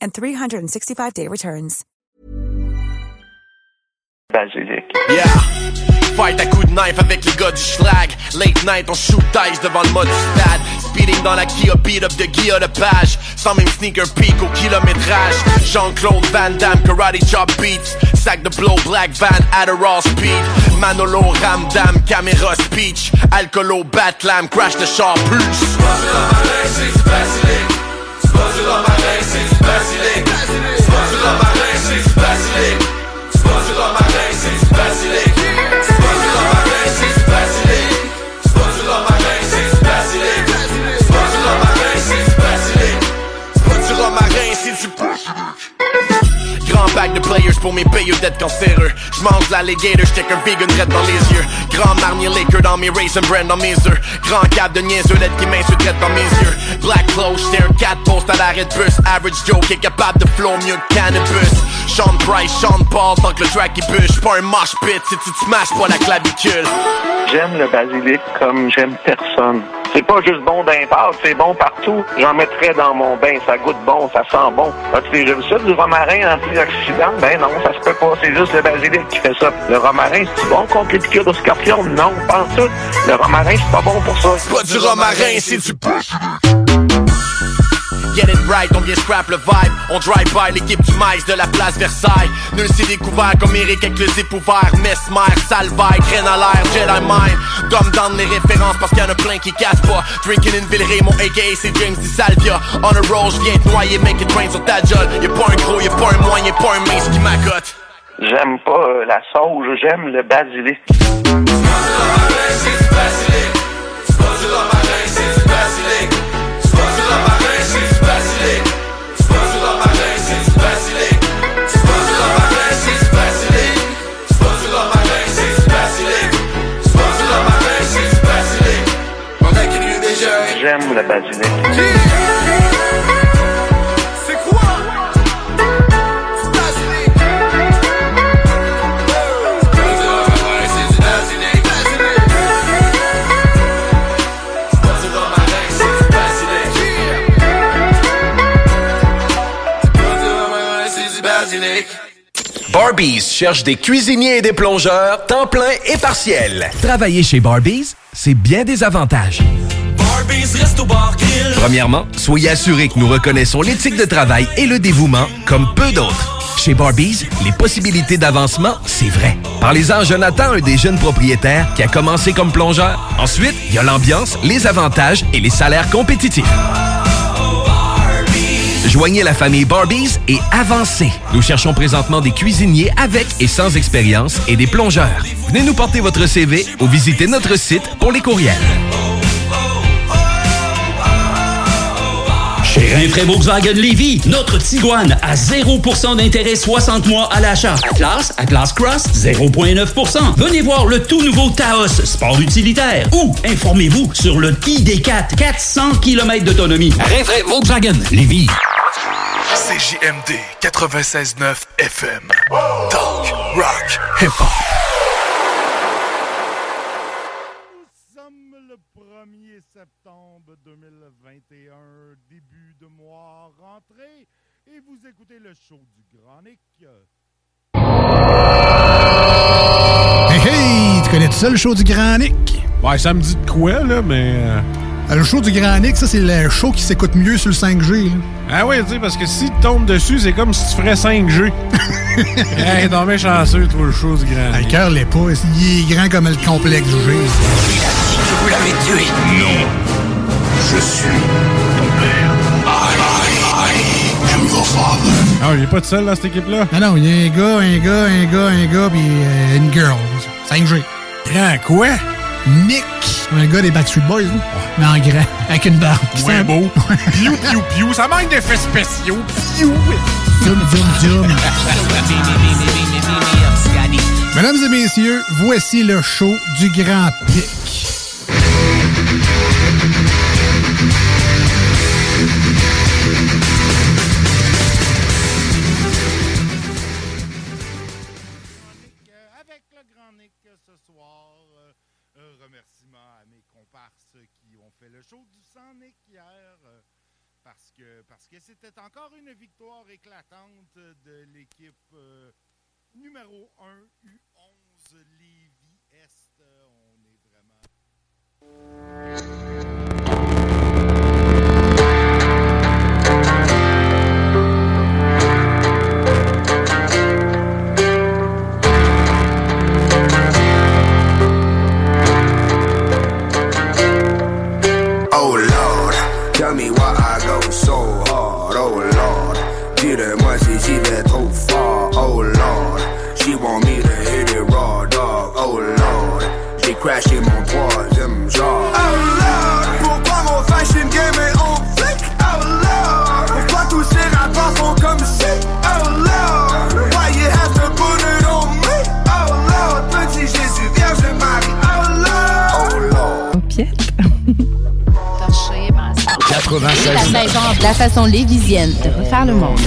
and 365-day returns. Yeah, fight à coups de knife avec les gars du schlag. Late night, on shoot dice devant le mode du stade. Speeding dans la Kia, beat up de Guy à Lepage. Sans même sneaker peak au kilométrage. Jean-Claude Van Damme, karate chop beats. Sac de blow, black van, Adderall speed. Manolo, ramdam, caméra speech. Alcoolo, batlam, crash de char plus. C'est pas du l'an marin, c'est du basilic. C'est pas du l'an marin, c'est du basilic. C'est pas du l'an marin, c'est du basilic. C'est pas du l'an marin, c'est du basilic. C'est pas du l'an marin, c'est du basilic. C'est pas du l'an marin, c'est du basilic. C'est pas du l'an marin, c'est du basilic. C'est pas du l'an marin, c'est du basilic. Grand pack de players pour mes payeux d'être cancéreux. J'mange l'alligator, j'check un vegan red dans les yeux. Grand marnier liquor dans mes raisin brand dans mes œufs. Grand cap de niaiseux d'être qui m'insulte red dans mes yeux. Black clothes, j'étais un 4 post à l'arrêt de bus. Average Joe qui est capable de flow mieux que cannabis. Sean Price, Sean Paul, tant que le track il bûche. Pas un mosh pit si tu te smashes pas la clavicule. J'aime le basilic comme j'aime personne. C'est pas juste bon d'un pâte, c'est bon partout. J'en mettrais dans mon bain, ça goûte bon, ça sent bon. As-tu déjà vu ça, du romarin antioxydant? Ben non, ça se peut pas, c'est juste le basilic qui fait ça. Le romarin, c'est-tu bon contre les piqûres de scorpion? Non, pas en tout. Le romarin, c'est pas bon pour ça. C'est pas du romarin, c'est du basilic. Get it right, on vient scrap le vibe. On drive by l'équipe du maïs de la place Versailles. Nul s'est découvert comme Eric avec les épouvards. Mesmer, Salvaille, graine à l'air, Jedi Mind. Comme dans les références parce qu'il y en a plein qui cassent pas. Drinking in Villeray, mon AKA c'est James Di Salvia. On a roll, j'viens te noyer, make it rain sur ta jolle. Y'a pas un gros, y'a pas un moyen, y'a pas un mince qui m'accote. J'aime pas la sauge, j'aime le basilic. C'est pas du romarin, c'est du basilic. C'est pas du romarin, c'est du basilic. C'est pas du romarin. J'aime le basilic. C'est quoi? C'est basilic. C'est du basilic. C'est pas du romarin, c'est du basilic. C'est pas du romarin, c'est du basilic. Barbies cherche des cuisiniers et des plongeurs, temps plein et partiel. Travailler chez Barbies, c'est bien des avantages. Premièrement, soyez assurés que nous reconnaissons l'éthique de travail et le dévouement comme peu d'autres. Chez Barbies, les possibilités d'avancement, c'est vrai. Parlez-en à Jonathan, un des jeunes propriétaires qui a commencé comme plongeur. Ensuite, il y a l'ambiance, les avantages et les salaires compétitifs. Joignez la famille Barbies et avancez. Nous cherchons présentement des cuisiniers avec et sans expérience et des plongeurs. Venez nous porter votre CV ou visitez notre site pour les courriels. Chez Rinfraie Volkswagen Lévis, notre Tiguan à 0% d'intérêt 60 mois à l'achat. Atlas Cross, 0,9%. Venez voir le tout nouveau Taos, sport utilitaire. Ou informez-vous sur le ID4, 400 km d'autonomie. Rinfraie Volkswagen Lévis. CJMD 96.9 FM. Talk, rock, hip-hop. Et vous écoutez le show du Grand Nick. Hey, tu connais tout ça, le show du Grand Nick? Ouais, ça me dit de quoi, là, mais... Le show du Grand Nick, ça, c'est le show qui s'écoute mieux sur le 5G. Là. Ah oui, tu sais, parce que si tu tombes dessus, c'est comme si tu ferais 5G. Hey, t'en mets chanceux, toi, le show du Grand Nick. Le cœur l'est pas. Il est grand comme le complexe du G. Il a dit que vous l'avez tué. Non. Je suis ton père. I am your father. Ah, il est pas tout seul dans cette équipe-là? Ah non, il y a un gars, puis une girl. 5G. Grand quoi? Nick, un gars des Backstreet Boys, là. Mais en grand, avec une barbe. C'est un beau. Piou, piou, piou, ça manque d'effets spéciaux. Piou. Dum, dum, dum. Mesdames et messieurs, voici le show du Grand Pic. Parce que c'était encore une victoire éclatante de l'équipe numéro 1 U11 Lévis-Est. On est vraiment... Oh Lord, tell me why I go so hard. Dis-le-moi si j'y vais trop fort, oh Lord. She want me to hit it raw, dog, oh Lord. J'ai crashé mon troisième genre, oh Lord. Pourquoi mon fashion game est au flic, oh Lord. Pourquoi tous ces rapports sont comme shit, oh Lord. Why you have to put it on me, oh Lord. Petit Jésus, Vierge Marie, oh Lord, oh Lord. Oh Piette. Torché, ma salle. 96. La saison de la façon lévisienne de refaire le monde.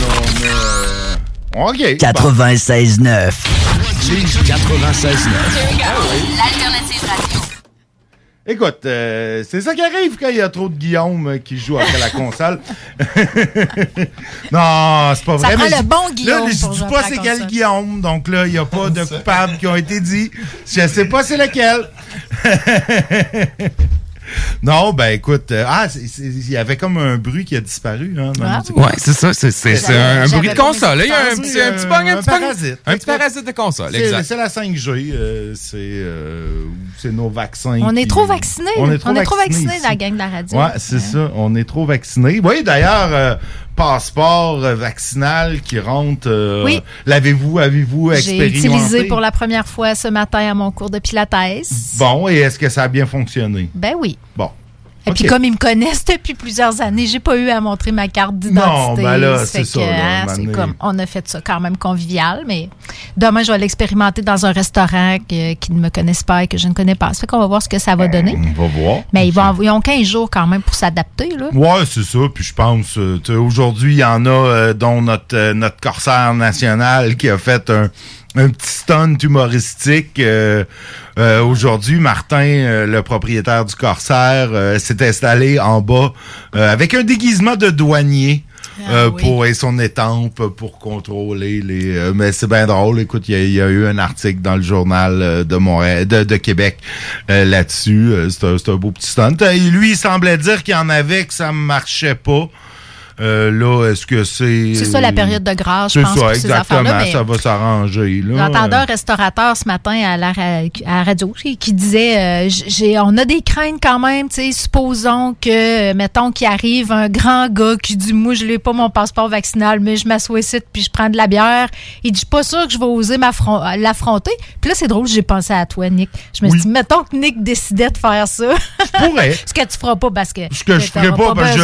OK. 96.9. 96.9. L'alternative radio. Écoute, c'est ça qui arrive quand il y a trop de Guillaume qui joue après la console. Non, c'est pas vrai. Ça prend le bon Guillaume. Là, je dis pas c'est quel Guillaume, donc là, il n'y a pas de coupables qui ont été dit. Je sais pas c'est lequel. Non, ben écoute, il y avait comme un bruit qui a disparu. Hein, ouais, c'est un bruit de console. Il y a un petit bang, un petit parasite. Un petit parasite de console, exact. C'est la 5G, c'est nos vaccins. On est trop vaccinés. On est trop vaccinés, la gang de la radio. Ouais, c'est ça, on est trop vaccinés. Oui, d'ailleurs... passeport vaccinal qui rentre. Oui. Avez-vous expérimenté? J'ai utilisé pour la première fois ce matin à mon cours de Pilates. Bon, et est-ce que ça a bien fonctionné? Ben oui. Bon. Et puis comme ils me connaissent depuis plusieurs années, j'ai pas eu à montrer ma carte d'identité. Non, ben là, c'est ça. Là, c'est comme, on a fait ça quand même convivial, mais demain, je vais l'expérimenter dans un restaurant qui ne me connaissent pas et que je ne connais pas. Ça fait qu'on va voir ce que ça va donner. On va voir. Mais ils ont 15 jours quand même pour s'adapter, là. Ouais, c'est ça. Puis je pense, aujourd'hui, il y en a dont notre Corsaire national qui a fait un petit stunt humoristique. Aujourd'hui, Martin, le propriétaire du Corsaire, s'est installé en bas avec un déguisement de douanier et son étampe pour contrôler les... mais c'est bien drôle. Écoute, il y a eu un article dans le journal de Montréal, de Québec là-dessus. C'est un beau petit stunt. Lui, il semblait dire qu'il y en avait, que ça marchait pas. Là, est-ce que c'est... C'est ça, la période de grâce, je pense, pour ces affaires-là. C'est ça, exactement, ça va s'arranger. J'entendais un restaurateur ce matin à la radio qui disait, on a des craintes quand même, tu sais, supposons que, mettons, qu'il arrive un grand gars qui dit, moi, je n'ai pas mon passeport vaccinal, mais je m'assois ici, puis je prends de la bière. Il dit, je suis pas sûr que je vais oser l'affronter. Puis là, c'est drôle, j'ai pensé à toi, Nick. Je me suis dit, mettons que Nick décidait de faire ça. Je pourrais. Ce que tu feras pas, parce que... Ce que je ferai pas, parce que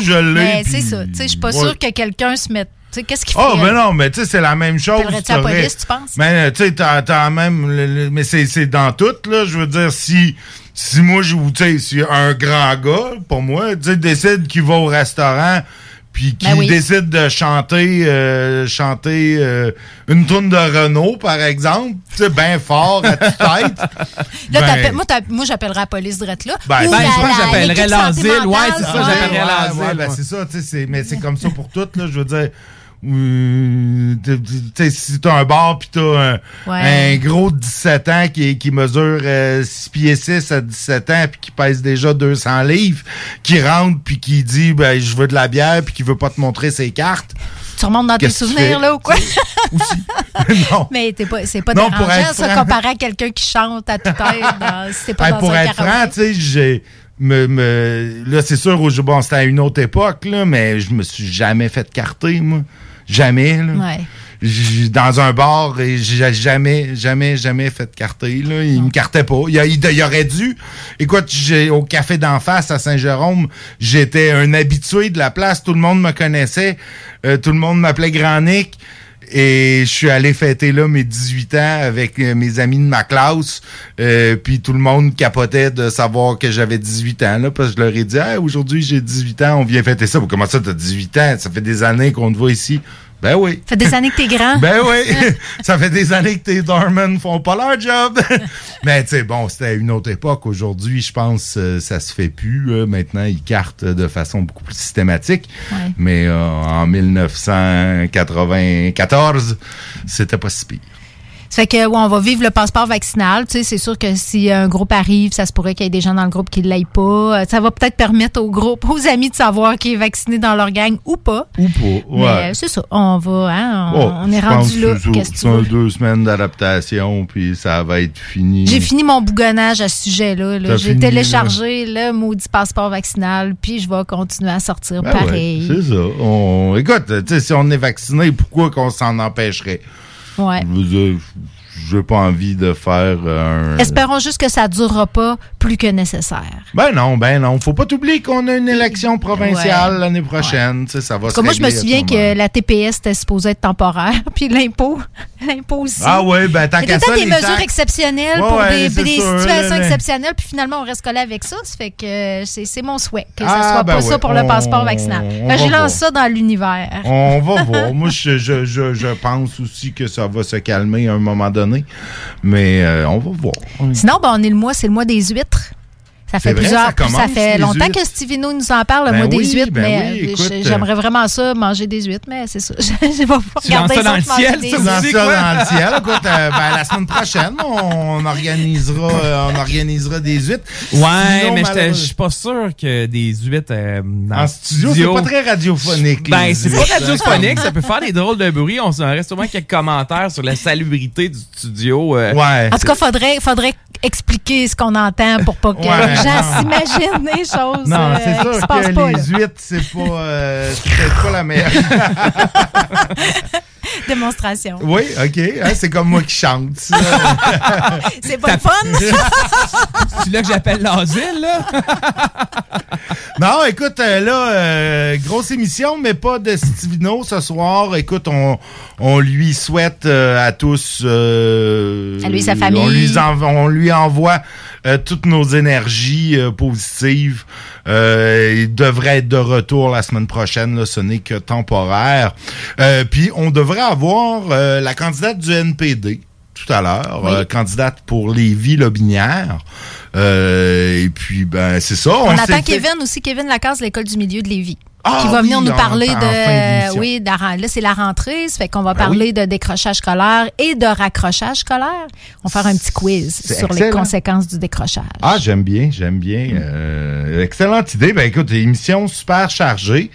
je l'ai. Mais c'est ça, tu sais, je suis pas sûr que quelqu'un se mette. Tu sais, qu'est-ce qu'il fait? Ah, mais non, mais tu sais, c'est la même chose. T'aimerais-tu la police, tu penses? Mais tu sais, t'as même. Mais c'est dans tout, là. Je veux dire, si moi, tu sais, si un grand gars, pour moi, tu sais, décide qu'il va au restaurant, puis qu'il décide de chanter une toune de Renault, par exemple, tu sais, bien fort, à toute tête. Moi, j'appellerais la police direct là. J'appellerais l'asile. Ouais, c'est ça, j'appellerais l'asile. C'est ça, tu sais, mais c'est comme ça pour toutes, là, je veux dire. Si t'as un bar pis t'as un gros de 17 ans qui mesure 6 pieds 6 à 17 ans pis qui pèse déjà 200 livres, qui rentre pis qui dit ben je veux de la bière pis qui veut pas te montrer ses cartes. Tu remontes dans tes souvenirs là ou quoi? Aussi. Non. Mais c'est pas dérangeant ça comparé à quelqu'un qui chante à toute heure c'est pas dans pour un être franc, tu sais, là c'est sûr bon c'était à une autre époque là, mais je me suis jamais fait carter moi. Jamais, là. Ouais. Dans un bar, et j'ai jamais fait carter, là. Il me cartait pas. Il aurait dû. Écoute, au café d'en face à Saint-Jérôme, j'étais un habitué de la place. Tout le monde me connaissait. Tout le monde m'appelait Grand Nick. Et je suis allé fêter là mes 18 ans avec mes amis de ma classe. Puis tout le monde capotait de savoir que j'avais 18 ans. Là, parce que je leur ai dit hey, « Aujourd'hui, j'ai 18 ans, on vient fêter ça. » « Comment ça, t'as 18 ans? Ça fait des années qu'on te voit ici. » « Ben oui. »« Ça fait des années que t'es grand. »« Ben oui. » Ça fait des années que tes dormants font pas leur job. Mais tu sais, bon, c'était une autre époque. Aujourd'hui, je pense ça se fait plus. Maintenant, ils cartent de façon beaucoup plus systématique. Ouais. Mais en 1994, c'était pas si pire. Ça fait que, ouais, on va vivre le passeport vaccinal. Tu sais, c'est sûr que si un groupe arrive, ça se pourrait qu'il y ait des gens dans le groupe qui ne l'aillent pas. Ça va peut-être permettre au groupe, aux amis de savoir qui est vacciné dans leur gang ou pas. Ou pas, ouais. Mais c'est ça. On va, on est rendu là. C'est un 2 semaines d'adaptation, puis ça va être fini. J'ai fini mon bougonnage à ce sujet-là. J'ai téléchargé le maudit passeport vaccinal, puis je vais continuer à sortir pareil. Ouais, c'est ça. Écoute, tu sais, si on est vacciné, pourquoi qu'on s'en empêcherait? Ouais. Je n'ai pas envie de faire un... Espérons juste que ça ne durera pas plus que nécessaire. Ben non. Faut pas oublier qu'on a une élection provinciale l'année prochaine. Tu sais, ça va se régler. Moi, je me souviens que la TPS était supposée être temporaire, puis l'impôt aussi. Ah oui, ben tant qu'à ça, les mesures exceptionnelles pour des situations exceptionnelles, puis finalement, on reste collé avec ça. Ça fait que c'est mon souhait, que ça soit pas ça pour le passeport vaccinal. Je lance ça dans l'univers. On va voir. Moi, je pense aussi que ça va se calmer à un moment donné. Mais on va voir. Sinon, c'est le mois des huîtres. Ça fait longtemps que Stivino nous en parle, le mois des huîtres. J'aimerais vraiment ça, manger des huîtres, mais c'est ça. Je vais pas regarder ça dans le ciel. Écoute, la semaine prochaine, on organisera des huîtres. Ouais, sinon, mais je suis pas sûr que des huîtres en studio. C'est pas très radiophonique. C'est pas radiophonique, ça peut faire des drôles de bruit. On aurait sûrement quelques commentaires sur la salubrité du studio. En tout cas, faudrait expliquer ce qu'on entend pour pas que s'imagine des choses. Non, c'est sûr que pas, les huîtres, c'est pas peut-être pas la meilleure démonstration. Oui, OK. Hein, c'est comme moi qui chante. Ça. C'est pas fun. C'est là que j'appelle l'asile, là. Non, écoute, là, grosse émission, mais pas de Stivino ce soir. Écoute, on lui souhaite à tous... à lui, sa famille. On lui envoie toutes nos énergies positives. Il devrait être de retour la semaine prochaine. Là, ce n'est que temporaire. Puis, on devrait avoir la candidate du NPD tout à l'heure, candidate pour Lévis-Lotbinière. Et puis, c'est ça. On attend Kevin Lacasse de l'École du Milieu de Lévis. Qui va venir nous parler de... Oui, là, c'est la rentrée. Ça fait qu'on va parler de décrochage scolaire et de raccrochage scolaire. On va faire un petit quiz sur les conséquences du décrochage. Ah, j'aime bien. Excellente idée. Écoute, émission super chargée.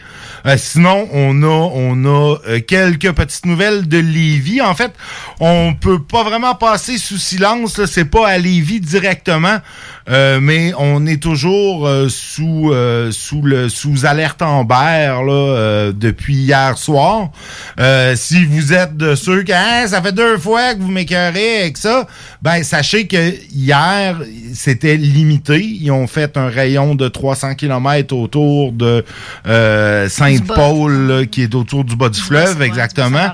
Sinon, on a quelques petites nouvelles de Lévis. En fait, on peut pas vraiment passer sous silence. Là, c'est pas à Lévis directement. Mais on est toujours sous alerte Amber là, depuis hier soir. Si vous êtes de ceux qui ça fait 2 fois que vous m'écœurez avec ça, sachez que hier c'était limité. Ils ont fait un rayon de 300 km autour de Sainte-Paul, qui est autour du bas du fleuve, exactement.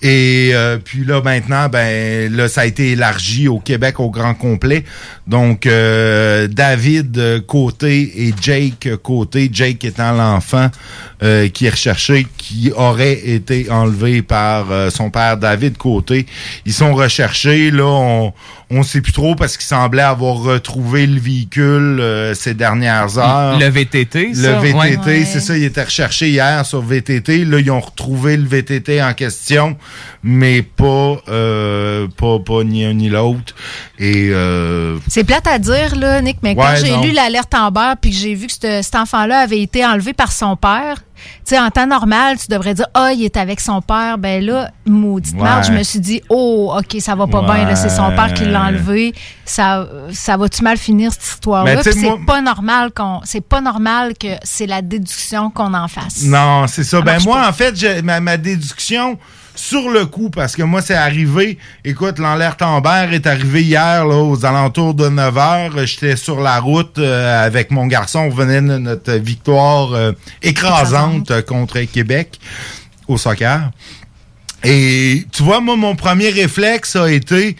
Et puis là, maintenant, ça a été élargi au Québec au grand complet. Donc, David Côté et Jake Côté, Jake étant l'enfant qui est recherché, qui aurait été enlevé par son père David Côté. Ils sont recherchés, là, on sait plus trop parce qu'il semblait avoir retrouvé le véhicule ces dernières heures. Le VTT, ça? Le VTT, ouais. C'est ça, il était recherché hier sur VTT. Là, ils ont retrouvé le VTT en question, mais pas ni un ni l'autre. Et c'est plate à dire, là, Nick, mais quand j'ai lu l'alerte Amber puis que j'ai vu que cet enfant-là avait été enlevé par son père, tu sais, en temps normal, tu devrais dire « Ah, il est avec son père. » Ben là, maudite merde, je me suis dit « Oh, OK, ça va pas bien. Là, c'est son père qui l'a enlevé. Ça va-tu mal finir, cette histoire-là? » Ben, c'est pas normal que c'est la déduction qu'on en fasse. Non, c'est ça. Ben moi, en fait, ma déduction... Sur le coup, parce que moi, c'est arrivé... Écoute, l'alerte Amber est arrivée hier, là, aux alentours de 9h. J'étais sur la route avec mon garçon. On revenait de notre victoire écrasante contre Québec au soccer. Et tu vois, moi, mon premier réflexe a été...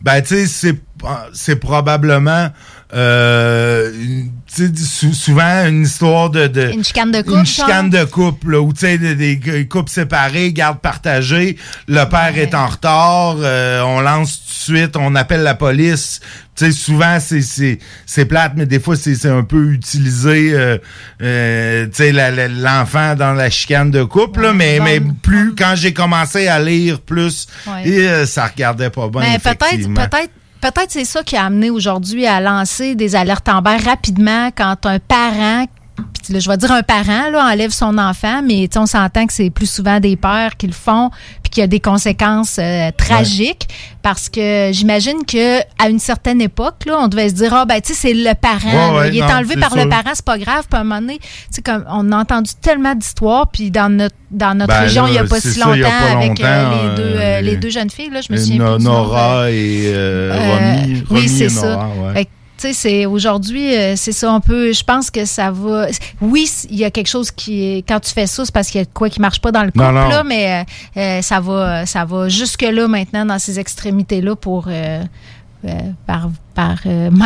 Ben, tu sais, c'est probablement... souvent une histoire de une chicane de couple, où tu sais des couples séparés, garde partagée, le père est en retard, on lance tout de suite, on appelle la police. Tu sais, souvent c'est plate, mais des fois c'est un peu utilisé tu sais l'enfant dans la chicane de couple, là, mais plus quand j'ai commencé à lire plus et ça regardait pas bien. Mais peut-être c'est ça qui a amené aujourd'hui à lancer des alertes Amber rapidement quand un parent, puis là, je vais dire un parent, là, enlève son enfant, mais on s'entend que c'est plus souvent des pères qui le font, puis qu'il y a des conséquences tragiques, parce que j'imagine que à une certaine époque, là, on devait se dire « Ah, ben tu sais, c'est le parent, il est enlevé par le parent, c'est pas grave », puis à un moment donné, comme, on a entendu tellement d'histoires, puis dans notre région, il n'y a pas si longtemps, avec les deux jeunes filles, là, je me souviens plus. Nora et Romy. Oui, c'est ça. Tu sais, c'est aujourd'hui, c'est ça, on peut, je pense que ça va... Oui, il y a quelque chose qui est... Quand tu fais ça, c'est parce qu'il y a quoi qui marche pas dans le couple, non. Là, mais ça va jusque-là maintenant, dans ces extrémités-là, pour... par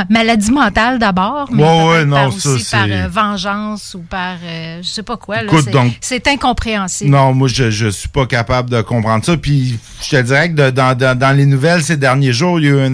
maladie mentale d'abord, mais vengeance ou par je sais pas quoi. Là, écoute, c'est incompréhensible. Non, moi, je suis pas capable de comprendre ça. Puis, je te dirais que dans les nouvelles ces derniers jours, il y a eu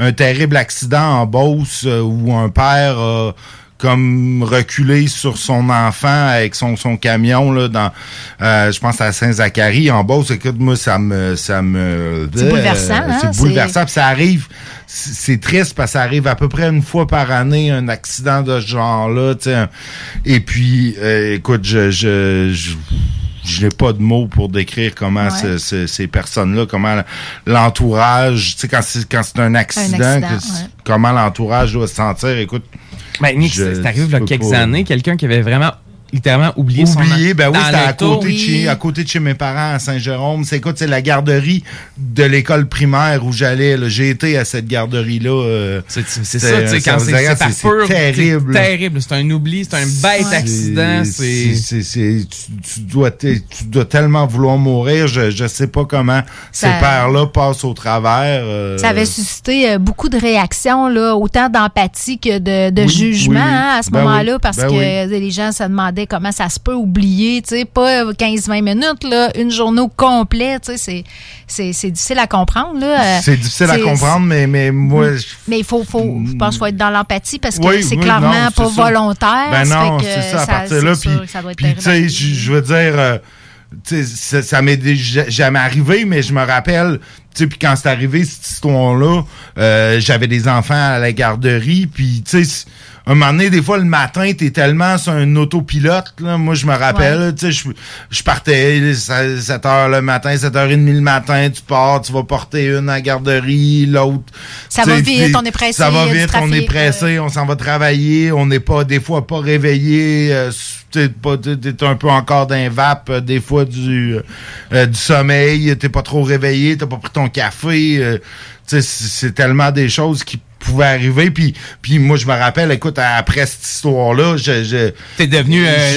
un terrible accident en Beauce où un père a comme reculé sur son enfant avec son camion là dans je pense à Saint-Zacharie en Beauce. Écoute, moi ça me c'est bouleversant, hein? C'est bouleversant, puis ça arrive, c'est triste parce que ça arrive à peu près une fois par année un accident de ce genre là, tu sais. Et puis écoute, je n'ai pas de mots pour décrire comment ces personnes-là, comment l'entourage, tu sais, quand c'est un accident. Comment l'entourage doit se sentir. Écoute, Nick, c'est arrivé il y a quelques années, quelqu'un qui avait vraiment littéralement oublié son... Ben oui, c'était à côté de chez mes parents à Saint-Jérôme. C'est la garderie de l'école primaire où j'allais. Là. J'ai été à cette garderie-là. C'est ça, tu sais, quand c'est par pur. C'est terrible. C'est terrible. C'est un oubli, c'est un bête accident. Tu dois tellement vouloir mourir. Je sais pas comment ces pères-là passent au travers. Ça avait suscité beaucoup de réactions, là, autant d'empathie que de jugement à ce moment-là, parce que les gens se demandaient comment ça se peut oublier, tu sais, pas 15-20 minutes, là, une journée au complet, tu sais, c'est difficile à comprendre, là. C'est difficile à comprendre, mais moi... Mais je pense qu'il faut être dans l'empathie parce que c'est clairement pas volontaire. Ben non, c'est ça, à partir là, puis tu sais, je veux dire... ça m'est jamais arrivé, mais je me rappelle, tu sais, puis quand c'est arrivé cette histoire-là, j'avais des enfants à la garderie, puis tu sais, un moment donné, des fois le matin, t'es tellement sur un autopilote, là, moi je me rappelle, tu sais, je partais 7h le matin, 7h30 le matin, tu pars, tu vas porter une à la garderie, l'autre. Ça va vite, on est pressé. Ça va vite, on est pressé, on s'en va travailler, on n'est pas, des fois, pas réveillé. T'es un peu encore dans les vapes des fois du sommeil, t'es pas trop réveillé, t'as pas pris ton café, c'est tellement des choses qui pouvaient arriver, puis moi je me rappelle, écoute, après cette histoire-là, je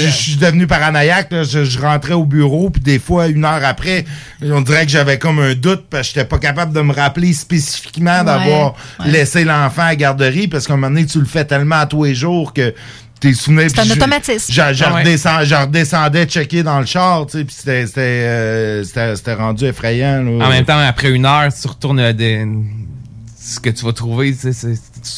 suis devenu paranoïaque, là, je rentrais au bureau, puis des fois une heure après, on dirait que j'avais comme un doute, parce que j'étais pas capable de me rappeler spécifiquement d'avoir laissé l'enfant à la garderie, parce qu'à un moment donné, tu le fais tellement à tous les jours que tes souvenirs. C'est un automatisme. Je redescendais checker dans le char, tu sais, puis c'était rendu effrayant. Là. En même temps, après une heure, tu retournes à des... Ce que tu vas trouver, c'est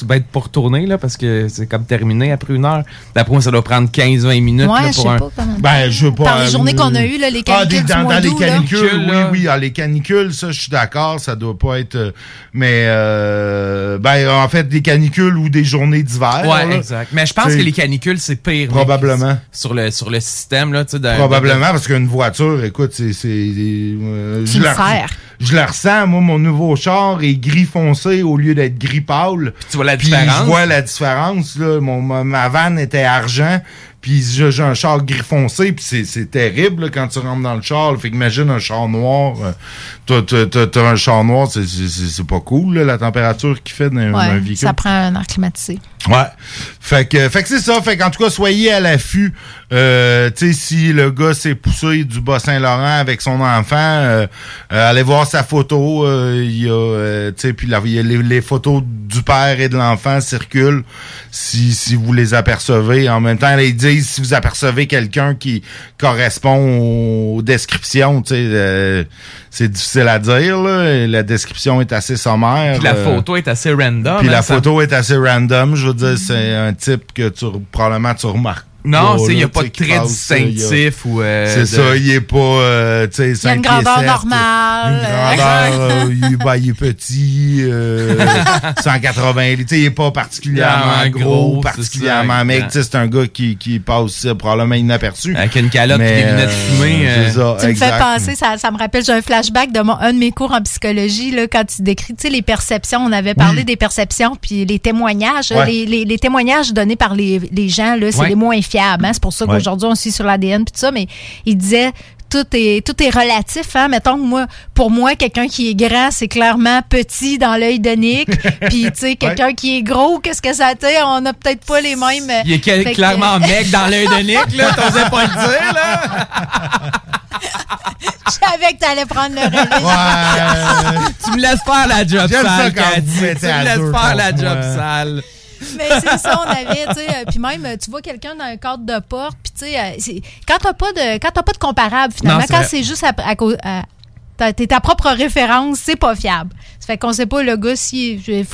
bête pour tourner, là, parce que c'est comme terminé après une heure. D'après moi, ça doit prendre 15-20 minutes. Ouais, là, pour je sais pas. Ben, je sais pas. Dans les journées qu'on a eues, là, les canicules. Les canicules, ça, je suis d'accord, ça doit pas être. Mais, en fait, des canicules ou des journées d'hiver. Ouais, là, exact. Mais je pense que les canicules, c'est pire. Probablement. Sur le système, là, tu sais. Probablement, parce qu'une voiture, écoute, c'est je la ressens, moi, mon nouveau char est gris foncé au lieu d'être gris pâle. Puis tu vois la différence. Je vois la différence, là. Ma vanne était argent, puis j'ai un char gris foncé, puis c'est terrible, là, quand tu rentres dans le char. Là. Fait qu'imagine un char noir. T'as un char noir, c'est pas cool, là, la température qu'il fait dans un véhicule. Ça prend un air climatisé. Ouais. Fait que c'est ça. Fait qu'en tout cas, soyez à l'affût. Tu sais, si le gars s'est poussé du Bas-Saint-Laurent avec son enfant, allez voir sa photo. Les photos du père et de l'enfant circulent si vous les apercevez. En même temps, ils disent si vous apercevez quelqu'un qui correspond aux descriptions, tu sais, c'est difficile à dire, là. La description est assez sommaire. Puis la photo est assez random. Je veux dire, c'est un type que probablement tu remarques. Non, il n'y a pas de trait distinctif. Il n'est pas... il a une grandeur normale. Il est petit, 180. Il n'est pas particulièrement gros, particulièrement maigre. C'est un gars qui passe probablement inaperçu. Avec une calotte et des lunettes fumées. Tu me fais penser, ça me rappelle, j'ai un flashback d'un de mes cours en psychologie, là, quand tu décris les perceptions. On avait parlé des perceptions, puis les témoignages. Ouais. Les témoignages donnés par les gens, là, c'est les moins fiables. Hein? C'est pour ça qu'aujourd'hui, on suit sur l'ADN, puis tout ça, mais il disait... Tout est relatif, hein. Mettons que pour moi, quelqu'un qui est grand, c'est clairement petit dans l'œil de Nick. Puis, tu sais, quelqu'un qui est gros, qu'est-ce que ça t'est? On n'a peut-être pas les mêmes. Il est clairement mec dans l'œil de Nick, là. T'osais pas le dire, là. Je savais que t'allais prendre le relais. Ouais. Tu me laisses faire la job sale, Cathy. Tu me laisses faire la job sale. Mais c'est ça, on avait, tu sais, puis même, tu vois quelqu'un dans un cadre de porte, puis tu sais, quand t'as pas de comparable, finalement, non, c'est juste t'es ta propre référence, c'est pas fiable. Ça fait qu'on sait pas, le gars,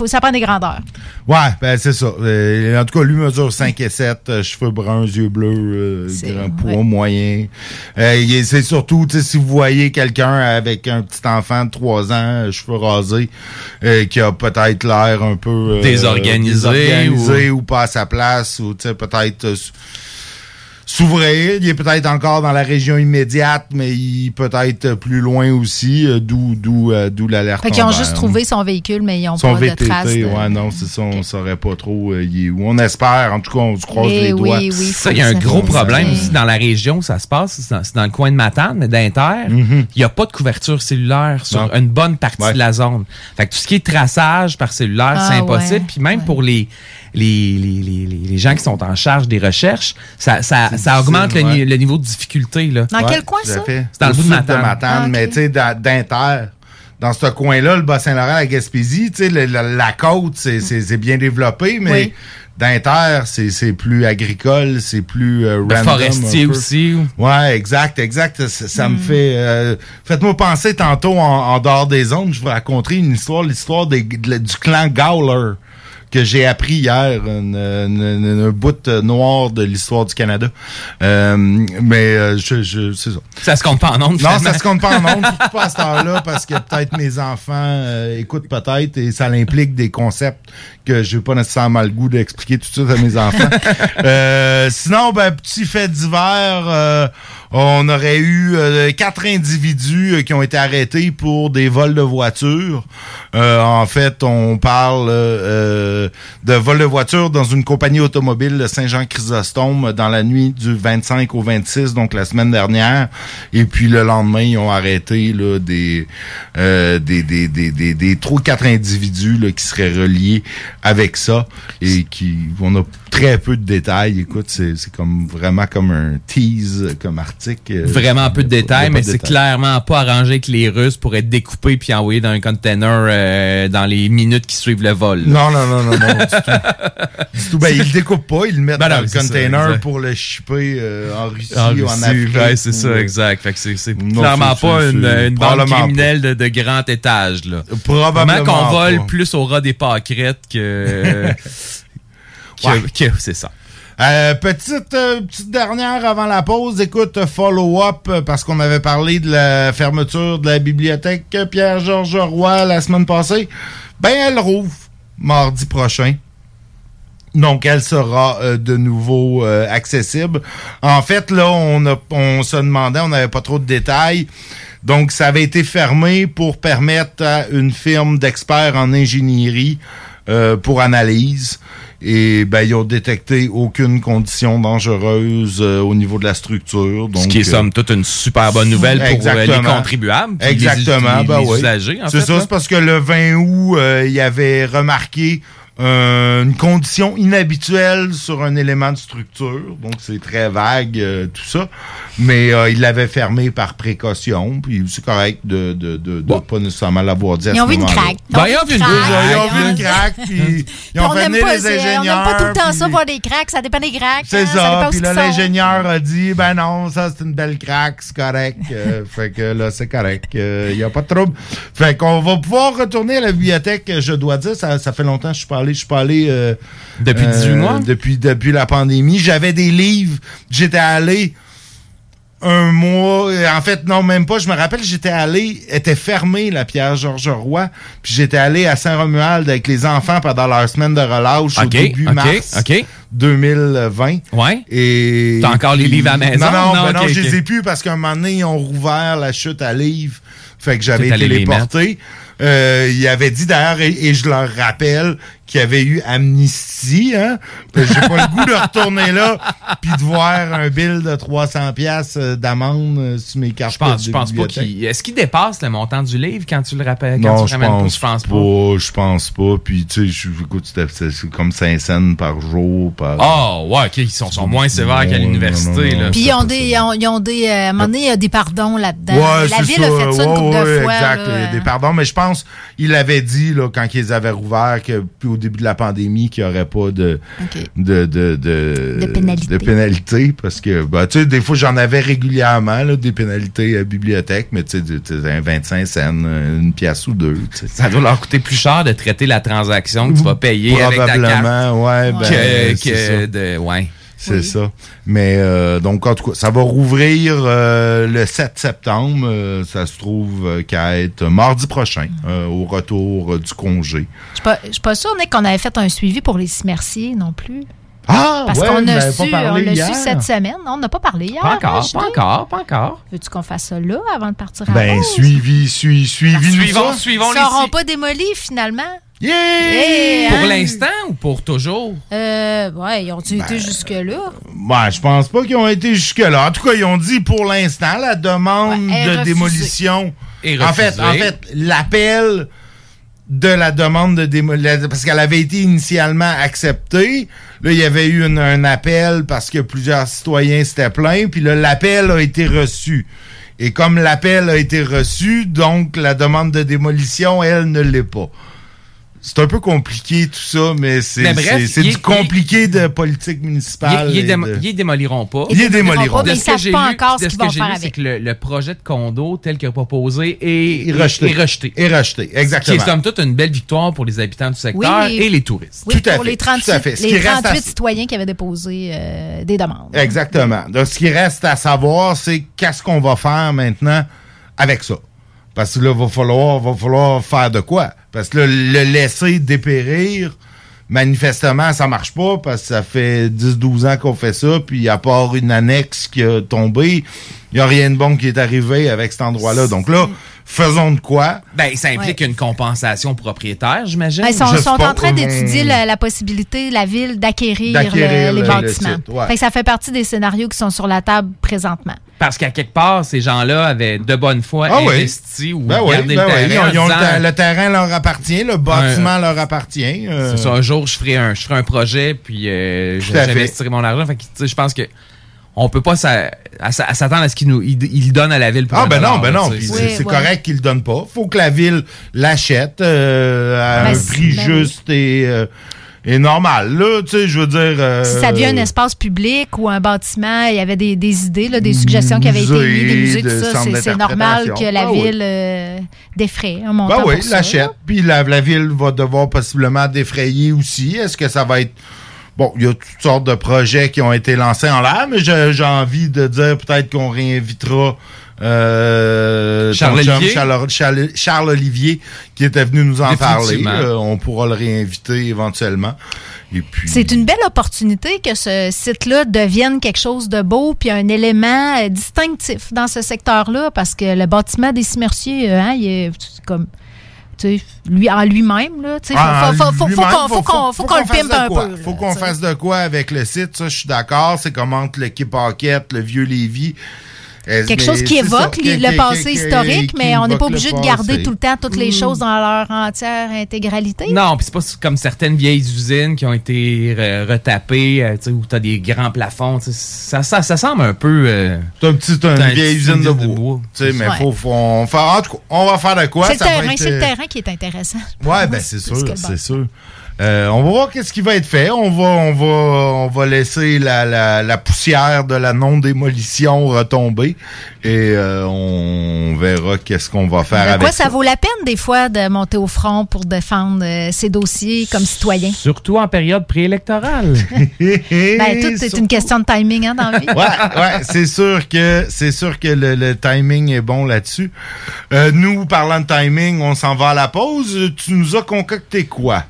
ça prend des grandeurs. Ouais, ben c'est ça. En tout cas, lui mesure 5'7", cheveux bruns, yeux bleus, grand poids moyen. C'est surtout, tu sais, si vous voyez quelqu'un avec un petit enfant de 3 ans, cheveux rasés, qui a peut-être l'air un peu... désorganisé ou pas à sa place, ou tu sais, peut-être... s'ouvrir, il est peut-être encore dans la région immédiate, mais il peut être plus loin aussi, d'où l'alerte. Fait qu'ils ont juste trouvé son véhicule, mais ils n'ont pas VTT, de traces. Son VTT, ouais, non, c'est ça, on ne saurait pas trop où. On espère, en tout cas, on se croise les doigts. Oui, ça, il y a un gros problème aussi dans la région où ça se passe, c'est dans le coin de Matane, d'Inter, il n'y a pas de couverture cellulaire sur une bonne partie de la zone. Fait que tout ce qui est traçage par cellulaire, c'est impossible, puis même pour les gens qui sont en charge des recherches, ça augmente le niveau de difficulté, là. Dans quel coin, ça? C'est dans le bout de Matane. Mais tu sais, d'Inter, dans ce coin-là, le Bas-Saint-Laurent, la Gaspésie, tu sais, la côte, c'est bien développé, mais... Oui. D'Inter, c'est plus agricole, c'est plus random. Forestier aussi. Ouais, exact. Ça me fait... faites-moi penser tantôt, en dehors des zones, je vous raconterai l'histoire du clan Gowler, que j'ai appris hier, un bout noir de l'histoire du Canada. Mais c'est ça. Ça se compte pas en ondes. Non, ça se compte pas en ondes, surtout pas à cette heure-là, parce que peut-être mes enfants écoutent peut-être, et ça implique des concepts que j'ai pas nécessairement le goût d'expliquer tout de suite à mes enfants. Sinon, petit fait divers, on aurait eu 4 individus qui ont été arrêtés pour des vols de voitures. En fait, on parle... de vol de voiture dans une compagnie automobile de Saint-Jean-Chrysostome dans la nuit du 25 au 26, donc la semaine dernière. Et puis le lendemain, ils ont arrêté là, des 3 ou 4 individus là, qui seraient reliés avec ça et on a très peu de détails. Écoute, c'est comme vraiment comme un tease, comme article. article. Vraiment peu de détails, mais c'est clairement pas arrangé avec les Russes pour être découpé puis envoyé dans un container dans les minutes qui suivent le vol. Là. Non. Du tout. Ben, ils le découpent pas, ils le mettent dans le container pour le shipper en Russie ou en Afrique. Ouais, c'est ça, exact. Fait que c'est clairement pas une bande criminelle de grand étage. Là. Probablement qu'on vole plus au ras des pâquerettes que... c'est ça. Petite dernière avant la pause. Écoute, follow-up, parce qu'on avait parlé de la fermeture de la bibliothèque Pierre-Georges Roy la semaine passée. Ben, elle rouvre mardi prochain. Donc, elle sera de nouveau accessible. En fait, là, on se demandait, on n'avait pas trop de détails. Donc, ça avait été fermé pour permettre à une firme d'experts en ingénierie pour analyse. Et ben, ils ont détecté aucune condition dangereuse au niveau de la structure. Donc, ce qui est somme toute une super bonne nouvelle pour les contribuables. Exactement. Les usagers, en fait. C'est ça, c'est parce que le 20 août, ils avaient remarqué une condition inhabituelle sur un élément de structure. Donc, c'est très vague, tout ça. Mais ils l'avaient fermé par précaution. Puis, c'est correct de pas nécessairement l'avoir dit à ce moment-là. Ils ont vu une craque. Puis, ils ont venu les ingénieurs. On n'aime pas tout le temps ça, voir des craques. Ça dépend des craques. C'est ça. Puis là, l'ingénieur a dit, ben non, ça, c'est une belle craque. C'est correct. Fait que là, c'est correct. Il n'y a pas de trouble. Fait qu'on va pouvoir retourner à la bibliothèque, je dois dire. Ça fait longtemps que je suis pas allé depuis 18 mois. Depuis la pandémie. J'avais des livres. J'étais allé un mois. En fait, non, même pas. Je me rappelle, j'étais allé. Était fermée, la Pierre-Georges Roy. Puis j'étais allé à Saint-Romuald avec les enfants pendant leur semaine de relâche au début mars 2020. Ouais. Et t'as encore les livres à la maison? Non, je les ai plus parce qu'à un moment donné, ils ont rouvert la chute à livres. Fait que j'avais téléporté. Il avait dit d'ailleurs, et je leur rappelle qu'il y avait eu amnistie, hein. J'ai pas le goût de retourner là puis de voir un bill de 300$ d'amende sur mes cartes. Je pense pas qu'il... Est-ce qu'il dépasse le montant du livre quand tu le rappelles? Non, je pense pas. Puis tu sais, écoute, c'est comme 5 cents par jour. OK, ils sont moins sévères qu'à l'université. Non. Puis ils ont des à un moment donné, il y a des pardons là-dedans. Ouais, la ville a fait ça une couple de fois. Exact, des pardons, mais je pense il avait dit là, quand ils avaient rouvert que puis au début de la pandémie qu'il n'y aurait pas de pénalité parce que tu sais des fois j'en avais régulièrement là, des pénalités à la bibliothèque, mais tu sais un 25 cents, une pièce ou deux, t'sais. Ça doit leur coûter plus cher de traiter la transaction que tu vas payer avec ta carte C'est ça. Mais donc, en tout cas, ça va rouvrir le 7 septembre. Ça se trouve qu'à être mardi prochain, au retour du congé. Je suis pas sûre, Nick, qu'on avait fait un suivi pour les Cimerciers non plus. Parce qu'on l'a su cette semaine. On n'a pas parlé hier. Pas encore. Veux-tu qu'on fasse ça là avant de partir à la pause? Suivons. Ils ne seront pas démolis finalement. Yeah! Pour l'instant ou pour toujours? Ouais, ils ont-ils été jusque-là? Ben, je pense pas qu'ils ont été jusque-là. En tout cas, ils ont dit pour l'instant, la demande de démolition. En fait, l'appel de la demande de démolition, parce qu'elle avait été initialement acceptée. Là, il y avait eu un appel parce que plusieurs citoyens s'étaient plaints. Puis là, l'appel a été reçu. Et comme l'appel a été reçu, donc la demande de démolition, elle ne l'est pas. C'est un peu compliqué tout ça, mais c'est compliqué de politique municipale. Ils démoliront pas. Ils démoliront pas, mais ils ne savent pas encore ce qu'ils vont faire avec. C'est que le projet de condo tel qu'il est proposé est rejeté. Est rejeté, exactement. Ce qui est somme toute une belle victoire pour les habitants du secteur et les touristes. Oui, tout à fait. Pour les 38 citoyens qui avaient déposé des demandes. Exactement. Donc, ce qui reste à savoir, c'est qu'est-ce qu'on va faire maintenant avec ça. Parce que là, il va falloir faire de quoi? Parce que là, le laisser dépérir, manifestement, ça marche pas, parce que ça fait 10-12 ans qu'on fait ça, puis à part une annexe qui a tombé, il n'y a rien de bon qui est arrivé avec cet endroit-là. Donc là, faisons de quoi? Ben, ça implique une compensation propriétaire, j'imagine. Ben, ils sont en train d'étudier la possibilité, la ville, d'acquérir les bâtiments. Fait que ça fait partie des scénarios qui sont sur la table présentement. Parce qu'à quelque part, ces gens-là avaient de bonne foi investi ou gardé le terrain. Le terrain leur appartient, le bâtiment leur appartient. C'est ça, un jour, je ferai un projet, puis j'investirai mon argent. Fait que, je pense que on peut pas s'attendre à ce qu'il donne à la ville. Pour $1, non. Puis c'est correct qu'il le donne pas. Faut que la ville l'achète à un prix juste et normal. Là, tu sais, je veux dire... si ça devient un espace public ou un bâtiment, il y avait des idées, là, des suggestions qui avaient été mises, des musées, tout ça, c'est normal que la ville défraie un montant pour ça. L'achète. Puis la ville va devoir possiblement défrayer aussi. Est-ce que ça va être... Bon, il y a toutes sortes de projets qui ont été lancés en l'air, mais j'ai envie de dire peut-être qu'on réinvitera Charles Olivier qui était venu nous en parler. On pourra le réinviter éventuellement. Et puis, c'est une belle opportunité que ce site-là devienne quelque chose de beau puis un élément distinctif dans ce secteur-là, parce que le bâtiment des Cimerciers, il est comme... en lui-même, là, faut qu'on le pimpe un peu. Faut qu'on fasse de quoi avec le site, ça, je suis d'accord. C'est comme entre le Kipaquette, le vieux Lévis. Quelque chose qui évoque le passé historique, mais on n'est pas obligé de garder tout le temps toutes les choses dans leur entière intégralité. Non, puis c'est pas comme certaines vieilles usines qui ont été retapées, où t'as des grands plafonds. Ça semble un peu... c'est une vieille usine de bois. Mais on va faire de quoi. C'est le terrain qui est intéressant. Oui, bien c'est sûr, c'est sûr. On va voir qu'est-ce qui va être fait. On va laisser la poussière de la non-démolition retomber et on verra qu'est-ce qu'on va faire avec ça. Ça vaut la peine des fois de monter au front pour défendre ces dossiers comme citoyens. Surtout en période préélectorale. Tout c'est une question de timing dans la vie. Ouais, c'est sûr que le timing est bon là-dessus. Nous, parlant de timing, on s'en va à la pause. Tu nous as concocté quoi?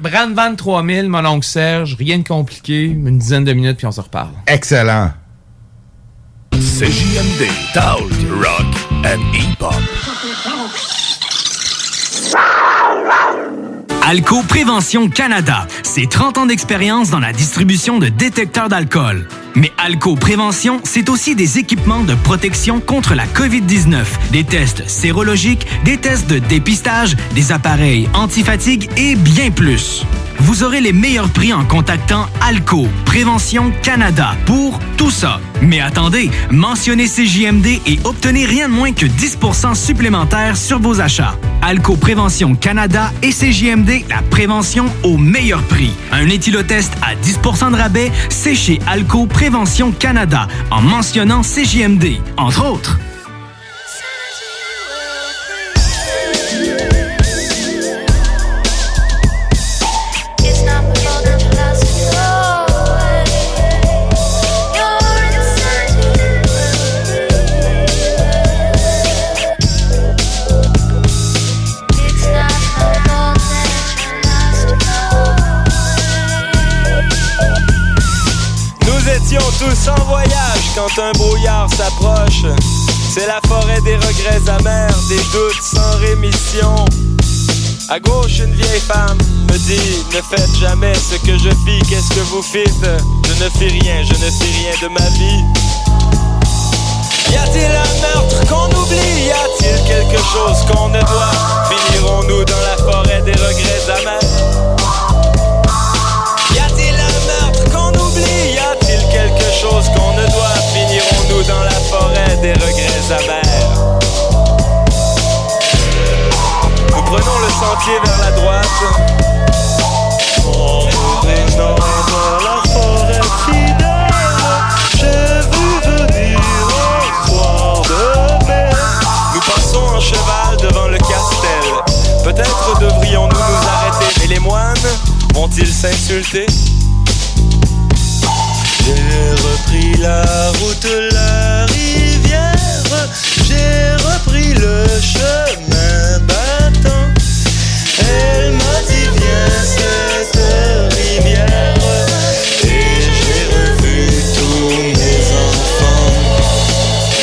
Brandvan 3000, mon oncle Serge, rien de compliqué, une dizaine de minutes, puis on se reparle. Excellent. CJMD, Talk, Rock and Hip-Hop. Alco Prévention Canada, c'est 30 ans d'expérience dans la distribution de détecteurs d'alcool. Mais Alco Prévention, c'est aussi des équipements de protection contre la COVID-19, des tests sérologiques, des tests de dépistage, des appareils anti-fatigue et bien plus. Vous aurez les meilleurs prix en contactant Alco Prévention Canada pour tout ça. Mais attendez, mentionnez CJMD et obtenez rien de moins que 10% supplémentaire sur vos achats. Alco Prévention Canada et CJMD, la prévention au meilleur prix. Un éthylotest à 10% de rabais, c'est chez Alco Prévention Canada, en mentionnant CJMD, entre autres. Tous en voyage quand un brouillard s'approche. C'est la forêt des regrets amers, des doutes sans rémission. À gauche, une vieille femme me dit: ne faites jamais ce que je fis, qu'est-ce que vous fîtes? Je ne fais rien de ma vie. Y a-t-il un meurtre qu'on oublie? Y a-t-il quelque chose qu'on ne doit? Finirons-nous dans la forêt des regrets amers? Y a-t-il un meurtre qu'on oublie? Y a-t-il quelque chose qu'on ne doit, finirons-nous dans la forêt des regrets amers. Nous prenons le sentier vers la droite. On nous ignore dans la forêt fidèle. J'ai vu venir un soir de mai. Nous passons en cheval devant le castel. Peut-être devrions-nous nous arrêter. Et les moines vont-ils s'insulter? J'ai repris la route, la rivière. J'ai repris le chemin battant. Elle m'a dit viens cette rivière. Et j'ai revu tous mes enfants.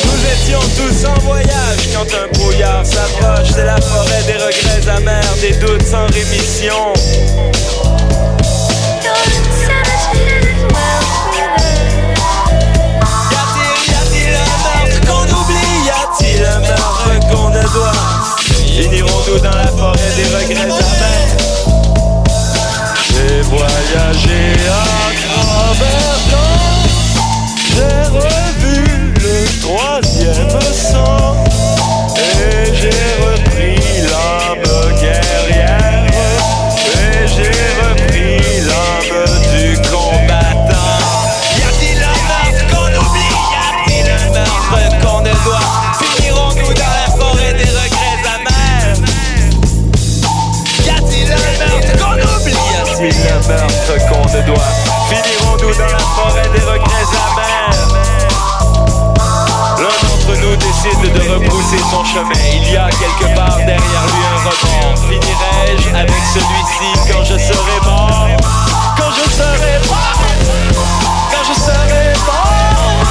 Nous étions tous en voyage quand un brouillard s'approche. C'est la forêt des regrets amers, des doutes sans rémission. Finirons-nous dans la forêt des regrets amers. J'ai voyagé à travers l'eau. meurtres qu'on ne doit. Finirons-nous dans la forêt des regrets amers? L'un d'entre nous décide de rebrousser son chemin. Il y a quelque part derrière lui un remords. Finirai-je avec celui-ci quand je serai mort? Quand je serai mort? Quand je serai mort?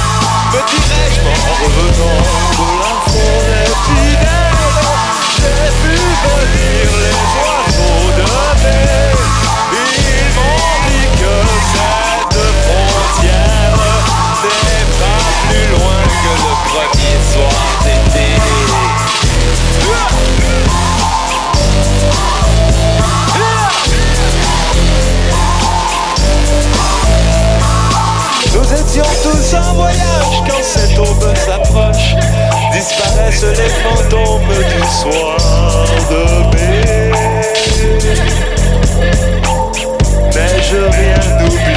Me dirai-je en revenant de la forêt finale? J'ai vu venir les oiseaux de mer. Ils m'ont dit que cette frontière n'est pas plus loin que le premier soir d'été. Nous étions tous en voyage quand cette aube s'approche. Disparaissent les fantômes du soir de mai. Mais je rien oublié.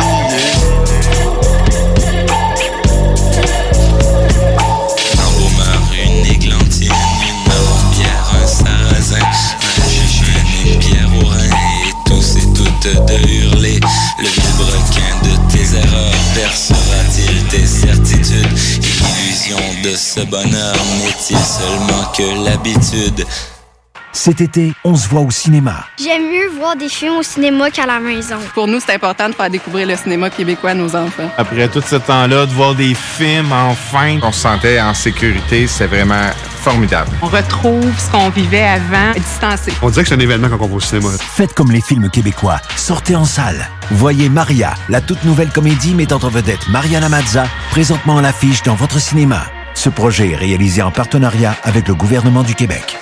Un roumeur, une églantine, une maropière, un sarrasin, un chichon, une pierre au rein, et tous et toutes de hurler. Le vieux brequin de tes erreurs percera-t-il tes certitudes? L'illusion de ce bonheur n'est-il seulement que l'habitude? Cet été, on se voit au cinéma. J'aime mieux voir des films au cinéma qu'à la maison. Pour nous, c'est important de faire découvrir le cinéma québécois à nos enfants. Après tout ce temps-là, de voir des films, enfin, on se sentait en sécurité, c'est vraiment formidable. On retrouve ce qu'on vivait avant, distancé. On dirait que c'est un événement quand on va au cinéma. Faites comme les films québécois, sortez en salle. Voyez Maria, la toute nouvelle comédie mettant en vedette Mariana Mazza, présentement à l'affiche dans votre cinéma. Ce projet est réalisé en partenariat avec le gouvernement du Québec.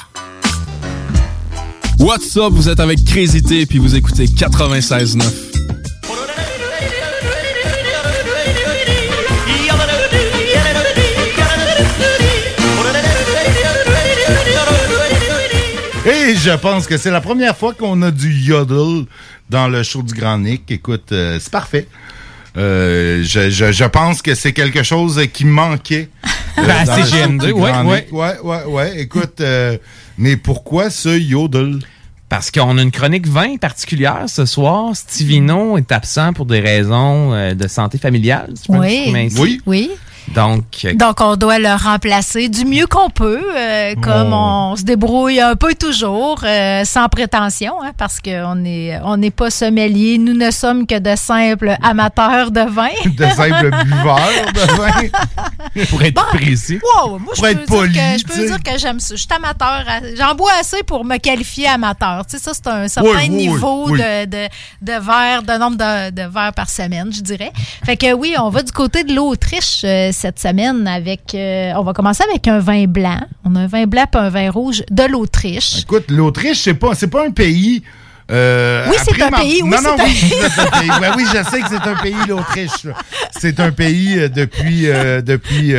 What's up, vous êtes avec Crézité puis vous écoutez 96.9. Et je pense que c'est la première fois qu'on a du yodel dans le show du Grand Nick. Écoute, c'est parfait. Je pense que c'est quelque chose qui manquait. À CJMD, ouais. Écoute, mais pourquoi ce yodel? Parce qu'on a une chronique vin particulière ce soir. Stivino est absent pour des raisons de santé familiale. Si oui. Donc, on doit le remplacer du mieux qu'on peut, comme on se débrouille un peu toujours, sans prétention, hein, parce qu'on n'est pas sommelier. Nous ne sommes que de simples amateurs de vin. De simples buveurs de vin. Pour être précis. Wow, moi, pour être poli. Je peux dire que j'aime ça. Je suis amateur. J'en bois assez pour me qualifier amateur. Tu sais, ça, c'est un certain niveau de verre, de nombre de verres par semaine, je dirais. Fait que oui, on va du côté de l'Autriche. Cette semaine, on va commencer avec un vin blanc. On a un vin blanc et un vin rouge de l'Autriche. Écoute, l'Autriche, c'est pas un pays... Oui, c'est un pays. Ben oui, je sais que c'est un pays, l'Autriche. C'est un pays depuis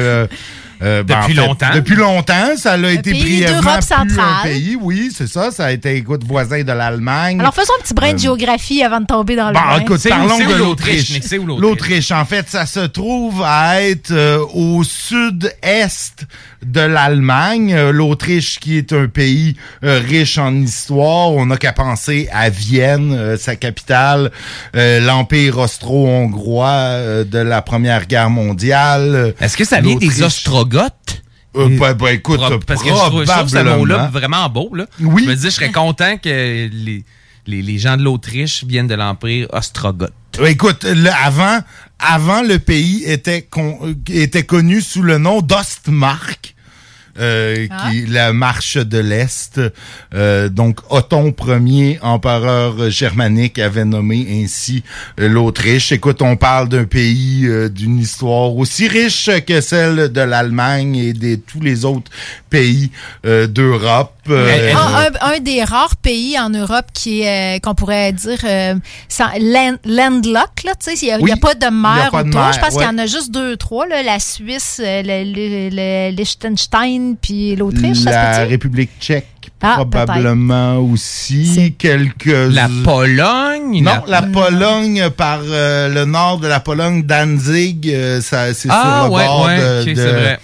longtemps, ça l'a été brièvement plus un pays. Oui, c'est ça. Ça a été, voisin de l'Allemagne. Alors, faisons un petit brin de géographie avant de tomber dans le vin. Écoute, parlons de l'Autriche. L'Autriche, en fait, ça se trouve à être au sud-est de l'Allemagne. L'Autriche, qui est un pays riche en histoire. On n'a qu'à penser à Vienne, sa capitale, l'Empire austro-hongrois de la Première Guerre mondiale. Est-ce que ça vient des Ostrogoths? Écoute, parce que je trouve ce mot-là vraiment beau. Là. Oui. Je me dis, je serais content que les gens de l'Autriche viennent de l'Empire ostrogoth. Écoute, avant, le pays était connu sous le nom d'Ostmark. Qui la marche de l'Est. Donc, Othon Ier, empereur germanique, avait nommé ainsi l'Autriche. Écoute, on parle d'un pays d'une histoire aussi riche que celle de l'Allemagne et de tous les autres pays d'Europe. Un des rares pays en Europe qu'on pourrait dire landlock, là, tu sais, il n'y a pas de mer autour. Je pense qu'il y en a juste 2-3, là, la Suisse, le Liechtenstein, puis l'Autriche. La République tchèque. Probablement peut-être. Aussi c'est quelques... La Pologne? Non, la Pologne par le nord de la Pologne, Danzig, c'est sur le bord de... c'est vrai.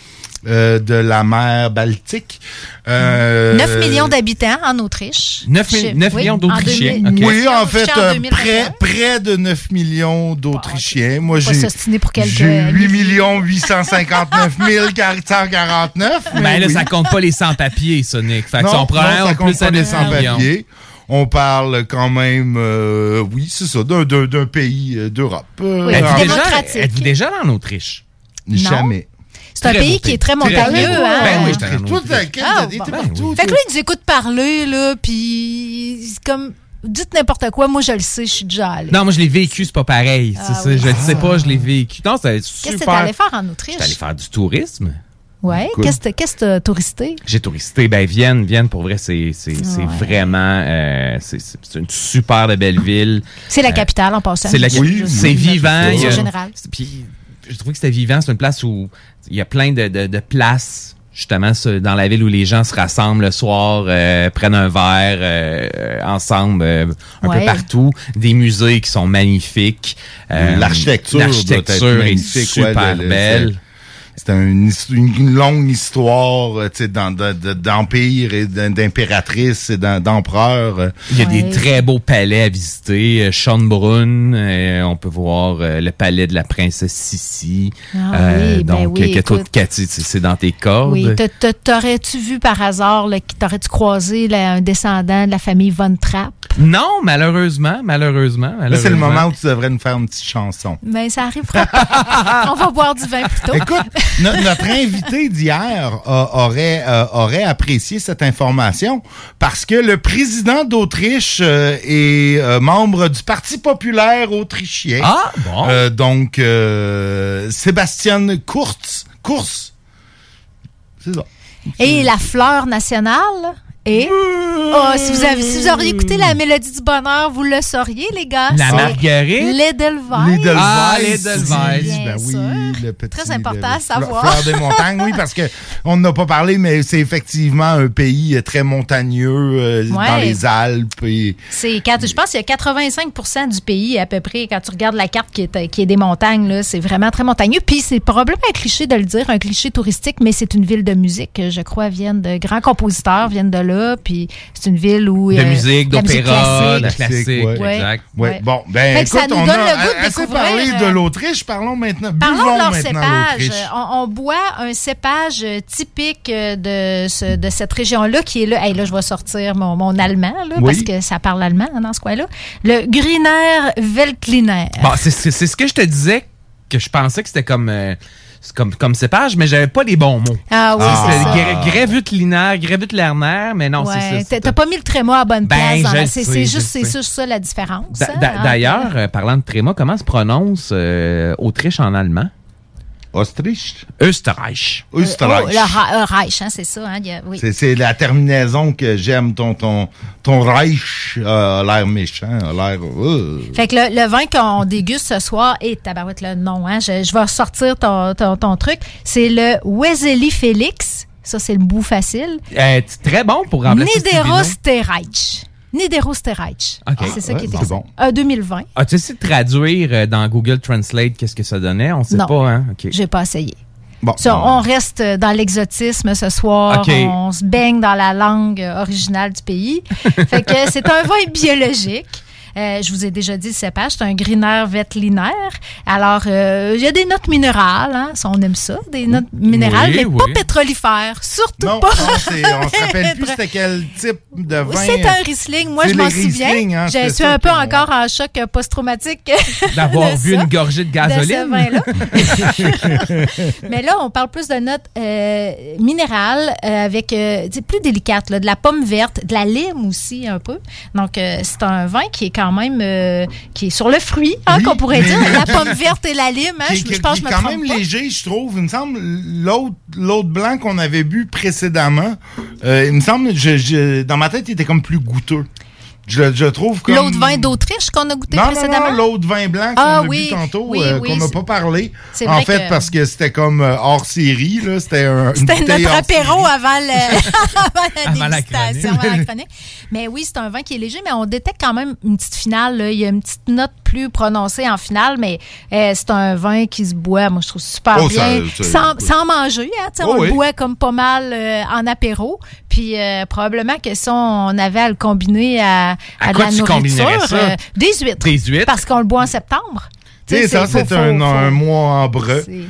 De la mer Baltique. 9 millions d'habitants en Autriche. 9 millions d'Autrichiens. Oui, en fait, près de 9 millions d'Autrichiens. Okay. Moi, j'ai 8 859 449. Ben là, ça compte pas les sans-papiers, ça, Nick. Fait que ça compte pas les sans-papiers. On parle quand même, c'est ça, d'un pays d'Europe. Oui, êtes-vous déjà en Autriche? Jamais. C'est un pays qui est très montagneux. Fait que lui, il nous écoute parler, là, puis comme... Dites n'importe quoi, moi je le sais, je suis déjà allée. Non, moi je l'ai vécu, c'est pas pareil. Je ne sais pas, je l'ai vécu. Non, c'est super. Qu'est-ce que tu allais faire en Autriche? Je suis allé faire du tourisme. Ouais, cool. Qu'est-ce que t'as touristé? J'ai touristé, Vienne, pour vrai, c'est vraiment... c'est une super belle ville. C'est la capitale, en passant. C'est vivant. En général. Puis... Je trouvais que c'était vivant. C'est une place où il y a plein de places, justement, dans la ville où les gens se rassemblent le soir, prennent un verre ensemble un peu partout. Des musées qui sont magnifiques. L'architecture est super belle. c'est une longue histoire, tu sais, d'empire et d'impératrice et d'empereur. Il y a des très beaux palais à visiter. Schönbrunn, on peut voir le palais de la princesse Sissi. Cathy, c'est dans tes cordes. Oui, t'aurais-tu vu par hasard, là, t'aurais-tu croisé un descendant de la famille Von Trapp? Non, malheureusement. Là, c'est le moment où tu devrais nous faire une petite chanson. Mais ça arrivera pas. On va boire du vin plus tôt. Écoute, notre invité d'hier aurait apprécié cette information parce que le président d'Autriche est membre du Parti populaire autrichien. Ah, bon. Donc, Sébastien Kurz. C'est ça. Et la fleur nationale... si vous auriez écouté la mélodie du bonheur, vous le sauriez, les gars. La marguerite. L'Edelweiss. L'Edelweiss. Ben oui, le petit. Très important à savoir. Fleur des montagnes, oui, parce qu'on n'en a pas parlé, mais c'est effectivement un pays très montagneux dans les Alpes. Je pense qu'il y a 85% du pays, à peu près, quand tu regardes la carte qui est des montagnes, là, c'est vraiment très montagneux. Puis c'est probablement un cliché de le dire, un cliché touristique, mais c'est une ville de musique, je crois, viennent de grands compositeurs, viennent de là. Puis c'est une ville où de musique, d'opéra, de classique. Exact. Ouais. Bon, ben écoute, on donne le goût de découvrir. Parlé de l'Autriche, parlons maintenant de leur cépage. On boit un cépage typique de cette région-là qui est là. Hey, là, je vais sortir mon allemand là, parce que ça parle allemand dans ce coin-là. Le Grüner Veltliner. Bon, c'est ce que je te disais que je pensais que c'était comme cépage, mais j'avais pas les bons mots. Ah oui, c'est ça. Grävutliner, mais non, c'est ça. T'as pas mis le tréma à bonne place. C'est juste ça la différence. D'ailleurs, parlant de tréma, comment se prononce Autriche en allemand? Autriche? Österreich. Le Reich, hein, c'est ça. Hein, oui. C'est la terminaison que j'aime. Ton Reich a l'air méchant, a l'air... Fait que le vin qu'on déguste ce soir, tabarouette le nom, hein, je vais ressortir ton truc, c'est le Weseli Félix. Ça, c'est le bout facile. C'est très bon pour remplacer Niederösterreich. Niederösterreich. Okay. C'est ça qui était bon. 2020. Tu essayé de traduire dans Google Translate qu'est-ce que ça donnait? On ne sait pas. Hein? Okay. J'ai pas essayé. Bon, on reste dans l'exotisme ce soir. Okay. On se baigne dans la langue originale du pays. Fait que c'est un vin biologique. Je vous ai déjà dit le cépage, c'est un Grüner Veltliner. Alors, il y a des notes minérales, hein, on aime ça, des notes minérales, mais pas pétrolifères, surtout pas. Non, on se rappelle plus c'était quel type de vin. C'est un Riesling, moi je m'en souviens. Hein, je suis un peu encore en choc post-traumatique. D'avoir vu une gorgée de gasoline. De ce vin-là. Mais là, on parle plus de notes minérales, avec plus délicates, là, de la pomme verte, de la lime aussi un peu. Donc, c'est un vin qui est quand même qui est sur le fruit, hein, qu'on pourrait dire, la pomme verte et la lime, hein, je pense que je me trompe pas. Quand même léger, je trouve. Il me semble, l'autre blanc qu'on avait bu précédemment, il me semble, dans ma tête, il était comme plus goûteux. Je trouve comme... L'autre vin d'Autriche qu'on a goûté précédemment? Non, l'autre vin blanc qu'on a bu tantôt, qu'on n'a pas parlé. En fait, parce que c'était comme hors série. Là, c'était notre apéro avant avant la dégustation, avant la chronique. Mais oui, c'est un vin qui est léger, mais on détecte quand même une petite finale. Là. Il y a une petite note plus prononcée en finale, mais c'est un vin qui se boit, moi, je trouve super bien. Sans manger, hein, on le boit comme pas mal en apéro. Puis probablement que si on avait à le combiner à de la nourriture, des huîtres. Parce qu'on le boit en septembre. C'est un mois ambreux. Et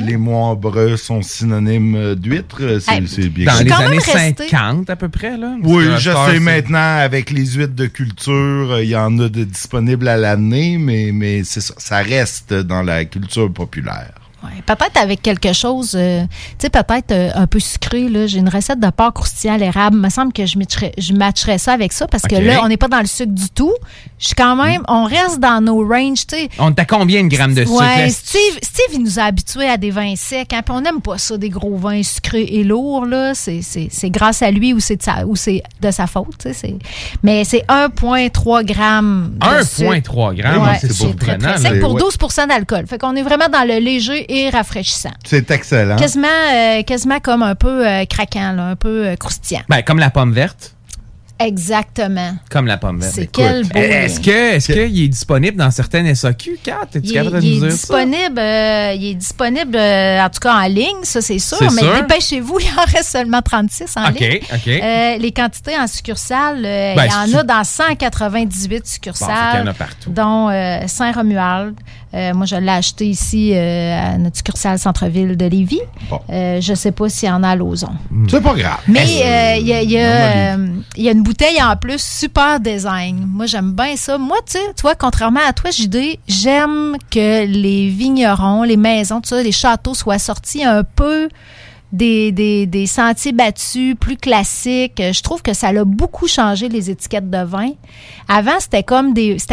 les mois ambreux sont synonymes d'huîtres. C'est bien. Dans les années 50, à peu près. Là. Oui, je sais maintenant, avec les huîtres de culture, il y en a de disponibles à l'année, mais c'est ça. Ça reste dans la culture populaire. Ouais, peut-être avec quelque chose, un peu sucré. Là, j'ai une recette de porc croustillant à l'érable. Il me semble que je matcherais ça avec ça parce que là, on n'est pas dans le sucre du tout. On reste dans nos ranges. T'sais. On t'a combien de grammes de sucre? Ouais, Steve, il nous a habitués à des vins secs. Hein, on n'aime pas ça, des gros vins sucrés et lourds. Là. C'est grâce à lui ou c'est de sa faute. Mais c'est 1,3 grammes de sucre. 1,3 grammes? Ouais, c'est beau, très, très sec pour 12 % d'alcool. Fait qu'on est vraiment dans le léger et rafraîchissant. C'est excellent. Quasiment comme un peu craquant, là, un peu croustillant. Ben, comme la pomme verte. Exactement. Comme la pomme verte. C'est quel beau. Est-ce qu'il est disponible dans certaines SAQ, Kat? Es-tu capable de nous dire ça? Il est disponible, en tout cas en ligne, ça c'est sûr. Dépêchez-vous, il en reste seulement 36 en ligne. OK. Les quantités en succursales, il y en a dans 198 succursales. Bon, il y en a partout. Dont Saint-Romuald. Moi, je l'ai acheté ici à notre succursale centre-ville de Lévis. Bon. Je ne sais pas s'il y en a à Lauzon. C'est pas grave. Mais il y a une bouteille en plus, super design. Moi, j'aime bien ça. Moi, tu vois, contrairement à toi, JD, j'aime que les vignerons, les maisons, tout ça, les châteaux soient sortis un peu des sentiers battus, plus classiques. Je trouve que ça a beaucoup changé les étiquettes de vin. Avant, c'était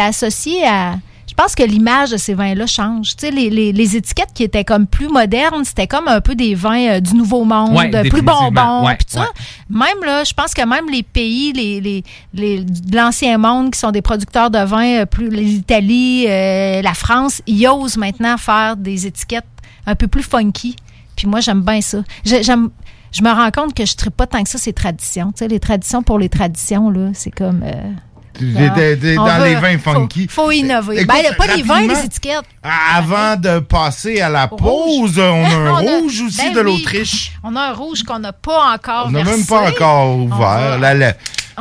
associé à... Je pense que l'image de ces vins-là change. Tu sais, les étiquettes qui étaient comme plus modernes, c'était comme un peu des vins du Nouveau Monde, plus bonbons, puis ça. Même là, je pense que même les pays, de l'Ancien Monde qui sont des producteurs de vins, plus l'Italie, la France, ils osent maintenant faire des étiquettes un peu plus funky. Puis moi, j'aime bien ça. Je me rends compte que je ne tripe pas tant que ça ces traditions. Tu sais, les traditions pour les traditions, là, c'est comme... les vins funky. Faut innover. Écoute, pas les vins, les étiquettes. Avant de passer à la pause, on a un rouge aussi de l'Autriche. On a un rouge qu'on n'a pas encore ouvert. On n'a même pas encore ouvert.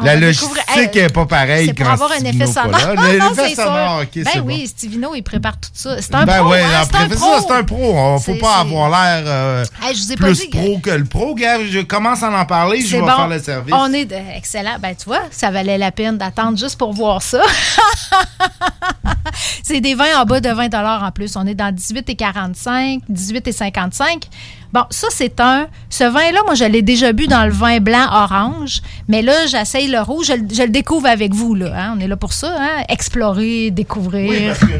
La logistique n'est pas pareille quand Stivino n'est pas là. L'effet sonore, OK, c'est bon. Ben oui, Stivino, il prépare tout ça. C'est un pro, c'est un pro. Il ne faut pas avoir l'air plus pro que le pro. Je commence à en parler, je vais faire le service. On est excellent. Ben tu vois, ça valait la peine d'attendre juste pour voir ça. C'est des vins en bas de 20 $ en plus. On est dans 18,45, 18,55. Bon, ça, ce vin-là, moi, je l'ai déjà bu dans le vin blanc orange, mais là, j'essaye le rouge, je le découvre avec vous, là. Hein? On est là pour ça, hein? Explorer, découvrir. Oui, parce que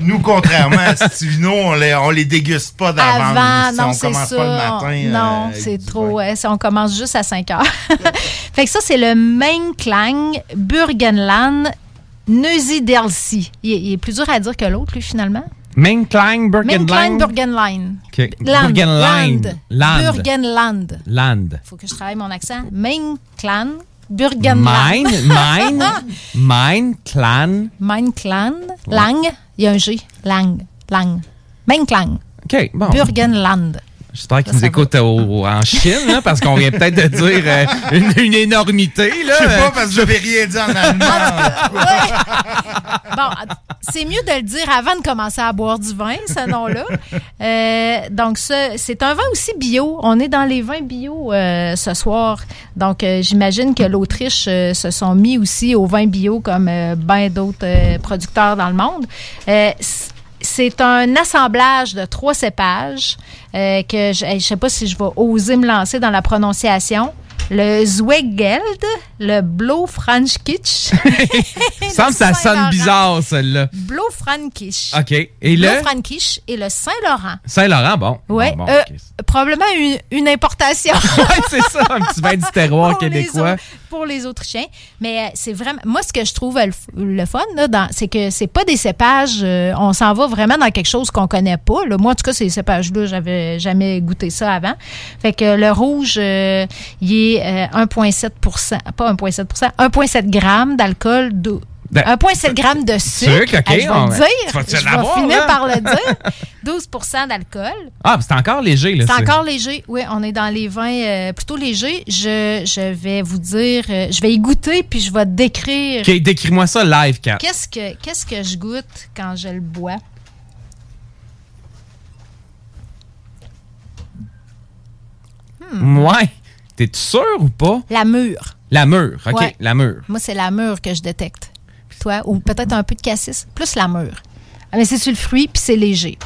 nous contrairement à Stivino, on les déguste pas d'avance. On commence pas le matin. Non, c'est trop. On commence juste à 5 heures. Fait que ça, c'est le Main Klang Burgenland Neusiedelsee. Il est plus dur à dire que l'autre, lui, finalement. Main Klang Burgenland. Okay. Burgenland. Faut que je travaille mon accent. Main Klang Burgenland. Main Klang. Il y a un G. Lang. Main Klang. OK, bon. Burgenland. J'espère qu'ils nous écoutent en Chine, là, parce qu'on vient peut-être de dire une énormité. Là. Je sais pas, parce que je vais rien dire en allemand. Ouais. Bon, c'est mieux de le dire avant de commencer à boire du vin, ce nom-là. Donc, c'est un vin aussi bio. On est dans les vins bio ce soir. Donc, j'imagine que l'Autriche se sont mis aussi aux vins bio comme bien d'autres producteurs dans le monde. C'est un assemblage de 3 cépages que je ne sais pas si je vais oser me lancer dans la prononciation. Le Zweigeld, le Blaufränkisch. Il semble que ça sonne bizarre, celle-là. Blaufränkisch. OK. Et le Blaufränkisch et le Saint-Laurent. Saint-Laurent, bon. Oui. Bon, okay. Probablement une importation. Oui, c'est ça, un petit vin du terroir québécois. Pour les Autrichiens. Mais c'est vraiment... Moi, ce que je trouve le fun, là, c'est que c'est pas des cépages... on s'en va vraiment dans quelque chose qu'on connaît pas. Là. Moi, en tout cas, ces cépages-là, j'avais jamais goûté ça avant. Fait que le rouge, il est 1,7%, pas 1,7%, 1,7 grammes d'alcool, 1,7 grammes de sucre, okay, je vais finir par le dire, 12% d'alcool. Ah, c'est encore léger. Là, c'est encore léger, oui, on est dans les vins plutôt légers. Je vais vous dire, je vais y goûter, puis je vais décrire. Okay, décris-moi ça live, Kat. Qu'est-ce que je goûte quand je le bois? Ouais. T'es-tu sûr ou pas? La mûre, OK, ouais. La mûre. Moi, c'est la mûre que je détecte. Toi, ou peut-être un peu de cassis, plus la mûre. Mais c'est sur le fruit, puis c'est léger.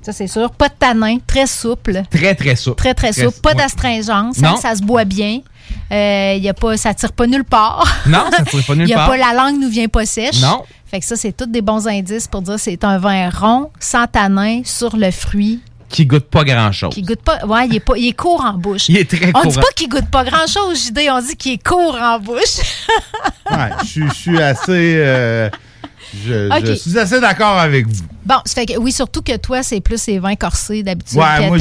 Ça, c'est sûr. Pas de tanin, très souple. Très, très souple. Pas d'astringence, ça se boit bien. Ça tire pas nulle part. Non, ça tire pas nulle part. La langue nous vient pas sèche. Non. Fait que ça, c'est tous des bons indices pour dire que c'est un vin rond, sans tanin, sur le fruit. Qui goûte pas grand-chose. Ouais, il est court en bouche. Il est très court. On dit pas qu'il goûte pas grand-chose, JD, on dit qu'il est court en bouche. Ouais, je suis assez Je suis assez d'accord avec vous. Bon, ça fait que, oui, surtout que toi, c'est plus les vins corsés d'habitude. Ouais, moi,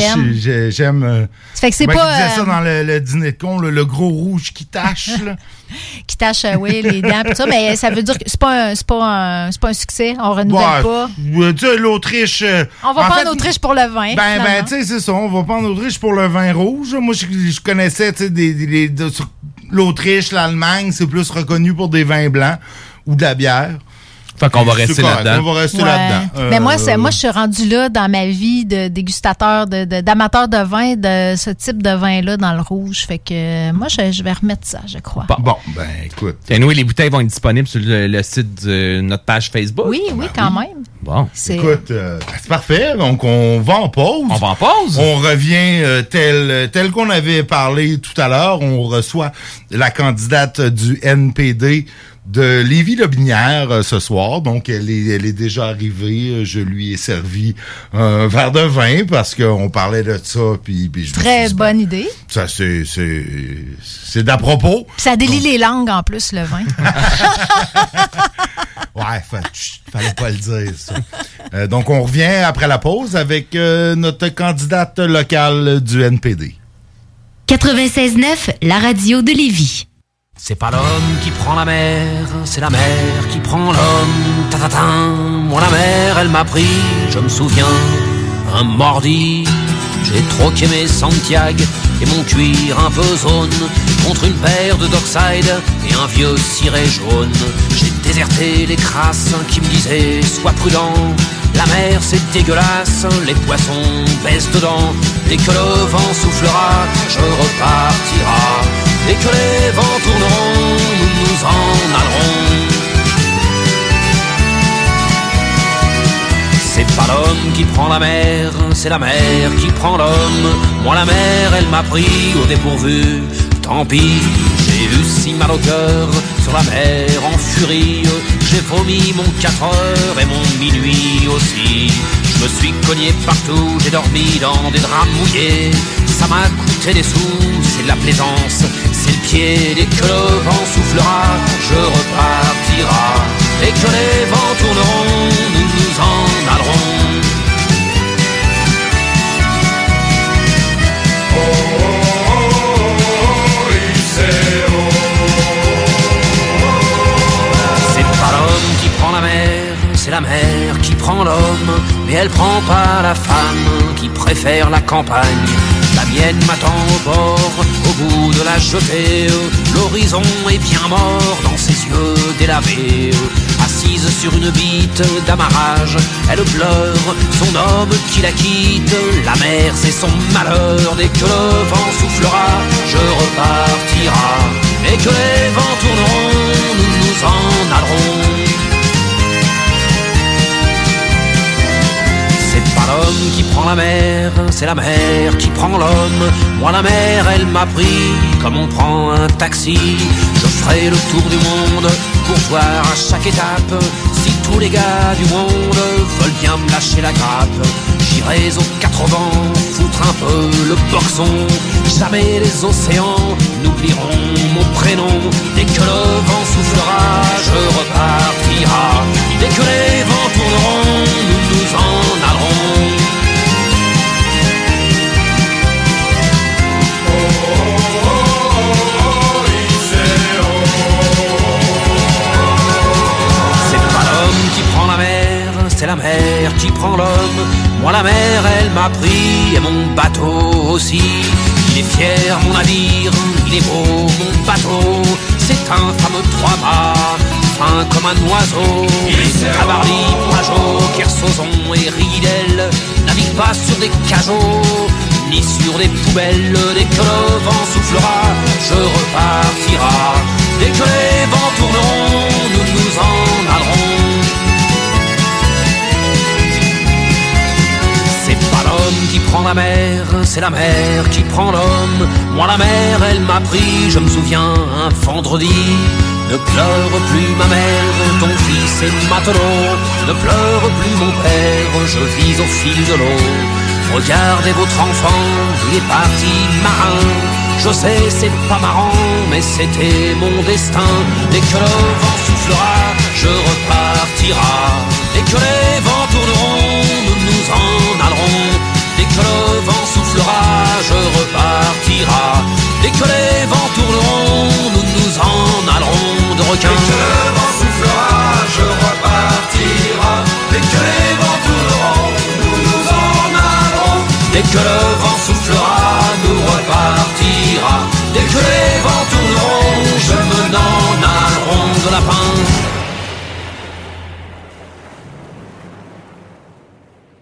j'aime. Ça fait que c'est pas. Je disais ça dans le dîner de con, le gros rouge qui tache. Là. Qui tache, oui, les dents, tout ça. Mais ça veut dire que c'est pas un succès. On renouvelle pas. Tu sais, l'Autriche. On va pas en Autriche pour le vin. Ben, tu sais, c'est ça. On va pas en Autriche pour le vin rouge. Moi, je connaissais, tu sais, l'Autriche, l'Allemagne, c'est plus reconnu pour des vins blancs ou de la bière. Fait qu'on va rester là-dedans. On va rester là-dedans. Mais moi, je suis rendue là dans ma vie de dégustateur, d'amateur de vin, de ce type de vin-là dans le rouge. Fait que moi, je vais remettre ça, je crois. Bon, ben écoute. Et nous, les bouteilles vont être disponibles sur le site de notre page Facebook. Oui, oui, quand même. Bon. Écoute, c'est parfait. Donc, on va en pause. On revient tel qu'on avait parlé tout à l'heure. On reçoit la candidate du NPD de Lévis-Lotbinière ce soir. Donc, elle est déjà arrivée. Je lui ai servi un verre de vin parce qu'on parlait de ça. Puis je Très dis, bonne idée. Ça, c'est d'à propos. Puis ça délie les langues en plus, le vin. Ouais, fallait pas le dire, ça. Donc, on revient après la pause avec notre candidate locale du NPD. 96.9, la radio de Lévis. C'est pas l'homme qui prend la mer, c'est la mer qui prend l'homme. Ta-ta-ta, moi la mer, elle m'a pris, je me souviens, un mordi. J'ai troqué mes Santiago et mon cuir un peu zone contre une paire de Dockside et un vieux ciré jaune. J'ai déserté les crasses qui me disaient sois prudent, la mer c'est dégueulasse, les poissons baissent dedans. Dès que le vent soufflera, je repartira. Dès que les vents tourneront, nous nous en allerons. C'est pas l'homme qui prend la mer, c'est la mer qui prend l'homme. Moi la mer, elle m'a pris au dépourvu, tant pis. J'ai eu si mal au cœur, sur la mer en furie. J'ai vomi mon 4 heures et mon minuit aussi. Je me suis cogné partout, j'ai dormi dans des draps mouillés. Ça m'a coûté des sous, c'est de la plaisance, c'est le pied. Dès que le vent soufflera, je repartira. Dès que les vents tourneront, nous nous en allerons. Oh, oh, oh, oh. C'est pas l'homme qui prend la mer, c'est la mer qui prend l'homme. Mais elle prend pas la femme qui préfère la campagne. La mienne m'attend au bord, au bout de la jetée. L'horizon est bien mort dans ses yeux délavés. Assise sur une bite d'amarrage, elle pleure son homme qui la quitte. La mer c'est son malheur. Dès que le vent soufflera, je repartira. Dès que les vents tourneront, nous nous en allerons. L'homme qui prend la mer, c'est la mer qui prend l'homme. Moi la mer, elle m'a pris comme on prend un taxi. Je ferai le tour du monde pour voir à chaque étape si tous les gars du monde veulent bien me lâcher la grappe. J'irai aux 80, foutre un peu le boxon. Jamais les océans n'oublieront mon prénom. Dès que le vent soufflera, je repartira. Dès que les vents tourneront, nous nous en allerons. Oh, oh, oh, oh, oh. C'est pas l'homme qui prend la mer, c'est la mer qui prend l'homme. Moi la mer, elle m'a pris et mon bateau aussi. Il est fier mon navire, il est beau mon bateau. C'est un fameux 3 mâts, fin comme un oiseau. Tabarly, Poingeau, Kersozon et Ridel naviguent pas sur des cajots, ni sur des poubelles. Dès que le vent soufflera, je repartira. Dès que les vents tourneront, nous nous en allerons. L'homme qui prend la mer, c'est la mer qui prend l'homme. Moi la mer, elle m'a pris, je me souviens, un vendredi. Ne pleure plus ma mère, ton fils est matelot. Ne pleure plus mon père, je vis au fil de l'eau. Regardez votre enfant, il est parti marin. Je sais, c'est pas marrant, mais c'était mon destin. Dès que le vent soufflera, je repars. partira. Dès que les vents tourneront, nous nous en allerons. Dès que le vent soufflera, je repartira. Dès que les vents tourneront, nous nous en allerons de requins. Dès que le vent soufflera, je repartira. Dès que les vents tourneront, nous nous en allerons. Dès que le vent soufflera, nous repartira. Dès que les vents tourneront, je me n'en allerons de lapin.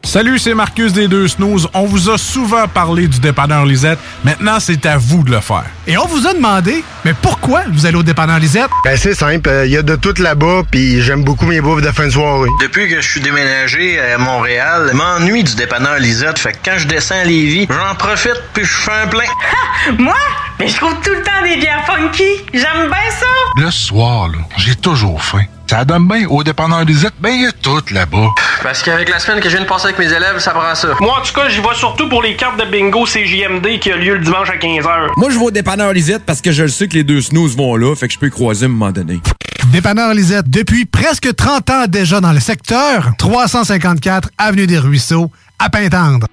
Salut, c'est Marcus des Deux Snooze. On vous a souvent parlé du dépanneur Lisette. Maintenant, c'est à vous de le faire. Et on vous a demandé, mais pourquoi vous allez au dépanneur Lisette? Ben, c'est simple. Il y a de tout là-bas, puis j'aime beaucoup mes bouffes de fin de soirée. Depuis que je suis déménagé à Montréal, je m'ennuie du dépanneur Lisette. Fait que quand je descends à Lévis, j'en profite, puis je fais un plein. Ha! Moi? Mais je trouve tout le temps des bières funky. J'aime bien ça. Le soir, là, j'ai toujours faim. Ça donne bien. Au dépanneur Lisette, ben il y a tout là-bas. Parce qu'avec la semaine que je viens de passer avec mes élèves, ça prend ça. Moi, en tout cas, j'y vais surtout pour les cartes de bingo CJMD qui a lieu le dimanche à 15h. Moi, je vais au dépanneur Lisette parce que je le sais que les deux snooze vont là, fait que je peux y croiser à un moment donné. Dépanneur Lisette, depuis presque 30 ans déjà dans le secteur, 354 Avenue des Ruisseaux, à Pintendre.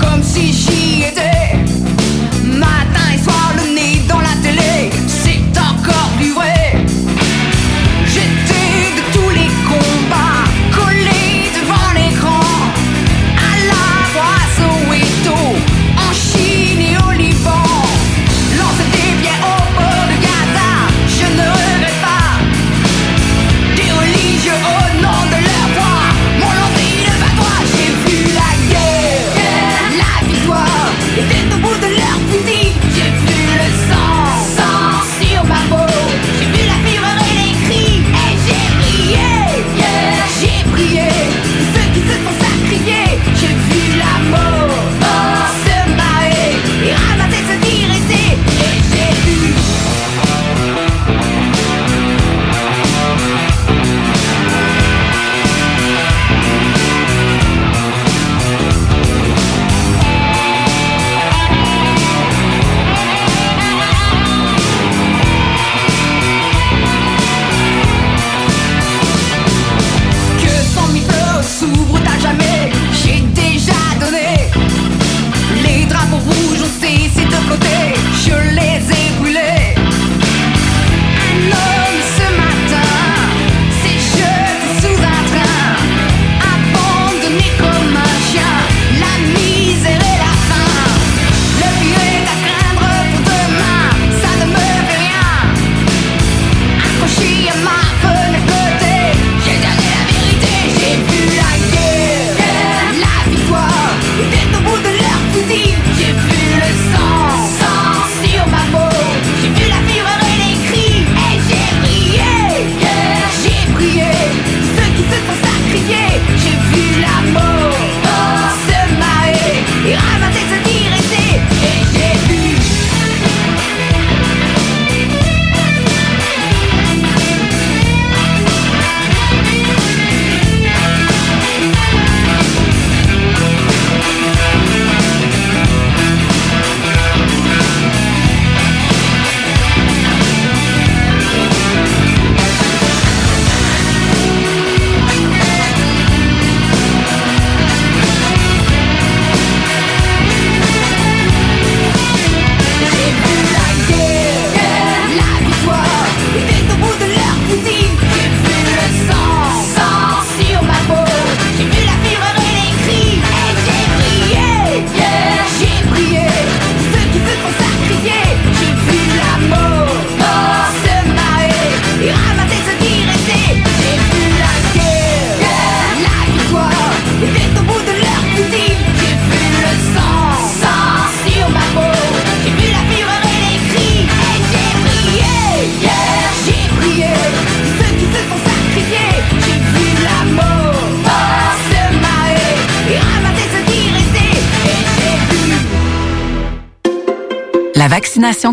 Comme si j'y étais. La vaccination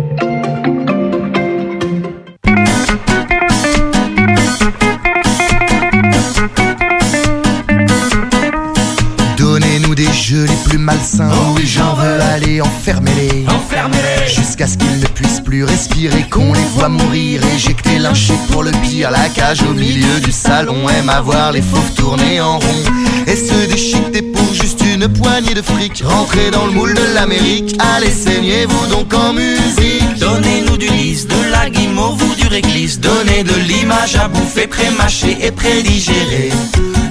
Des jeux les plus malsains. Oh oui, j'en veux. Allez, enfermez-les. Enfermez-les. Jusqu'à ce qu'ils ne puissent plus respirer, qu'on les voit mourir, éjectés, lynchés pour le pire. La cage au milieu du salon aime avoir les fauves tourner en rond et se déchiqueter pour juste une poignée de fric. Rentrez dans le moule de l'Amérique. Allez, saignez-vous donc en musique. Donnez-nous du lys, de la guimauve ou du réglisse. Donnez de l'image à bouffer, pré-mâcher et pré-digérer.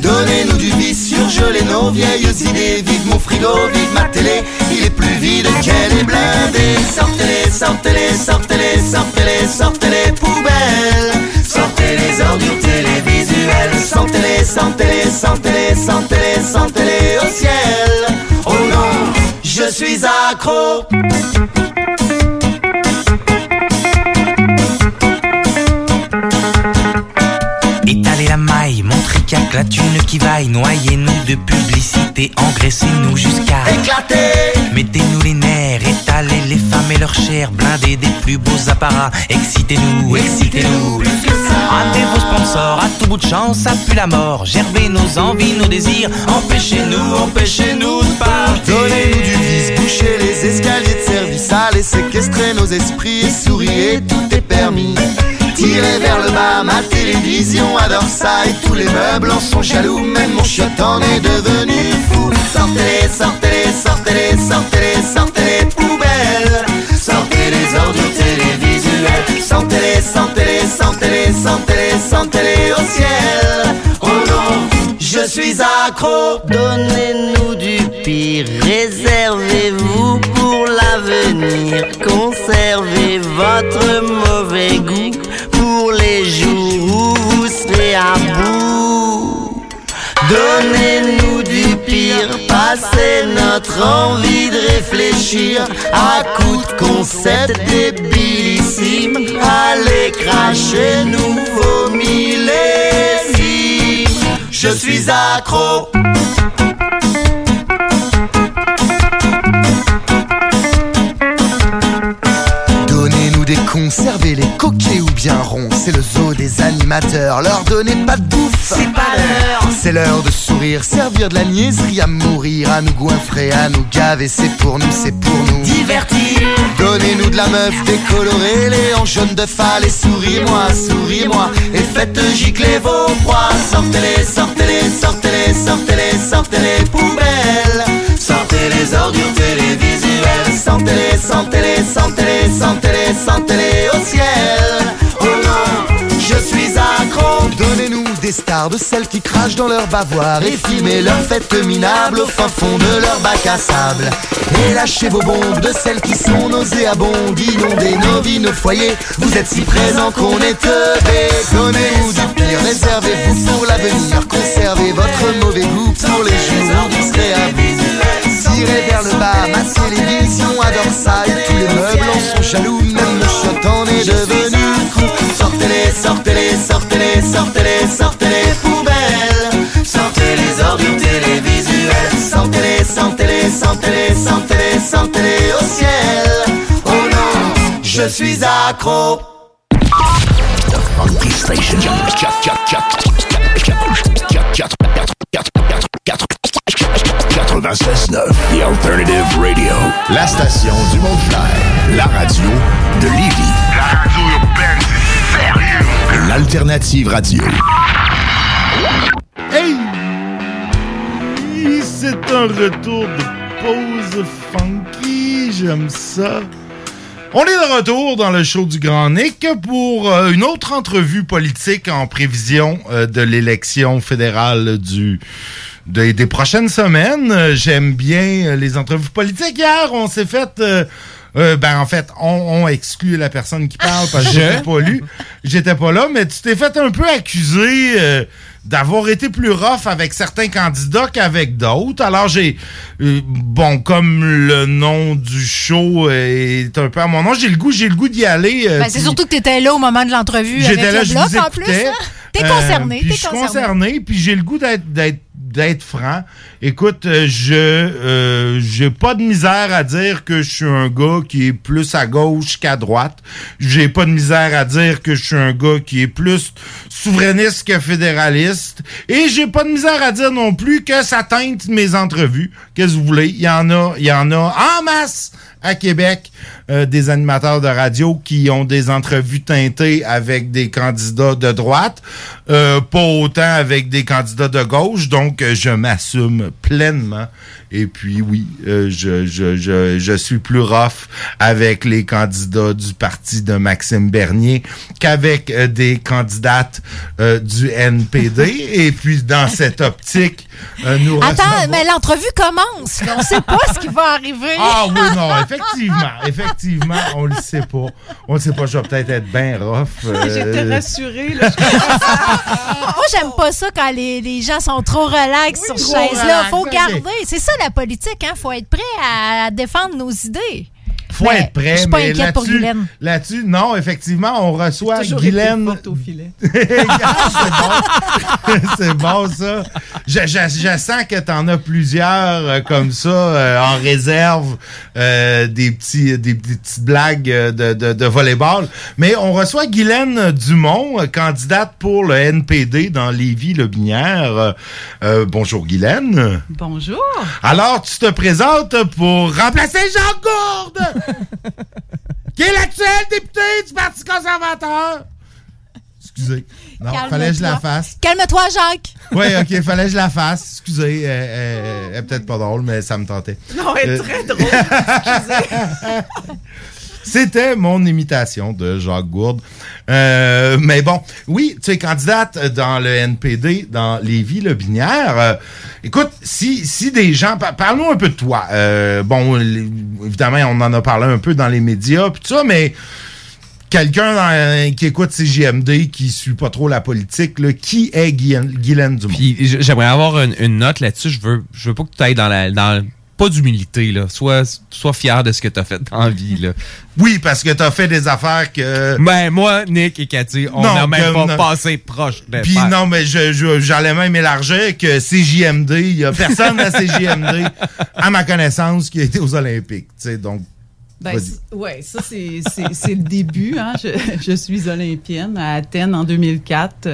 Donnez-nous du vice, surgelez nos vieilles idées. Vive mon frigo, vive ma télé. Il est plus vide qu'elle est blindée. Sortez-les, sortez-les, sortez-les, sortez-les, sortez-les poubelles. Sortez les ordures télévisuelles. Sortez-les, sortez-les, sortez-les, sortez-les, sortez-les au ciel. Oh non, je suis accro. Montricaque, la thune qui vaille, noyez-nous de publicité, engraissez-nous jusqu'à éclater. Mettez-nous les nerfs, étalez les femmes et leur chair, blindez des plus beaux apparats, excitez-nous, excitez-nous. Plus que ça. Hâtez vos sponsors, à tout bout de champ, ça pue la mort, gerbez nos envies, nos désirs, empêchez-nous de partir. Donnez-nous du vice, bouchez les escaliers de service, allez séquestrer nos esprits, et souriez, tout est permis. Tirez vers le bas, ma télévision adore ça et tous les meubles en sont jaloux. Même mon chiotte en est devenu fou. Sortez-les, sortez-les, sortez-les, sortez-les, sortez-les poubelles. Sortez les ordures télévisuelles. Sortez-les, sortez-les, sortez-les, sortez-les, sortez-les au ciel. Oh non, je suis accro. Donnez-nous du pire, réservez-vous pour l'avenir. Conservez votre mauvais goût pour les jours où vous serez à bout. Donnez-nous du pire, passez notre envie de réfléchir à coups de concepts débilissimes. Allez, crachez-nous vos millésimes. Je suis accro. Conservez les coquets ou bien ronds, c'est le zoo des animateurs. Leur donner pas de bouffe, c'est pas l'heure. C'est l'heure de sourire, servir de la niaiserie à mourir, à nous goinfrer, à nous gaver. C'est pour nous, c'est pour nous. Divertir. Donnez-nous de la meuf, décolorez les en jaune de fal et souris-moi, souris-moi. Et faites gicler vos proies. Sortez-les, sortez-les, sortez-les, sortez-les, sortez-les poubelles. Sortez les ordures télévisuelles. Sortez-les, sortez-les, sortez-les, sortez-les, sortez-les au ciel. Oh non, je suis accro. Donnez-nous des stars de celles qui crachent dans leur bavoir et filmez leurs fêtes minables au fin fond de leur bac à sable. Et lâchez vos bombes de celles qui sont nauséabondes. Inondez nos vies, nos foyers. Vous êtes si présents qu'on est teubés. Donnez-nous du pire, réservez-vous pour l'avenir. Conservez votre mauvais goût pour les jours où vous serez à bout. Tirez vers le bas, ma télévision adore ça et tous les meubles en sont jaloux. Même le chiotte en est devenu fou. Sortez-les, sortez-les, sortez-les, sortez-les, sortez-les poubelles. Sortez les ordures télévisuelles. Sortez-les, sortez-les, sortez-les, sortez-les, sortez-les au ciel. Oh non, je suis accro. The Funky Station. The Alternative Radio. La station du Mont-Clair. La radio de Lévis. La radio urbaine, c'est sérieux. L'Alternative Radio. Hey! C'est un retour de pause funky. J'aime ça. On est de retour dans le show du Grand Nick pour une autre entrevue politique en prévision de l'élection fédérale des prochaines semaines. J'aime bien les entrevues politiques. Hier, on s'est fait En fait, on exclut la personne qui parle parce que j'étais pas lu. J'étais pas là, mais tu t'es fait un peu accuser d'avoir été plus rough avec certains candidats qu'avec d'autres. Alors, comme le nom du show est un peu à mon nom, j'ai le goût d'y aller. C'est surtout que t'étais là au moment de l'entrevue avec le bloc, en plus. Hein? T'es concerné, t'es concerné. Puis j'ai le goût d'être franc. Écoute, j'ai pas de misère à dire que je suis un gars qui est plus à gauche qu'à droite. J'ai pas de misère à dire que je suis un gars qui est plus souverainiste que fédéraliste. Et j'ai pas de misère à dire non plus que ça teinte mes entrevues. Qu'est-ce que vous voulez? Il y en a en masse à Québec, des animateurs de radio qui ont des entrevues teintées avec des candidats de droite, pas autant avec des candidats de gauche, donc je m'assume pleinement. Et puis oui, je suis plus rough avec les candidats du parti de Maxime Bernier qu'avec des candidates du NPD. Et puis dans cette optique, nous mais l'entrevue commence. On ne sait pas ce qui va arriver. Ah oui, non, effectivement, on le sait pas. On le sait pas. Je vais peut-être être bien rough. J'étais rassurée. Là. Moi, j'aime pas ça quand les gens sont trop relax sur cette chaise-là. Faut garder. C'est ça, la politique, hein? Faut être prêt à défendre nos idées. Faut être prêt, je suis pas inquiète pour Guylaine. Là-dessus, non, effectivement, on reçoit Guylaine. Au filet. C'est bon, ça. Je sens que t'en as plusieurs comme ça en réserve, des petites blagues de volleyball. Mais on reçoit Guylaine Dumont, candidate pour le NPD dans Lévis-Lotbinière. Bonjour Guylaine. Bonjour. Alors, tu te présentes pour remplacer Jean Gourde. Qui est l'actuel député du Parti conservateur? Excusez. Non, fallait que je la fasse. Calme-toi, Jacques. Oui, OK, fallait que je la fasse. Excusez, elle est peut-être pas drôle, mais ça me tentait. Non, elle est très drôle. Excusez. C'était mon imitation de Jacques Gourde. Mais bon, oui, tu es candidate dans le NPD, dans Lévis-Lotbinière. Écoute, si des gens... Parlons un peu de toi. Évidemment, on en a parlé un peu dans les médias, pis tout ça, mais quelqu'un qui écoute CJMD, qui suit pas trop la politique, là, qui est Guylaine Dumont? Puis j'aimerais avoir une note là-dessus. Je veux pas que tu ailles dans pas d'humilité, là. Sois fier de ce que t'as fait dans la vie, là. Oui, parce que t'as fait des affaires que... Ben, moi, Nick et Cathy, on n'a même pas passé proche de Puis non, mais j'allais même élargir que CJMD, il n'y a personne à CJMD, à ma connaissance, qui a été aux Olympiques, tu sais, donc... Ben, ouais, ça, c'est le début, hein. Je suis olympienne à Athènes en 2004.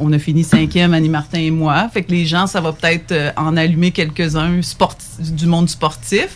On a fini 5e, Annie Martin et moi. Fait que les gens, ça va peut-être en allumer quelques-uns du monde sportif.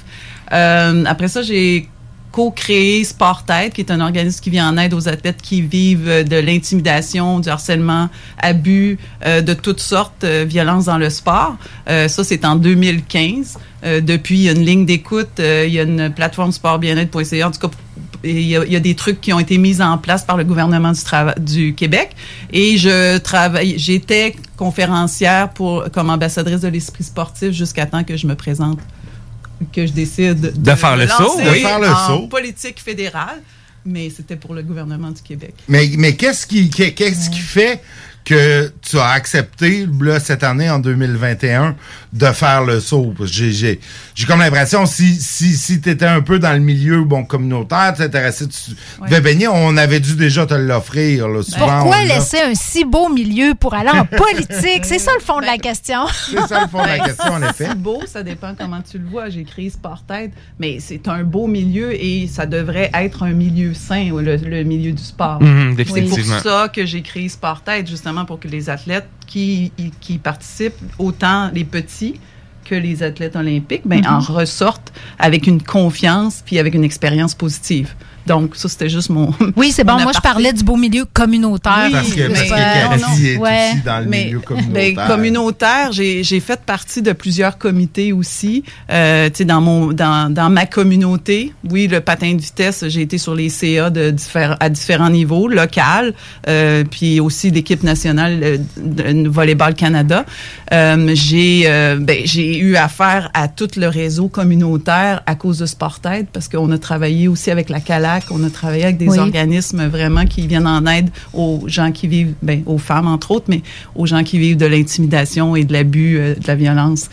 Après ça, j'ai co-créé Sport-Aide, qui est un organisme qui vient en aide aux athlètes qui vivent de l'intimidation, du harcèlement, abus, de toutes sortes, violences dans le sport. Ça, c'est en 2015. Depuis, il y a une ligne d'écoute, il y a une plateforme sportbienêtre.ca. En tout cas, il y a des trucs qui ont été mis en place par le gouvernement du Québec. Et j'étais conférencière comme ambassadrice de l'esprit sportif jusqu'à temps que je me présente, que je décide de faire le saut, en politique fédérale, mais c'était pour le gouvernement du Québec. Mais qu'est-ce qui fait que tu as accepté, là, cette année, en 2021, de faire le saut? J'ai comme l'impression, si tu étais un peu dans le milieu communautaire, t'intéressais, tu devais baigner, on avait dû déjà te l'offrir. Là, souvent, pourquoi laisser un si beau milieu pour aller en politique? C'est ça le fond de la question. C'est ça le fond de la question, en effet. C'est beau, ça dépend comment tu le vois. J'ai créé Sport-Aide, mais c'est un beau milieu et ça devrait être un milieu sain, le milieu du sport. C'est pour ça que j'ai créé Sport-Aide, justement, pour que les athlètes qui participent, autant les petits que les athlètes olympiques, en ressortent avec une confiance puis avec une expérience positive. Donc, ça, c'était juste mon... Oui, c'est bon. Moi, je parlais du beau milieu communautaire. Oui, parce que Cathy est aussi dans le milieu communautaire. Mais communautaire, j'ai fait partie de plusieurs comités aussi. Tu sais, dans ma communauté, oui, le patin de vitesse, j'ai été sur les CA à différents niveaux, local, puis aussi l'équipe nationale de Volleyball Canada. J'ai eu affaire à tout le réseau communautaire à cause de Sport-Aide, parce qu'on a travaillé aussi avec la CALAC, on a travaillé avec des organismes vraiment qui viennent en aide aux gens qui vivent, aux femmes entre autres, mais aux gens qui vivent de l'intimidation et de l'abus, de la violence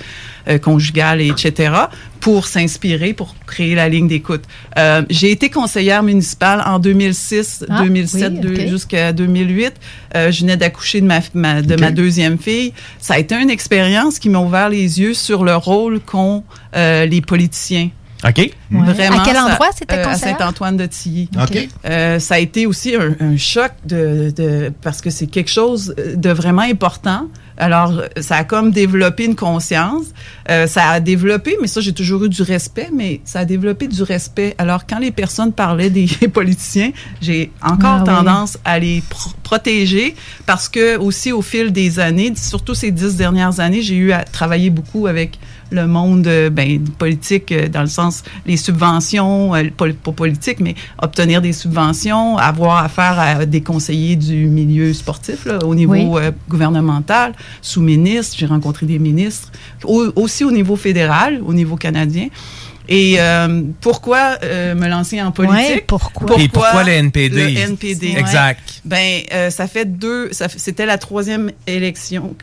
conjugale, etc., pour s'inspirer, pour créer la ligne d'écoute. J'ai été conseillère municipale en 2006, 2007, jusqu'à 2008. Je venais d'accoucher de ma deuxième fille. Ça a été une expérience qui m'a ouvert les yeux sur le rôle qu'ont les politiciens. OK. Ouais. Vraiment, à quel endroit c'était conseillère? À Saint-Antoine-de-Tilly. OK. Ça a été aussi un choc parce que c'est quelque chose de vraiment important. Alors, ça a comme développé une conscience. Ça a développé, mais ça, j'ai toujours eu du respect, mais ça a développé du respect. Alors, quand les personnes parlaient des politiciens, j'ai encore tendance à les protéger parce que, aussi, au fil des années, surtout ces 10 dernières années, j'ai eu à travailler beaucoup avec le monde politique, dans le sens les subventions, pas politique, mais obtenir des subventions, avoir affaire à des conseillers du milieu sportif là, au niveau gouvernemental, sous-ministres, j'ai rencontré des ministres, aussi au niveau fédéral, au niveau canadien. Et pourquoi me lancer en politique? Ouais, pourquoi? Et pourquoi le NPD? Le NPD. Exact. Ouais. Ça fait c'était la troisième élection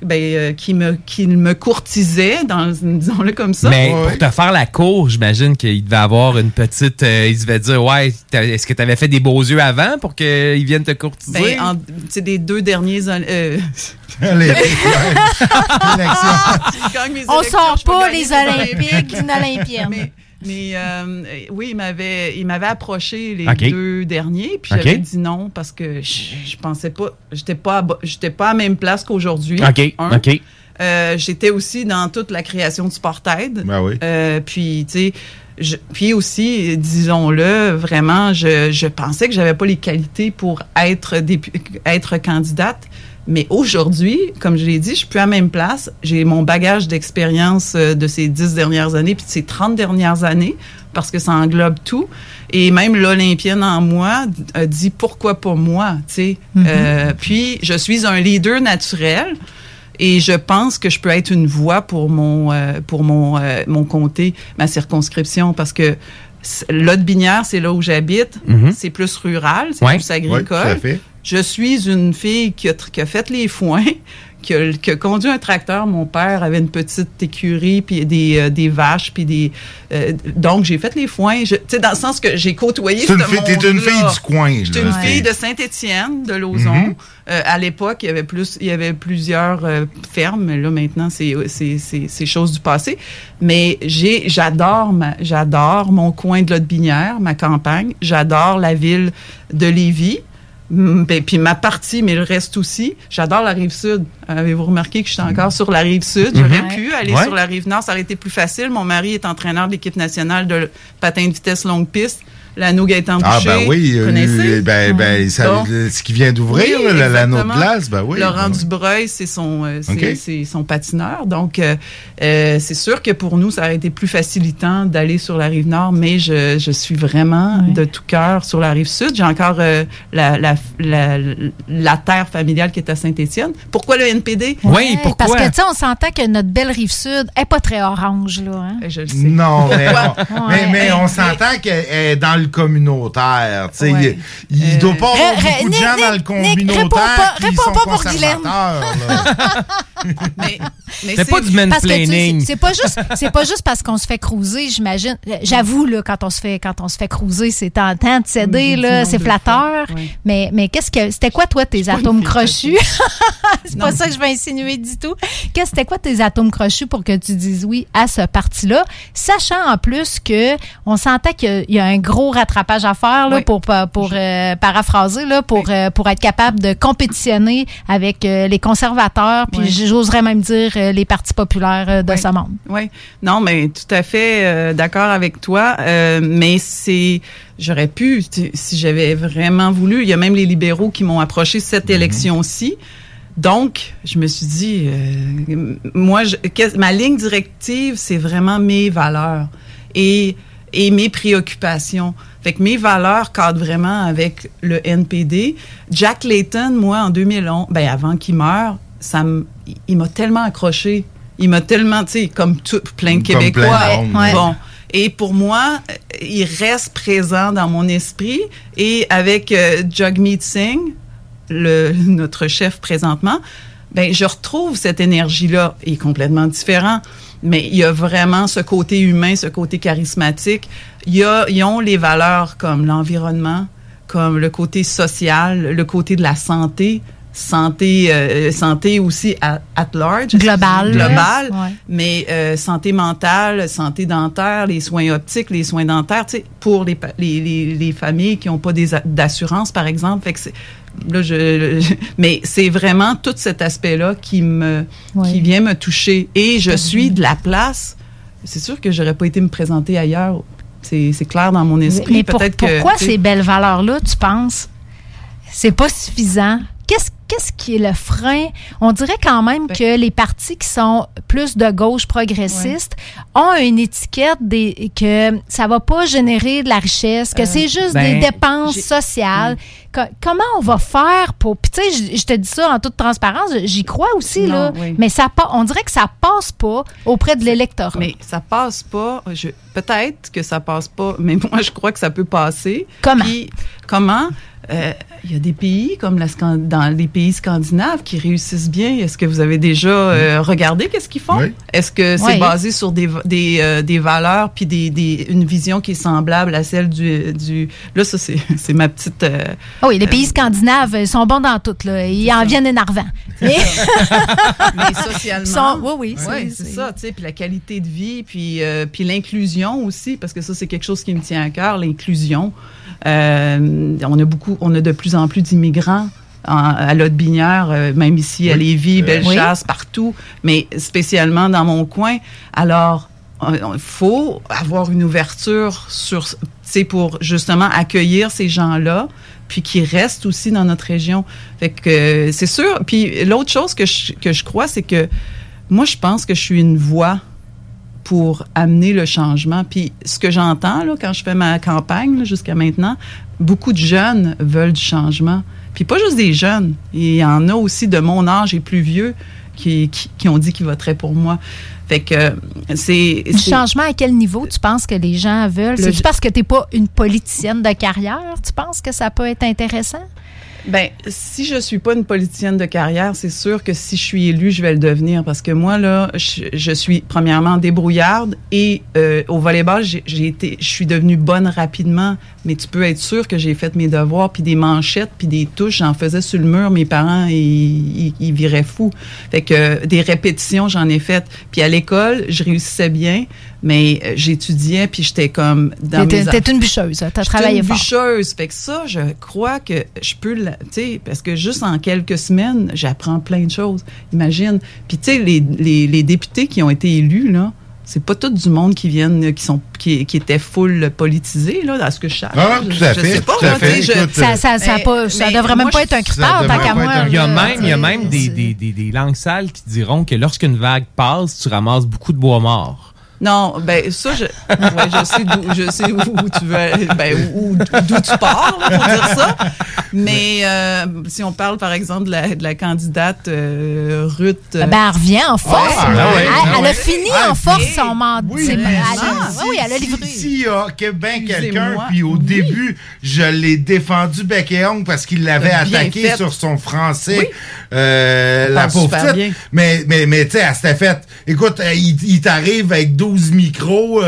qui me courtisait, disons-le comme ça. Mais pour te faire la cour, j'imagine qu'il devait avoir une petite... il devait dire, est-ce que tu avais fait des beaux yeux avant pour qu'ils viennent te courtiser? C'est des 2 derniers... On sort pas les Olympiques d'une Olympienne. Mais il m'avait approché les 2 derniers, puis j'avais dit non parce que je pensais pas, j'étais pas à la même place qu'aujourd'hui. OK. J'étais aussi dans toute la création du Sport-Aide. Ben oui. Puis tu sais. Puis aussi, disons-le, vraiment, je pensais que j'avais pas les qualités pour être candidate. Mais aujourd'hui, comme je l'ai dit, je suis plus à la même place. J'ai mon bagage d'expérience de ces 10 dernières années puis de ces 30 dernières années parce que ça englobe tout. Et même l'Olympienne en moi dit « Pourquoi pas moi? » tu sais. Mm-hmm. Puis, je suis un leader naturel. Et je pense que je peux être une voix pour mon comté, ma circonscription, parce que Lotbinière, c'est là où j'habite, c'est plus rural, c'est plus agricole. Oui, tout à fait. Je suis une fille qui a fait les foins, qui a conduit un tracteur. Mon père avait une petite écurie, puis des vaches, puis des... donc, j'ai fait les foins. Tu sais, dans le sens que j'ai côtoyé ce monde-là. T'es une fille du coin. J'étais une fille de Saint-Étienne, de Lauzon. Mm-hmm. À l'époque, il y avait plusieurs fermes. Mais là, maintenant, c'est chose du passé. Mais j'adore mon coin de Lotbinière, ma campagne. J'adore la ville de Lévis. Puis ma partie, mais le reste aussi. J'adore la Rive-Sud. Avez-vous remarqué que je suis encore sur la Rive-Sud? J'aurais pu aller sur la Rive-Nord, ça aurait été plus facile. Mon mari est entraîneur de l'équipe nationale de patin de vitesse longue piste. L'anneau Gaëtan Boucher. Ah, ben oui. Connaissez? Ce qui vient d'ouvrir, oui, l'anneau de place. Ben oui. Laurent Dubreuil, c'est son patineur. Donc, c'est sûr que pour nous, ça aurait été plus facilitant d'aller sur la Rive-Nord, mais je suis vraiment de tout cœur sur la Rive-Sud. J'ai encore la terre familiale qui est à Saint-Étienne. Pourquoi le NPD? Oui, pourquoi? Parce que, tu sais, on s'entend que notre belle Rive-Sud n'est pas très orange, là. Hein? Je le sais. Non, mais on s'entend qu'elle est dans le communautaire. Tu sais, il doit pas avoir beaucoup de gens dans le communautaire. Réponds pas pour Guylaine. mais c'est pas du mansplaining. C'est pas juste parce qu'on se fait cruiser, j'imagine. J'avoue, là, quand on se fait cruiser, c'est tentant de céder, là, c'est flatteur. Oui. Mais c'était quoi, toi, tes atomes crochus? C'est pas ça que je vais insinuer du tout. C'était quoi tes atomes crochus pour que tu dises oui à ce parti-là? Sachant en plus que on sentait qu'il y a un gros rattrapage à faire là, pour paraphraser, là, pour être capable de compétitionner avec les conservateurs puis j'oserais même dire les parties populaires de ce monde. Oui, non, mais tout à fait d'accord avec toi, mais c'est... J'aurais pu, si j'avais vraiment voulu. Il y a même les libéraux qui m'ont approché cette élection-ci. Donc, je me suis dit, moi, ma ligne directive, c'est vraiment mes valeurs et mes préoccupations. Fait que mes valeurs cadrent vraiment avec le NPD. Jack Layton, moi, en 2011, ben avant qu'il meure, il m'a tellement accroché. Il m'a tellement, tu sais, comme tout, plein de Québécois. Plein de bon. Et pour moi, il reste présent dans mon esprit. Et avec Jagmeet Singh, notre chef présentement, ben je retrouve cette énergie-là. Il est complètement différent, mais il y a vraiment ce côté humain, ce côté charismatique. Ils ont les valeurs comme l'environnement, comme le côté social, le côté de la santé. Santé aussi at large. Global. Ouais. Mais santé mentale, santé dentaire, les soins optiques, les soins dentaires, tu sais, pour les familles qui n'ont pas d'assurance, par exemple. Fait que mais c'est vraiment tout cet aspect-là qui vient me toucher. Et je suis de la place. C'est sûr que j'aurais pas été me présenter ailleurs. C'est clair dans mon esprit. Mais pourquoi ces belles valeurs-là, tu penses, c'est pas suffisant? Qu'est-ce qui est le frein? On dirait quand même que les partis qui sont plus de gauche progressiste ont une étiquette que ça va pas générer de la richesse, que c'est juste des dépenses sociales. Comment on va faire pour... Puis tu sais, je te dis ça en toute transparence, j'y crois aussi, là. Oui. Mais on dirait que ça passe pas auprès de l'électorat. Mais ça passe pas. Peut-être que ça passe pas, mais moi, je crois que ça peut passer. Comment? Puis, comment? Il y a des pays comme dans les pays scandinaves qui réussissent bien. Est-ce que vous avez déjà regardé qu'est-ce qu'ils font? Oui. Est-ce que c'est basé sur des valeurs puis une vision qui est semblable à celle du... Là, ça, c'est ma petite... oui, les pays scandinaves, ils sont bons dans tout, là. Ils en viennent énervants. Mais socialement... c'est ça, tu sais, puis la qualité de vie, puis l'inclusion aussi, parce que ça, c'est quelque chose qui me tient à cœur, l'inclusion. On a de plus en plus d'immigrants à Lotbinière, même ici à Lévis, Bellechasse, partout, mais spécialement dans mon coin. Alors, il faut avoir une ouverture pour justement accueillir ces gens-là, puis qui restent aussi dans notre région. Fait que c'est sûr. Puis l'autre chose que je crois, c'est que moi, je pense que je suis une voix pour amener le changement. Puis ce que j'entends là, quand je fais ma campagne là, jusqu'à maintenant, beaucoup de jeunes veulent du changement. Puis pas juste des jeunes. Il y en a aussi de mon âge et plus vieux qui ont dit qu'ils voteraient pour moi. Fait que c'est... Du changement à quel niveau tu penses que les gens veulent? C'est-tu parce que t'es pas une politicienne de carrière? Tu penses que ça peut être intéressant? Ben, si je suis pas une politicienne de carrière, c'est sûr que si je suis élue, je vais le devenir. Parce que moi, là, je suis premièrement débrouillarde et au volleyball, je suis devenue bonne rapidement. Mais tu peux être sûr que j'ai fait mes devoirs, puis des manchettes, puis des touches, j'en faisais sur le mur. Mes parents, ils viraient fous. Fait que des répétitions, j'en ai faites. Puis à l'école, je réussissais bien, mais j'étudiais, puis j'étais comme... T'es une bûcheuse, t'as travaillé fort. J'étais une bûcheuse. Fait que ça, je crois que je peux... Tu sais, parce que juste en quelques semaines, j'apprends plein de choses. Imagine. Puis tu sais, les députés qui ont été élus, là, c'est pas tout du monde qui viennent, qui étaient full politisés, là, à ce que je sache. Ah, tout à fait. Ça devrait même pas être un critère, tant qu'à moi. Il y a même des langues sales qui diront que lorsqu'une vague passe, tu ramasses beaucoup de bois morts. Non, ben ça, je sais où tu veux, ben d'où tu pars, là, pour dire ça. Mais si on parle, par exemple, de la candidate Ruth... Ben, elle revient en force. Elle a fini en force son mandat. Oui, elle a livré. S'il y a quelqu'un, puis au début, je l'ai défendu bec et ongle parce qu'il l'avait attaqué sur son français, la pauvre petite. Mais tu sais, elle s'était faite. Écoute, il t'arrive avec 12 micros,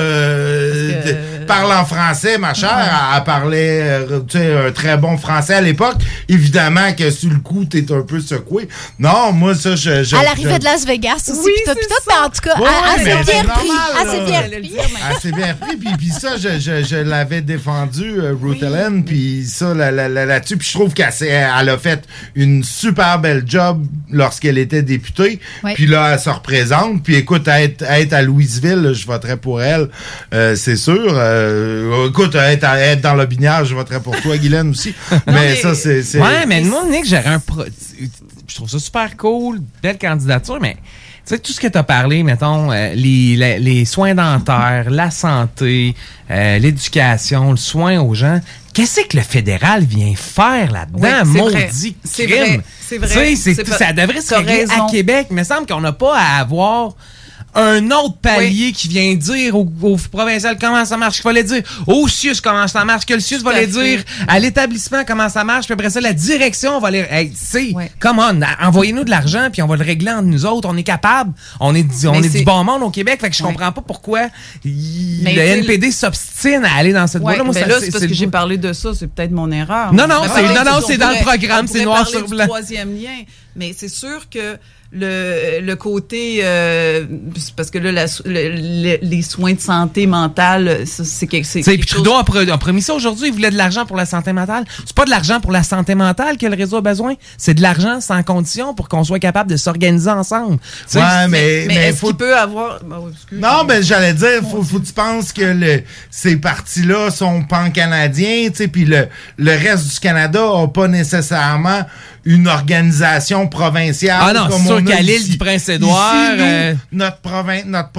parle en français, ma chère. Ouais. Elle parlait un très bon français à l'époque. Évidemment que sur le coup, t'es un peu secoué. Non, moi, ça, je... À l'arrivée de Las Vegas aussi. Oui, c'est ça. En tout cas, assez bien repris. Puis ça, je l'avais défendu, Ruth Ellen. Puis ça, là-dessus. Puis je trouve qu'elle a fait une super belle job lorsqu'elle était députée. Oui. Puis là, elle se représente. Puis écoute, être à Louisville, là, je voterais pour elle, c'est sûr. Écoute, être dans Lotbinière, je voterais pour toi, Guylaine, aussi. mais ça, c'est... Ouais, mais moi, Nick, j'aurais un... Je trouve ça super cool, belle candidature, mais... Tu sais, tout ce que tu as parlé, mettons, les soins dentaires, la santé, l'éducation, le soin aux gens, qu'est-ce que le fédéral vient faire là-dedans, maudit crime? C'est vrai, c'est vrai. Ça devrait se régler à Québec. Il me semble qu'on n'a pas à avoir... un autre palier qui vient dire au provincial comment ça marche, qu'il fallait dire au CIUSSS comment ça marche, que le CIUSSS va les dire à l'établissement comment ça marche, puis après ça, la direction va les... Hey, c'est come on, envoyez-nous de l'argent, puis on va le régler entre nous autres. On est capable. On est du bon monde au Québec, fait que je comprends pas pourquoi le NPD s'obstine à aller dans cette voie-là. Moi, mais là, c'est parce que j'ai parlé de ça, c'est peut-être mon erreur. Non, c'est dans le programme, c'est noir sur blanc. Troisième lien, mais c'est sûr que le côté parce que là les soins de santé mentale c'est puis Trudeau a promis ça aujourd'hui. Il voulait de l'argent pour la santé mentale. C'est pas de l'argent pour la santé mentale que le réseau a besoin, c'est de l'argent sans condition pour qu'on soit capable de s'organiser ensemble. Ouais, mais est-ce qu'il peut avoir j'allais dire faut que tu penses que ces partis-là sont pan-canadiens, tu sais, puis le reste du Canada n'a pas nécessairement une organisation provinciale. Ah non, c'est sûr qu'à l'île du Prince-Édouard... Ici, notre province, notre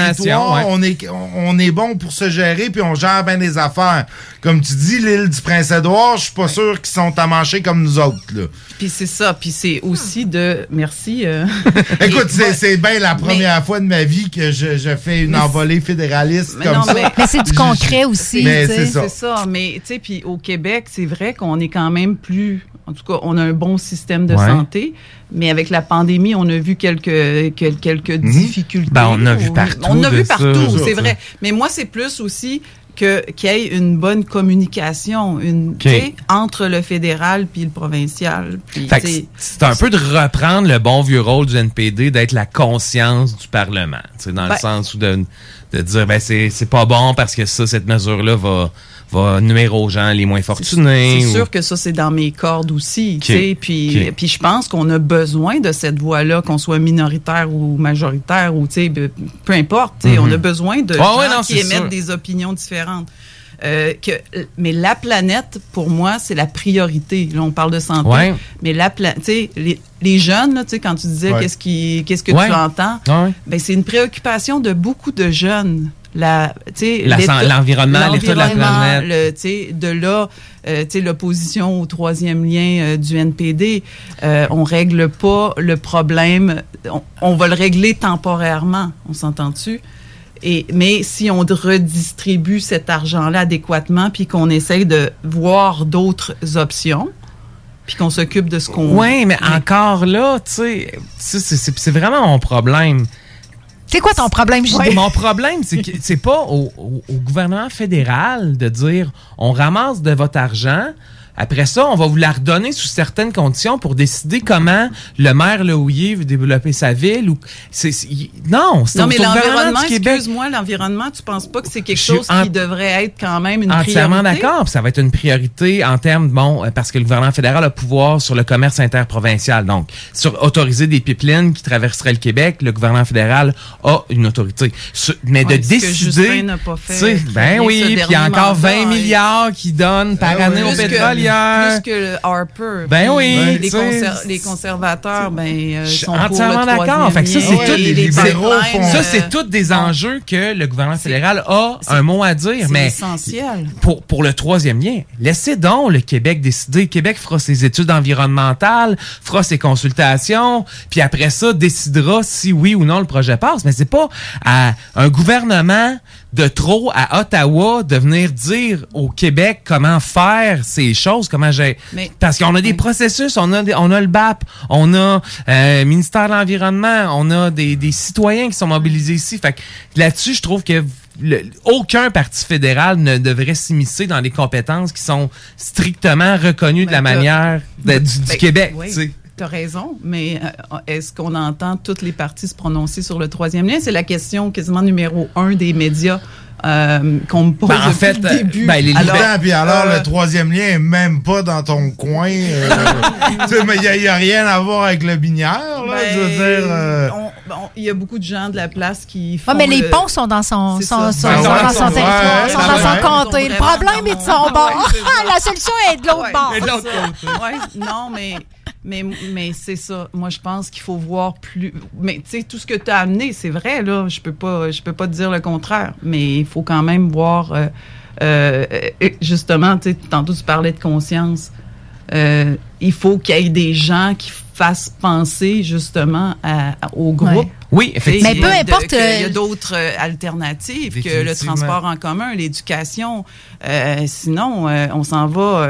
nation, ouais. on est bon pour se gérer, puis on gère bien des affaires. Comme tu dis, l'île du Prince-Édouard, je suis pas sûr qu'ils sont amanchés comme nous autres, là. Puis c'est ça, puis c'est aussi de... Merci. Écoute, c'est bien la première fois de ma vie que je fais une envolée fédéraliste comme ça. Mais c'est du concret aussi. Mais c'est ça. Mais tu sais, puis au Québec, c'est vrai qu'on est quand même plus... En tout cas, on a un bon système de santé, mais avec la pandémie, on a vu quelques difficultés. Ben, on a vu partout. C'est vrai. Mais moi, c'est plus aussi qu'il y ait une bonne communication entre le fédéral puis le provincial. Puis, fait que c'est un peu de reprendre le bon vieux rôle du NPD, d'être la conscience du Parlement. Dans le sens où de dire c'est pas bon parce que cette mesure-là va nuire aux gens les moins fortunés. C'est sûr que ça, c'est dans mes cordes aussi. Puis je pense qu'on a besoin de cette voix-là, qu'on soit minoritaire ou majoritaire, ou peu importe. Mm-hmm. On a besoin de gens qui émettent des opinions différentes. Mais la planète, pour moi, c'est la priorité. Là, on parle de santé, mais la planète... Les jeunes, là, quand tu disais qu'est-ce que tu entends, ben, c'est une préoccupation de beaucoup de jeunes. L'environnement, l'état de la planète. De là, l'opposition au troisième lien du NPD, on ne règle pas le problème. On va le régler temporairement, on s'entend-tu? Mais si on redistribue cet argent-là adéquatement, puis qu'on essaye de voir d'autres options, puis qu'on s'occupe de ce qu'on... Oui, mais encore là, tu sais, c'est vraiment mon problème. C'est quoi ton problème, Gilles? Ouais. Mon problème, c'est que c'est pas au gouvernement fédéral de dire « on ramasse de votre argent ». Après ça, on va vous la redonner sous certaines conditions pour décider comment le maire Lehouillier veut développer sa ville. Mais l'environnement, excuse-moi, tu penses pas que c'est quelque chose qui devrait être quand même une priorité? Entièrement d'accord. Puis ça va être une priorité en termes, parce que le gouvernement fédéral a pouvoir sur le commerce interprovincial. Donc, sur autoriser des pipelines qui traverseraient le Québec, le gouvernement fédéral a une autorité. Mais de décider... Que Justin n'a pas fait. Puis il y a encore 20 milliards qu'il donne par année au pétrole. Plus que Harper. Les conservateurs, sont entièrement d'accord. Fait que ça, c'est tous des enjeux que le gouvernement fédéral a un mot à dire. C'est essentiel. Pour le troisième lien, laissez donc le Québec décider. Le Québec fera ses études environnementales, fera ses consultations, puis après ça, décidera si oui ou non le projet passe. Mais c'est pas à un gouvernement de trop à Ottawa de venir dire au Québec comment faire ces choses. choses, comment j'ai... Parce qu'on a des processus, on a le BAP, on a ministère de l'Environnement, on a des citoyens qui sont mobilisés ici. Fait que là-dessus, je trouve que aucun parti fédéral ne devrait s'immiscer dans les compétences qui sont strictement reconnues de la manière du Québec, tu sais. T'as raison, mais est-ce qu'on entend toutes les parties se prononcer sur le troisième lien? C'est la question quasiment numéro 1 des médias qu'on me pose depuis le début. Alors, le troisième lien n'est même pas dans ton coin. Mais il n'y a rien à voir avec le binière, là, je veux dire... Il y a beaucoup de gens de la place qui font... mais les ponts sont dans son territoire, sont dans son comté. Le problème est de son bord. La solution est de l'autre bord. Non, mais c'est ça. Moi, je pense qu'il faut voir plus... Mais tu sais, tout ce que tu as amené, c'est vrai, là. Je peux pas te dire le contraire, mais il faut quand même voir... justement, tu sais, tantôt, tu parlais de conscience. Il faut qu'il y ait des gens qui fasse penser justement au groupe. Oui, effectivement. Mais peu importe. Il y a d'autres alternatives que le transport en commun, l'éducation. Sinon, on s'en va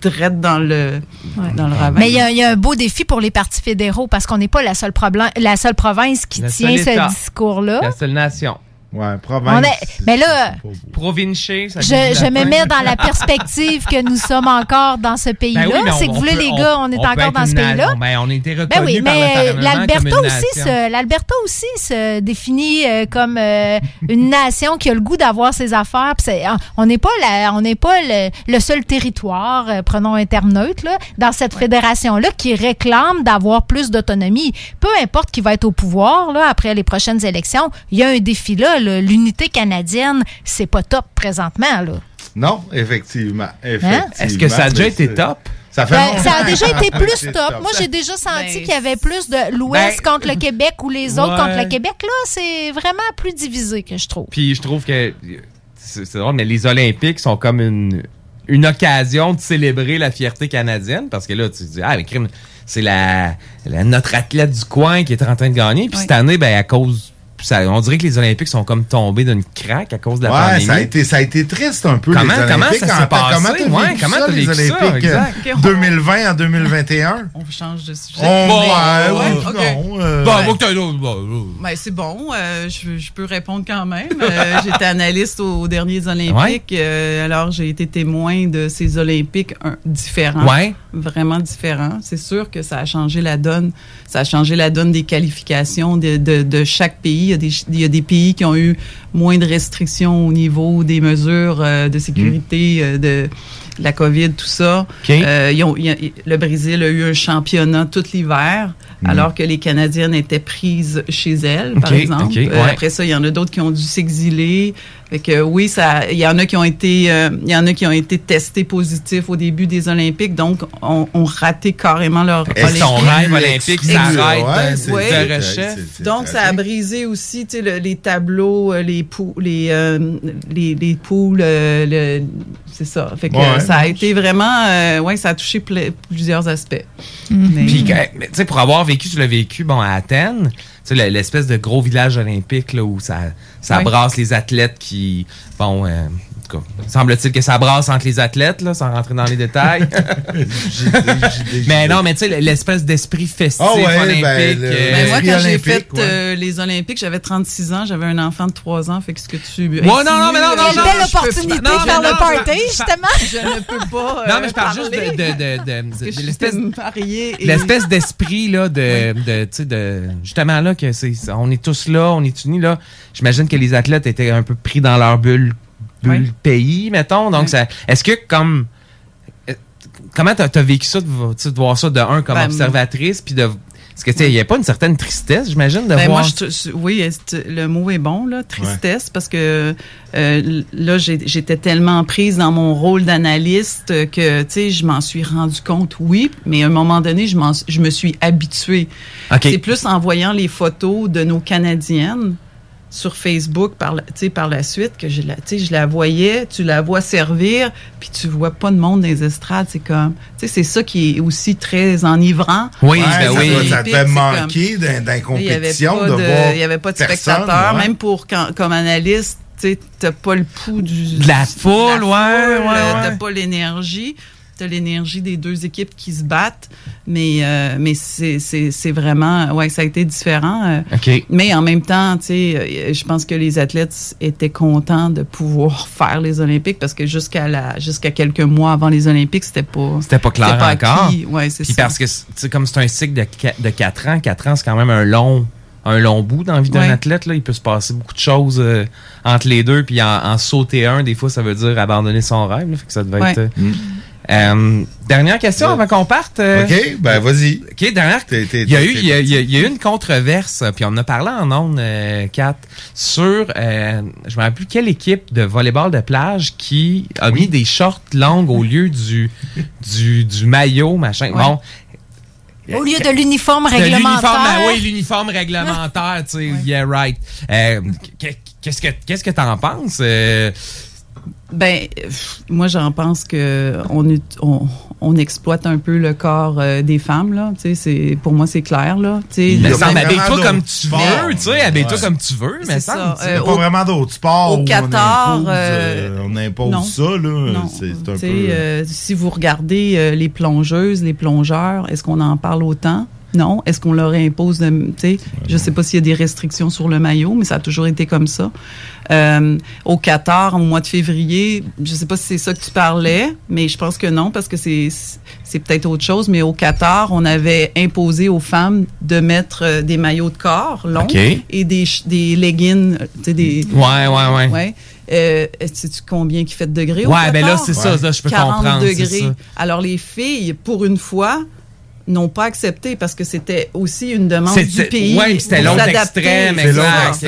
direct dans le ravin. Mais il y a un beau défi pour les partis fédéraux parce qu'on n'est pas la seule province qui tient ce discours-là. La seule nation. Ouais, province. Mais là, provincier, ça je me mets dans la perspective que nous sommes encore dans ce pays-là. C'est que vous voulez, les gars, on est encore dans ce pays-là. On a été reconnus par l'Alberta aussi se définit comme une nation qui a le goût d'avoir ses affaires. On n'est pas le seul territoire, prenons Interneutre, là, dans cette fédération-là qui réclame d'avoir plus d'autonomie. Peu importe qui va être au pouvoir là, après les prochaines élections, il y a un défi là. L'unité canadienne, c'est pas top présentement, là. Non, effectivement. Hein? Est-ce que ça a déjà été top? Ça a déjà été plus top. Moi, j'ai déjà senti qu'il y avait plus de l'Ouest contre le Québec ou les autres contre le Québec. Là, c'est vraiment plus divisé que je trouve. Puis je trouve que, c'est drôle, mais les Olympiques sont comme une occasion de célébrer la fierté canadienne. Parce que là, tu te dis, mais crime, c'est notre athlète du coin qui est en train de gagner. Puis cette année, à cause... on dirait que les Olympiques sont comme tombés d'une craque à cause de la pandémie. Ça a été triste un peu, les Olympiques. Comment ça s'est passé? Comment t'as vécu les Olympiques 2020 en 2021? On change de sujet. C'est bon. Je peux répondre quand même. J'étais analyste aux derniers Olympiques. Alors, j'ai été témoin de ces Olympiques différents. Vraiment différents. C'est sûr que ça a changé la donne. Ça a changé la donne des qualifications de chaque pays. Il y a des pays qui ont eu moins de restrictions au niveau des mesures de sécurité, de la COVID, tout ça. Okay. Le Brésil a eu un championnat tout l'hiver, alors que les Canadiennes étaient prises chez elles, par exemple. Après ça, il y en a d'autres qui ont dû s'exiler. Fait que oui, il y en a qui ont été testés positifs au début des Olympiques, donc on raté carrément leur Olympique. Son rêve olympique s'arrête de recherche. Donc ça a brisé aussi, tu sais, les tableaux, les poules, c'est ça. Fait que ça a été vraiment, ça a touché plusieurs aspects. Mm-hmm. Puis tu sais, pour avoir vécu, tu l'as vécu, à Athènes. Tu sais, l'espèce de gros village olympique là, où ça brasse les athlètes qui... en tout cas, semble-t-il que ça brasse entre les athlètes, là, sans rentrer dans les détails. Mais non, mais tu sais, l'espèce d'esprit festif olympique. Moi, quand j'ai fait les Olympiques, j'avais 36 ans, j'avais un enfant de 3 ans, fait que ce que tu... non. Belle opportunité de faire le party, justement. Je ne peux pas non, mais je parle juste de l'espèce d'esprit, là, de tu sais, de... Justement, là, que on est tous là, on est unis, là. J'imagine que les athlètes étaient un peu pris dans leur bulle pays, mettons. Donc, ça, est-ce que comment t'as vécu ça, de voir ça de un comme observatrice, puis de... Parce que tu sais, il y a pas une certaine tristesse, j'imagine, de voir... le mot est bon, là, tristesse, parce que là, j'étais tellement prise dans mon rôle d'analyste que, tu sais, je m'en suis rendu compte, mais à un moment donné, je me suis habituée. Okay. C'est plus en voyant les photos de nos Canadiennes sur Facebook par la suite, que je la voyais, tu la vois servir, puis tu vois pas de monde dans les estrades. C'est comme, tu sais, c'est ça qui est aussi très enivrant. Ça devait manquer d'une compétition, il n'y avait pas de spectateurs, même pour comme analyste, tu sais, t'as pas le pouls de la foule, t'as pas l'énergie. t'as l'énergie des deux équipes qui se battent, mais c'est vraiment, ouais, ça a été différent. Okay. Mais en même temps, tu sais, je pense que les athlètes étaient contents de pouvoir faire les Olympiques parce que jusqu'à quelques mois avant les Olympiques, c'était pas clair encore. Ouais, c'est ça. Puis parce que, tu sais, comme c'est un cycle de 4 ans, c'est quand même un long bout dans la vie d'un athlète. Là. Il peut se passer beaucoup de choses entre les deux. Puis en sauter un, des fois, ça veut dire abandonner son rêve. Là, fait que ça devait être... dernière question avant qu'on parte. OK, ben vas-y. OK, dernière. Il y a eu une controverse, puis on en a parlé en ondes, Kat, sur, je me rappelle plus quelle équipe de volleyball de plage qui a mis des shorts longues au lieu du maillot, machin. Ouais. Bon, au lieu de l'uniforme réglementaire. Oui, l'uniforme réglementaire, tu sais, ouais. Yeah, right. Qu'est-ce que t'en penses? Ben, moi, j'en pense que on exploite un peu le corps des femmes, là. Tu sais, pour moi, c'est clair, là. Tu sais, habille-toi comme tu veux, tu sais, habille-toi comme tu veux, mais ça. Il n'y a pas vraiment d'autres sports où Qatar, on impose ça, là. Non, c'est un peu... si vous regardez les plongeuses, les plongeurs, est-ce qu'on en parle autant? Non. Est-ce qu'on leur impose de... Tu sais, je sais pas s'il y a des restrictions sur le maillot, mais ça a toujours été comme ça. Au Qatar, au mois de février, je sais pas si c'est ça que tu parlais, mais je pense que non, parce que c'est peut-être autre chose, mais au Qatar, on avait imposé aux femmes de mettre des maillots de corps longs et des leggings, tu sais, des... Ouais. Sais-tu combien qu'il fait de degrés au Qatar? Ouais, ben là, c'est ça, là, je peux comprendre. 40 degrés. Alors, les filles, pour une fois... n'ont pas accepté parce que c'était aussi une demande du pays. Oui, c'était l'autre extrême, exact.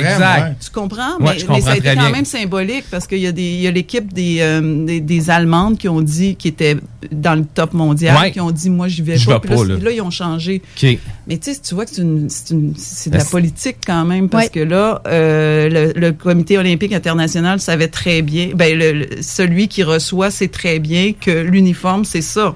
Tu comprends? Ouais, mais ça a été quand même symbolique parce qu'il y a l'équipe des Allemandes qui ont dit, qui étaient dans le top mondial, qui ont dit, moi, j'y vais pas. Là, ils ont changé. Okay. Mais tu sais, tu vois que c'est de la politique quand même parce que là, le Comité olympique international savait très bien, ben, celui qui reçoit sait très bien que l'uniforme, c'est ça.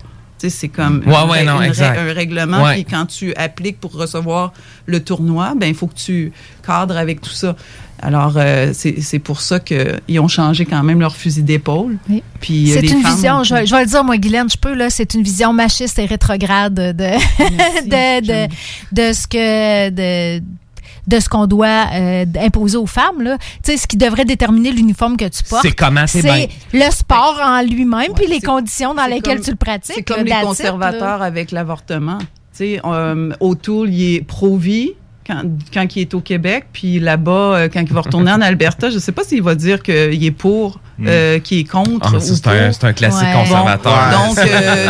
C'est comme un règlement. Puis quand tu appliques pour recevoir le tournoi, ben il faut que tu cadres avec tout ça. Alors, c'est pour ça qu'ils ont changé quand même leur fusil d'épaule. Oui. Puis, c'est une vision, je vais le dire, moi, Guylaine, je peux, là, c'est une vision machiste et rétrograde de ce qu'on doit imposer aux femmes, là. Tu sais, ce qui devrait déterminer l'uniforme que tu portes. C'est comment c'est bien. Le sport en lui-même, puis les conditions dans lesquelles tu le pratiques. C'est comme les conservateurs avec l'avortement. Tu sais, O'Toole, il est pro-vie quand il est au Québec, puis là-bas, quand il va retourner en Alberta, je ne sais pas s'il va dire qu'il est pour, qu'il est contre. Ah, ça, c'est un classique conservateur. Bon, donc,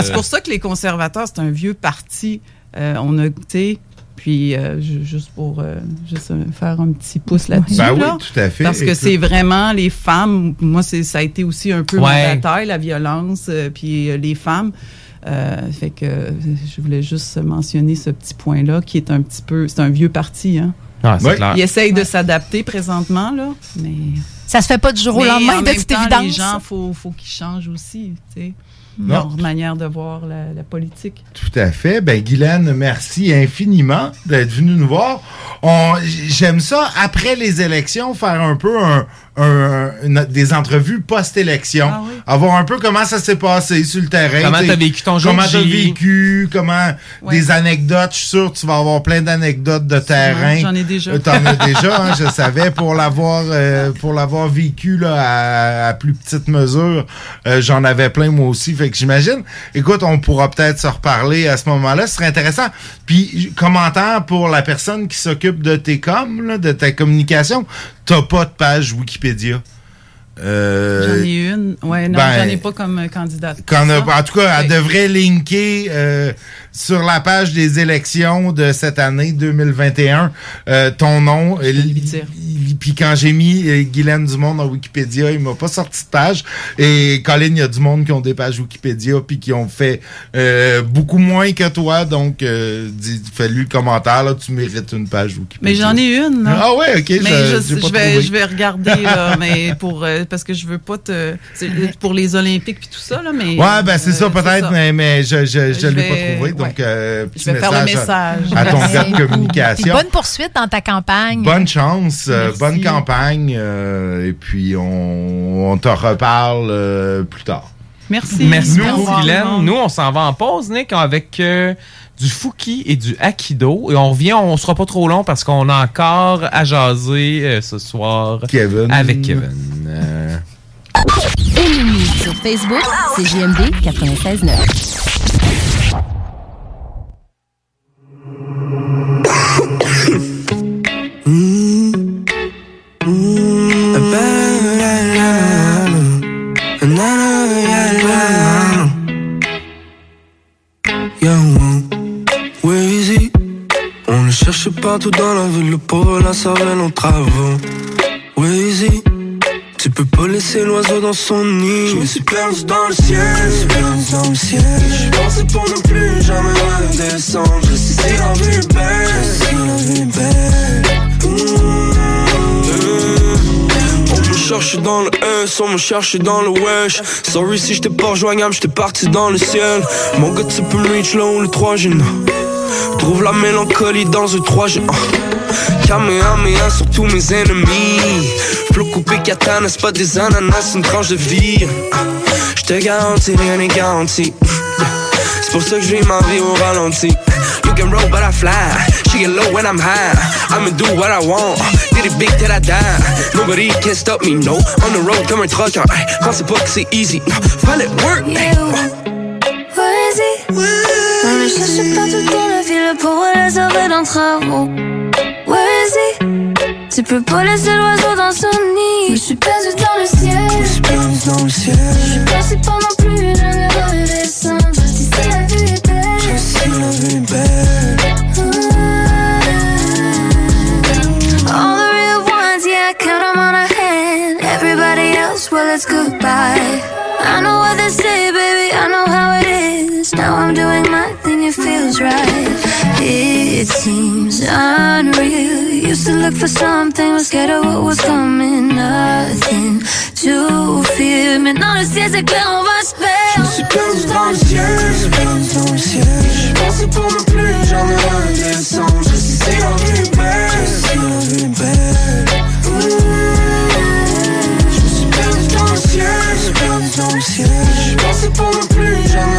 c'est pour ça que les conservateurs, c'est un vieux parti. Puis, juste pour faire un petit pouce là-dessus. Ben oui, là, tout à fait. Parce que c'est vraiment les femmes. Moi, ça a été aussi un peu mon bataille, la violence, puis les femmes. Fait que je voulais juste mentionner ce petit point-là qui est un petit peu... C'est un vieux parti, hein? Ah, c'est clair. Ils essayent de s'adapter présentement, là, mais... Ça se fait pas du jour au lendemain, de toute évidence. Les gens, faut qu'ils changent aussi, tu sais. Leur manière de voir la politique. Tout à fait. Ben, Guylaine, merci infiniment d'être venue nous voir. J'aime ça, après les élections, faire un peu des entrevues post-élection. Ah oui. Avoir un peu comment ça s'est passé sur le terrain. Comment t'as vécu ton jour. Comment t'as vécu, des anecdotes. Je suis sûr que tu vas avoir plein d'anecdotes de terrain. J'en ai déjà. T'en as déjà, hein, je savais, pour l'avoir vécu là, à plus petite mesure. J'en avais plein moi aussi. Fait que j'imagine, écoute, on pourra peut-être se reparler à ce moment-là. Ce serait intéressant. Puis, commentaire pour la personne qui s'occupe de tes coms, là, de ta communication. T'as pas de page Wikipédia. J'en ai une. Ouais, non, j'en ai pas comme candidate. En tout cas, elle devrait linker sur la page des élections de cette année 2021 ton nom. Puis quand j'ai mis Guylaine Dumont dans Wikipédia, il m'a pas sorti de page. Et Colin, il y a du monde qui ont des pages Wikipédia puis qui ont fait beaucoup moins que toi. Donc, fais-lui le commentaire. Là, tu mérites une page Wikipédia. Mais j'en ai une. Là. Ah ouais, OK. Mais je vais regarder. Là, mais parce que je veux pas te... C'est pour les Olympiques puis tout ça, là, mais... Ouais, ben c'est ça, peut-être, ça. Mais je l'ai pas trouvé, donc je vais faire le message à ton gars de communication. Puis bonne poursuite dans ta campagne. Bonne chance, bonne campagne, et puis on te reparle plus tard. Merci. Merci beaucoup, Guylaine. Nous, on s'en va en pause, Nick, avec du Fouki et du Akido. Et on revient, on sera pas trop long parce qu'on a encore à jaser ce soir avec Kevin. Ennemis sur Facebook, CJMD 96.9. Cherche partout dans la ville, le pauvre la cervelle en travaux. Wazy, tu peux pas laisser l'oiseau dans son nid. Je me suis perdu dans le ciel, je pensais pour ne plus jamais redescendre. Je sais si la vie est belle. On me cherche dans le S, on me cherche dans le wesh. Sorry si j'étais pas rejoignable, j'étais parti dans le ciel. Mon gars, tu peux me reach là où le 3G. Trouve la mélancolie dans le 3G. Kamehameha sur tous mes ennemis. Flot coupé katana, c'est pas des ananas, une tranche de vie. J'te garantis, rien n'est garanti. C'est pour ça que je vis ma vie au ralenti. You can roll but I fly. She get low when I'm high. I'ma do what I want. Did it big till I die. Nobody can stop me, no. On the road comme un trucker. Pensez pas que c'est easy. Fallait work. On le cherche partout dans la ville pour la sauver d'un travaux. Where is he? Tu peux pas laisser l'oiseau dans son nid. Je suis perdu dans le ciel. Je suis perdu dans le ciel. Je suis passé pendant plus d'un heure de décembre. Je sais si la vue est belle. Je sais la vue est belle. All the real ones, yeah, I count them on a hand. Everybody else, well, it's goodbye. I know what they say, baby, I know how it is. Now I'm doing my thing, it feels right. It seems unreal. Used to look for something, was scared of what was coming. Nothing to fear. Maintenant le ciel c'est clair, on va se perdre. Je me suis perdu dans le ciel. Je me suis perdu dans le ciel. Je pensais pour ne plus jamais redescendre. Je sais si la vie est belle. Je sais si la vie est belle. Je me suis perdu dans le ciel. Je me suis perdu dans le ciel. Je pensais pour ne plus jamais.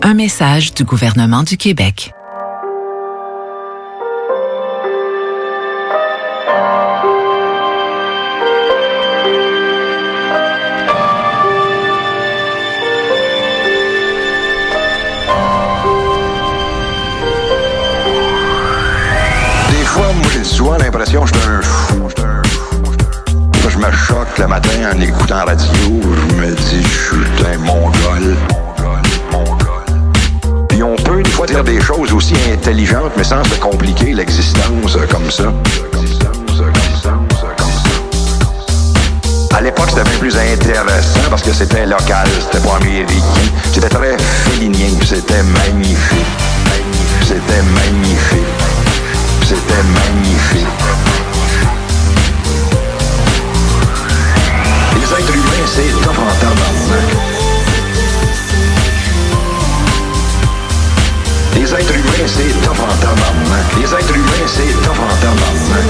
Un message du gouvernement du Québec. Des fois, moi, j'ai souvent l'impression que je suis un fou. Je me choque le matin en écoutant la radio. Je me dis, je suis un mongol. Et on peut des fois dire des choses aussi intelligentes, mais sans se compliquer l'existence comme ça. À l'époque, c'était bien plus intéressant parce que c'était local, c'était pas américain. C'était très félinien, c'était magnifique. C'était magnifique. C'était magnifique. Les êtres humains, c'est top en temps. Les êtres humains, c'est top en tabarnak. Les êtres humains, c'est top en tabarnak.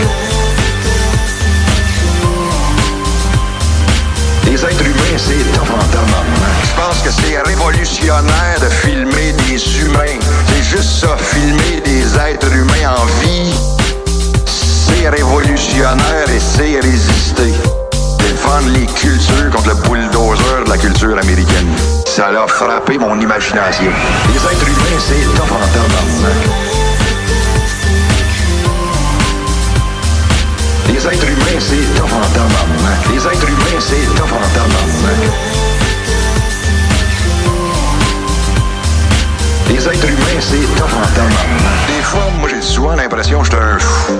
ça a frappé mon imagination. Les êtres humains, c'est top en tabarnak. Les êtres humains, c'est top en tabarnak. Les êtres humains, c'est top en tabarnak. Les êtres humains, c'est top en tabarnak. Des fois, moi, j'ai souvent l'impression que j'étais un fou,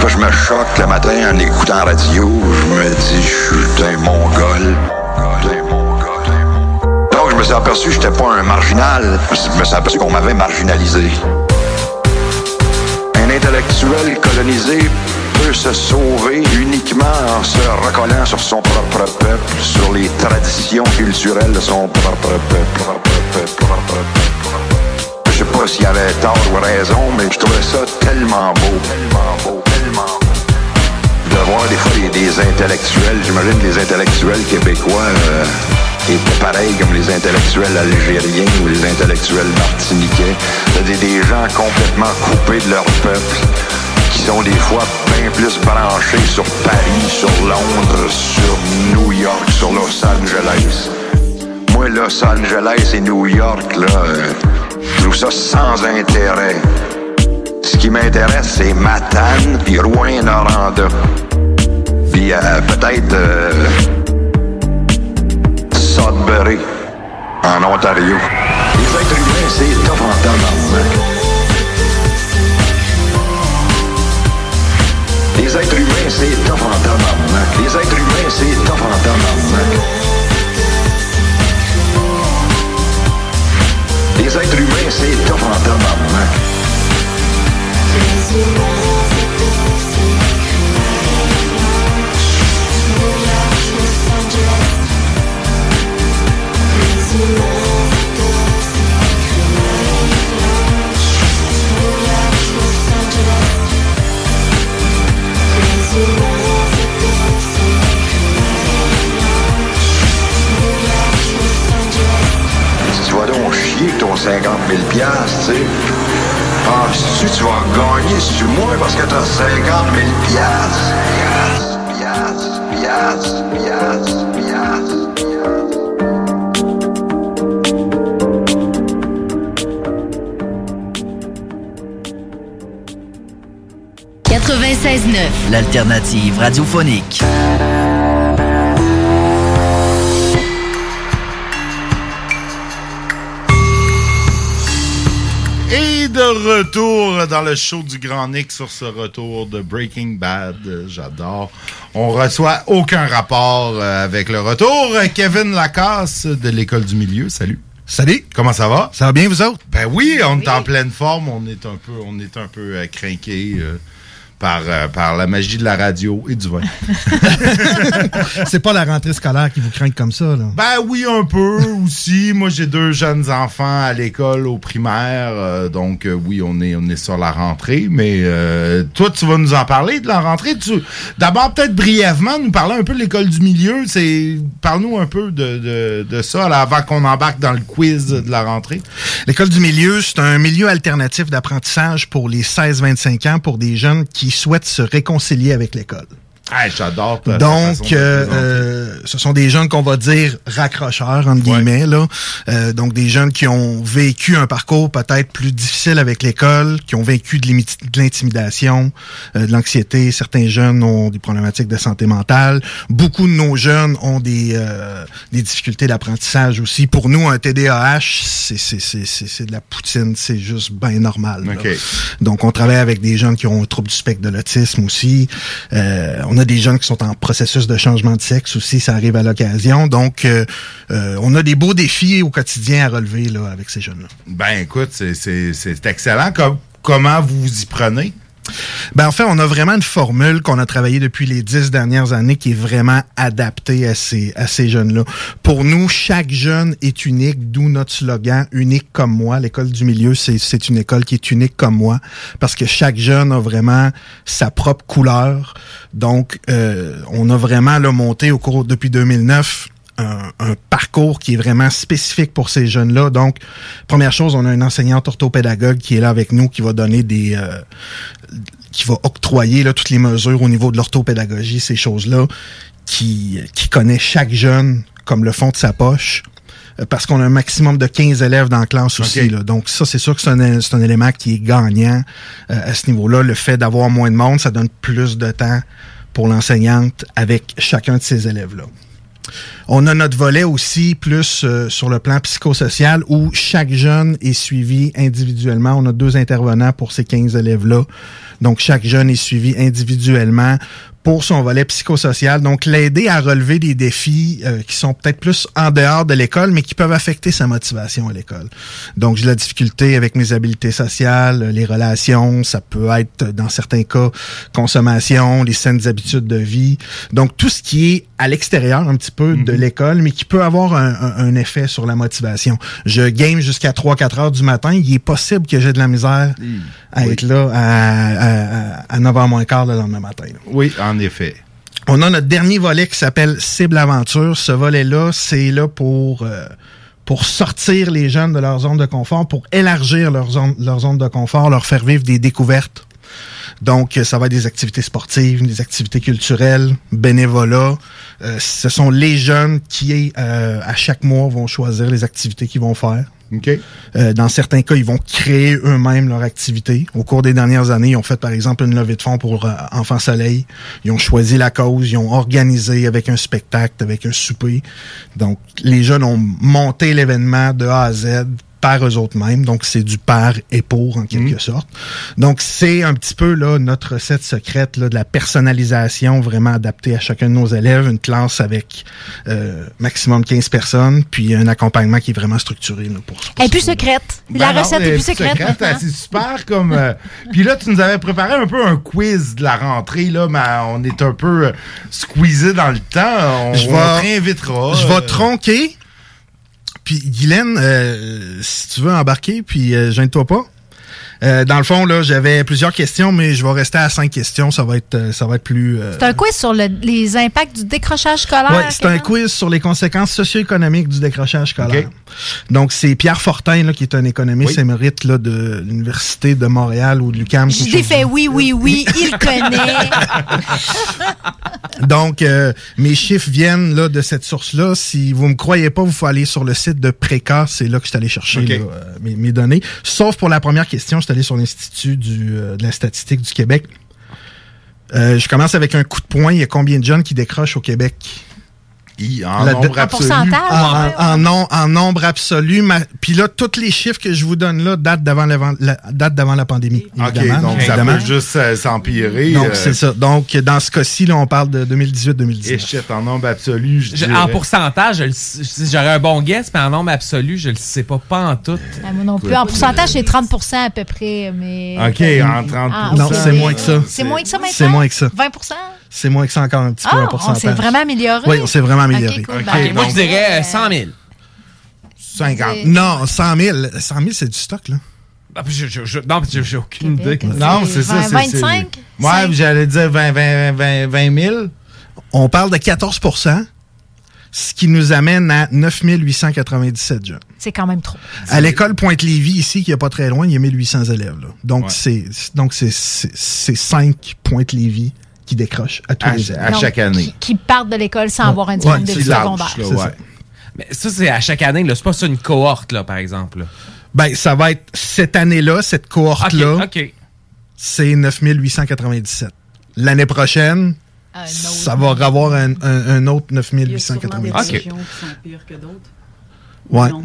Quand je me choque le matin en écoutant la radio, je me dis, je suis un mongol. Donc, je me suis aperçu que j'étais pas un marginal. Je me suis aperçu qu'on m'avait marginalisé. Un intellectuel colonisé peut se sauver uniquement en se recollant sur son propre peuple, sur les traditions culturelles de son propre peuple. Je sais pas s'il y avait tort ou raison, mais je trouvais ça tellement beau, de voir des fois des intellectuels, j'imagine que les intellectuels québécois étaient pareils comme les intellectuels algériens ou les intellectuels martiniquais. C'est-à-dire des gens complètement coupés de leur peuple, qui sont des fois bien plus branchés sur Paris, sur Londres, sur New York, sur Los Angeles. Moi, Los Angeles et New York, là, je trouve ça sans intérêt. Ce qui m'intéresse, c'est Matane, puis Rouyn-Noranda. Puis peut-être Sudbury, en Ontario. Les êtres humains, c'est top en tabarnak. Les êtres humains, c'est top en tabarnak. Les êtres humains, c'est top en tabarnak. Les êtres humains, c'est top en tabarnak. Tu vas donc chier que ton 50 000$, tu sais. Penses-tu que tu vas gagner sur moi parce que t'as 50 000$? Piastres. 96.9, l'alternative radiophonique. De retour dans le show du Grand Nick sur ce retour de Breaking Bad. J'adore. On reçoit aucun rapport avec le retour. Kevin Lacasse de l'École du Milieu, salut. Salut. Comment ça va? Ça va bien, vous autres? Ben oui, on est en pleine forme. On est un peu crinqués par la magie de la radio et du vin. C'est pas la rentrée scolaire qui vous craint comme ça, là? Ben oui, un peu aussi. Moi, j'ai 2 jeunes enfants à l'école, au primaire. Donc, oui, on est sur la rentrée. Mais toi, tu vas nous en parler de la rentrée. D'abord, peut-être brièvement, nous parler un peu de l'École du Milieu. Parle-nous un peu de ça là, avant qu'on embarque dans le quiz de la rentrée. L'École du Milieu, c'est un milieu alternatif d'apprentissage pour les 16-25 ans, pour des jeunes qui souhaitent se réconcilier avec l'école. Hey, j'adore. Donc, ce sont des jeunes qu'on va dire raccrocheurs, entre guillemets, là. Donc, des jeunes qui ont vécu un parcours peut-être plus difficile avec l'école, qui ont vécu de l'intimidation, de l'anxiété. Certains jeunes ont des problématiques de santé mentale. Beaucoup de nos jeunes ont des difficultés d'apprentissage aussi. Pour nous, un TDAH, c'est de la poutine. C'est juste bien normal. Okay. Donc, on travaille avec des jeunes qui ont un trouble du spectre de l'autisme aussi. On a des jeunes qui sont en processus de changement de sexe aussi, ça arrive à l'occasion. Donc, on a des beaux défis au quotidien à relever là, avec ces jeunes-là. Ben, écoute, c'est excellent. Comment vous vous y prenez? Ben, en fait, on a vraiment une formule qu'on a travaillée depuis les 10 dernières années qui est vraiment adaptée à ces jeunes-là. Pour nous, chaque jeune est unique, d'où notre slogan « Unique comme moi ». L'École du Milieu, c'est une école qui est unique comme moi parce que chaque jeune a vraiment sa propre couleur. Donc, on a vraiment là, monté depuis 2009 un parcours qui est vraiment spécifique pour ces jeunes-là. Donc, première chose, on a une enseignante orthopédagogue qui est là avec nous, qui va donner qui va octroyer là, toutes les mesures au niveau de l'orthopédagogie, ces choses-là, qui connaît chaque jeune comme le fond de sa poche. parce qu'on a un maximum de 15 élèves dans la classe aussi. Là. Donc ça, c'est sûr que c'est un élément qui est gagnant à ce niveau-là. Le fait d'avoir moins de monde, ça donne plus de temps pour l'enseignante avec chacun de ces élèves-là. On a notre volet aussi plus sur le plan psychosocial où chaque jeune est suivi individuellement. On a 2 intervenants pour ces 15 élèves-là. Donc, chaque jeune est suivi individuellement pour son volet psychosocial. Donc, l'aider à relever des défis qui sont peut-être plus en dehors de l'école, mais qui peuvent affecter sa motivation à l'école. Donc, j'ai de la difficulté avec mes habiletés sociales, les relations, ça peut être, dans certains cas, consommation, les saines habitudes de vie. Donc, tout ce qui est à l'extérieur un petit peu de l'école, mais qui peut avoir un effet sur la motivation. Je game jusqu'à 3-4 heures du matin, il est possible que j'ai de la misère à être là à 9h15 le lendemain matin. Là. Oui, en effet. On a notre dernier volet qui s'appelle « Cible Aventure ». Ce volet-là, c'est là pour sortir les jeunes de leur zone de confort, pour élargir leur zone de confort, leur faire vivre des découvertes. Donc, ça va être des activités sportives, des activités culturelles, bénévolat. Ce sont les jeunes qui, à chaque mois, vont choisir les activités qu'ils vont faire. Okay. Dans certains cas, ils vont créer eux-mêmes leur activité. Au cours des dernières années, ils ont fait, par exemple, une levée de fonds pour Enfants Soleil. Ils ont choisi la cause, ils ont organisé avec un spectacle, avec un souper. Donc, les jeunes ont monté l'événement de A à Z par eux autres mêmes. Donc, c'est du par et pour, en quelque sorte. Donc, c'est un petit peu là notre recette secrète là, de la personnalisation vraiment adaptée à chacun de nos élèves. Une classe avec maximum 15 personnes, puis un accompagnement qui est vraiment structuré. Là, pour plus secrète. Ben la recette est plus secrète. C'est super comme... Puis là, tu nous avais préparé un peu un quiz de la rentrée. Là, mais on est un peu squeezé dans le temps. On réinvitera. Je vais tronquer. Puis, Guylaine, si tu veux embarquer, puis gêne-toi pas. Dans le fond, là, j'avais plusieurs questions, mais je vais rester à 5 questions. Ça va être plus... C'est un quiz sur les impacts du décrochage scolaire. Oui, c'est un quiz sur les conséquences socio-économiques du décrochage scolaire. Okay. Donc, c'est Pierre Fortin, là, qui est un économiste émérite là, de l'Université de Montréal ou de l'UQAM. Je l'ai fait oui, il connaît. Donc, mes chiffres viennent là, de cette source-là. Si vous ne me croyez pas, vous faut aller sur le site de Préca. C'est là que je suis allé chercher là, mes données. Sauf pour la première question, je suis allé sur l'Institut de la statistique du Québec. Je commence avec un coup de poing. Il y a combien de jeunes qui décrochent au Québec? En nombre absolu. Puis là, tous les chiffres que je vous donne là datent d'avant la pandémie. Évidemment, OK, donc évidemment. Ça peut juste s'empirer. Donc, c'est ça. Donc, dans ce cas-ci, là, on parle de 2018-2019. Échette, en nombre absolu, en pourcentage, j'aurais un bon guess, mais en nombre absolu, je le sais pas en tout. Moi non plus. En pourcentage, c'est 30 % à peu près. Mais OK, en 30 %. Non, c'est moins que ça. C'est moins que ça maintenant? C'est moins que ça. 20 %? C'est moins que ça encore un petit peu en pourcentage. On s'est vraiment amélioré? Oui, on s'est vraiment amélioré. Okay, cool. Okay, moi, je dirais 100 000. 50. Non, 100 000. 100 000, c'est du stock, là. Non, j'ai aucune idée. Non, c'est ça. 25? Moi, j'allais dire 20 000. On parle de 14 %, ce qui nous amène à 9 897 jeunes. C'est quand même trop. À l'école Pointe-Lévis, ici, qui n'est pas très loin, il y a 1800 élèves. Là. Donc, c'est 5 Pointe-Lévis qui décrochent à tous les élèves. À chaque année. Qui partent de l'école sans avoir un diplôme de secondaire. Ça. Mais ça, c'est à chaque année. Là. C'est pas ça une cohorte, là, par exemple. Là. Ben, ça va être cette année-là, cette cohorte-là. OK. C'est 9897. L'année prochaine, ça va avoir un autre 9897. Il y a sûrement des régions qui sont pires que d'autres.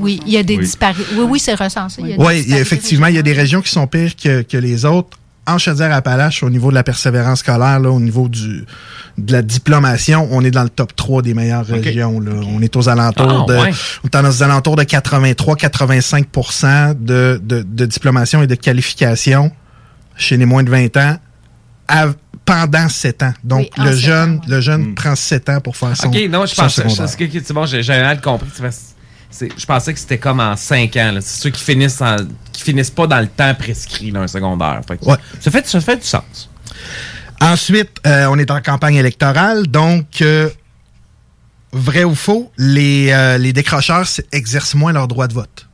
Oui, il y a des disparités. Oui, c'est recensé. Oui, effectivement, il y a des régions qui sont pires que les autres. En Chaudière-Appalaches, au niveau de la persévérance scolaire, là, au niveau de la diplomation, on est dans le top 3 des meilleures régions. Là. On est aux alentours de 83-85 % de diplomation et de qualification chez les moins de 20 ans pendant 7 ans. Donc, le jeune prend 7 ans pour faire son secondaire. OK, non, je pense que c'est bon, j'ai mal compris. Je pensais que c'était comme en 5 ans. Là. C'est ceux qui finissent pas dans le temps prescrit d'un secondaire. Ça fait du sens. Ensuite, on est en campagne électorale. Donc, vrai ou faux, les décrocheurs exercent moins leur droit de vote.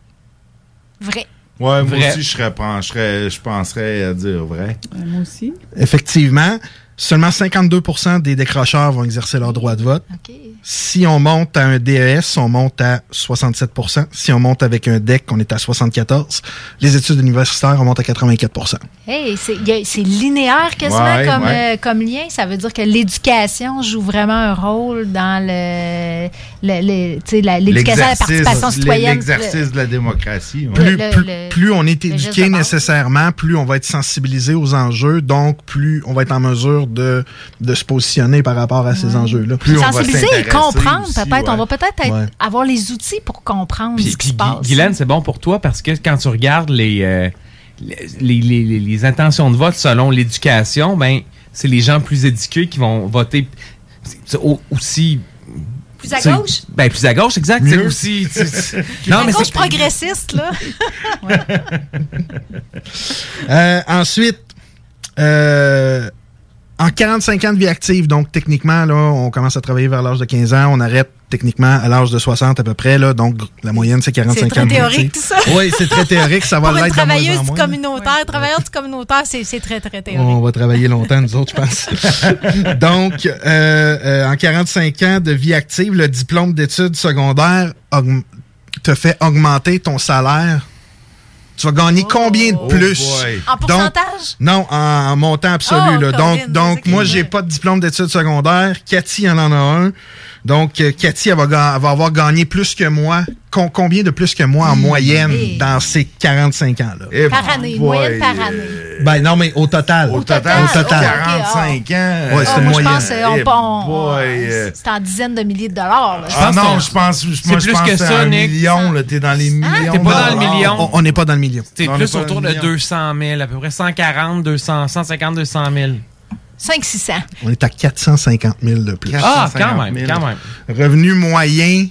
Vrai. Ouais, moi aussi, je penserais à dire vrai. Moi aussi. Effectivement. Seulement 52% des décrocheurs vont exercer leur droit de vote. Okay. Si on monte à un DES, on monte à 67%. Si on monte avec un DEC, on est à 74%. Les études universitaires, on monte à 84%. Hey, c'est linéaire quasiment comme lien. Ça veut dire que l'éducation joue vraiment un rôle dans l'éducation à la participation citoyenne. L'exercice de la démocratie. Ouais. Plus on est éduqué nécessairement, plus on va être sensibilisé aux enjeux, donc plus on va être en mesure de se positionner par rapport à ces enjeux-là. Plus sensibiliser et comprendre, aussi, peut-être. Ouais. On va peut-être avoir les outils pour comprendre ce qui se passe. Guylaine, c'est bon pour toi parce que quand tu regardes les intentions de vote selon l'éducation, ben, c'est les gens plus éduqués qui vont voter aussi... Plus à gauche? Ben, plus à gauche, exact. Mieux. C'est aussi... à gauche progressiste, là. Ensuite... en 45 ans de vie active, donc techniquement, là, on commence à travailler vers l'âge de 15 ans, on arrête techniquement à l'âge de 60 à peu près, là, donc la moyenne, c'est 45 ans de vie active. C'est très théorique, tout ça. Oui, c'est très théorique, ça va l'être de moins en moins. Pour une travailleuse communautaire, travailleur du communautaire, c'est très, très théorique. On va travailler longtemps, nous autres, je pense. Donc, en 45 ans de vie active, le diplôme d'études secondaires te fait augmenter ton salaire. Tu vas gagner combien de plus? En pourcentage? Non, en montant absolu. Là. Donc moi, j'ai pas de diplôme d'études secondaires. Cathy, elle en a un. Donc, Cathy, elle va avoir gagné plus que moi. Combien de plus que moi en moyenne dans ces 45 ans-là? Et par année, moyenne par année. Ben non, mais au total. Au total. 45 ans. Ouais, c'est une moyenne. C'est en dizaines de milliers de dollars. Là. Je pense que c'est un million. T'es dans les millions. T'es pas dans le million. On n'est pas dans le million. T'es plus autour de 200 000, à peu près 140, 200, 150, 200 000. 500-600. On est à 450 000 de plus. Ah, quand même. Revenu moyen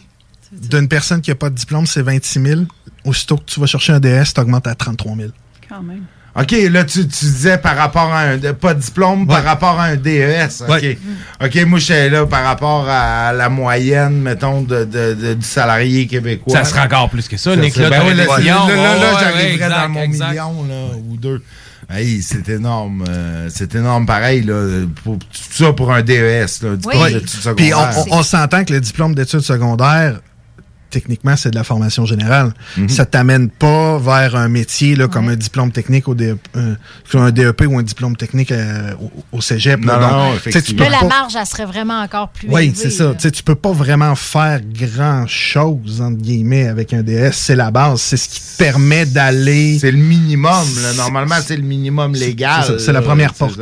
d'une personne qui n'a pas de diplôme, c'est 26 000. Aussitôt que tu vas chercher un DS, tu augmentes à 33 000. Quand même. OK, là, tu disais par rapport à un... Pas de diplôme, par rapport à un DES. OK, OK, moi, je suis là par rapport à la moyenne, mettons, du salarié québécois. Ça serait encore plus que ça, Nick. Là, j'arriverais dans mon million là, ou deux. Hey, c'est énorme pareil, là, tout ça pour un DES, là, diplôme d'études secondaires. Puis on s'entend que le diplôme d'études secondaires, techniquement, c'est de la formation générale. Mm-hmm. Ça t'amène pas vers un métier là, comme un diplôme technique ou un DEP ou un diplôme technique au cégep. Non, effectivement. La marge, elle serait vraiment encore plus élevée. Oui, c'est ça. Tu peux pas vraiment faire grand-chose, entre guillemets, avec un DS. C'est la base. C'est ce qui te permet d'aller... C'est le minimum. Là. Normalement, c'est le minimum légal. C'est la première porte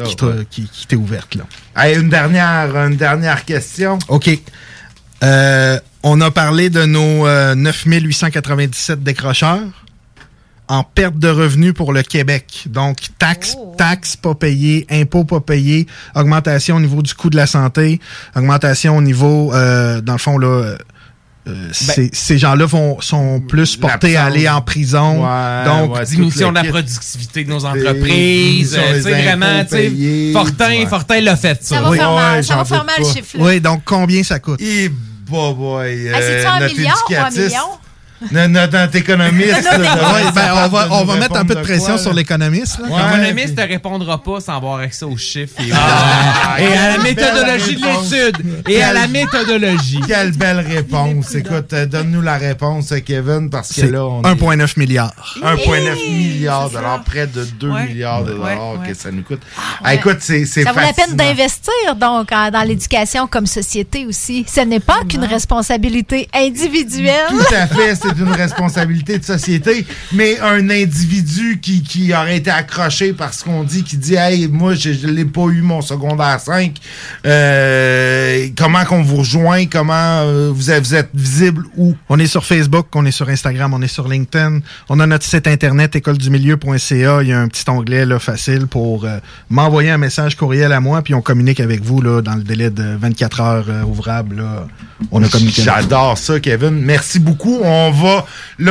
qui t'est ouverte. Là. Allez, une dernière question. OK. On a parlé de nos 9897 décrocheurs en perte de revenus pour le Québec. Donc, taxes pas payées, impôts pas payés, augmentation au niveau du coût de la santé, augmentation au niveau, dans le fond, là... ces gens-là sont plus portés à aller en prison. Donc, diminution de la productivité de nos entreprises. Fortin l'a fait, ça. Ça va faire mal, le chiffre. Oui, donc combien ça coûte? C'est-tu un milliard ou un million? Notre économiste. On va mettre un peu de pression sur l'économiste. L'économiste ne répondra pas sans avoir accès aux chiffres et à la méthodologie de l'étude. Et à la méthodologie. Quelle belle réponse. Écoute, donne-nous la réponse, Kevin, parce que là, on est... 1,9 milliard. 1,9 milliard de dollars, près de 2 milliards de dollars que ça nous coûte. Écoute, c'est fascinant. Ça vaut la peine d'investir, donc, dans l'éducation comme société aussi. Ce n'est pas qu'une responsabilité individuelle. Tout à fait, c'est une responsabilité de société, mais un individu qui aurait été accroché par ce qu'on dit, qui dit « Hey, moi, je n'ai pas eu mon secondaire 5. Comment qu'on vous rejoint? Comment vous êtes visible? Où? » On est sur Facebook, on est sur Instagram, on est sur LinkedIn. On a notre site internet écoledumilieu.ca. Il y a un petit onglet là, facile pour m'envoyer un message courriel à moi, puis on communique avec vous là, dans le délai de 24 heures ouvrables. Là. On a communiqué. J'adore ça, Kevin. Merci beaucoup.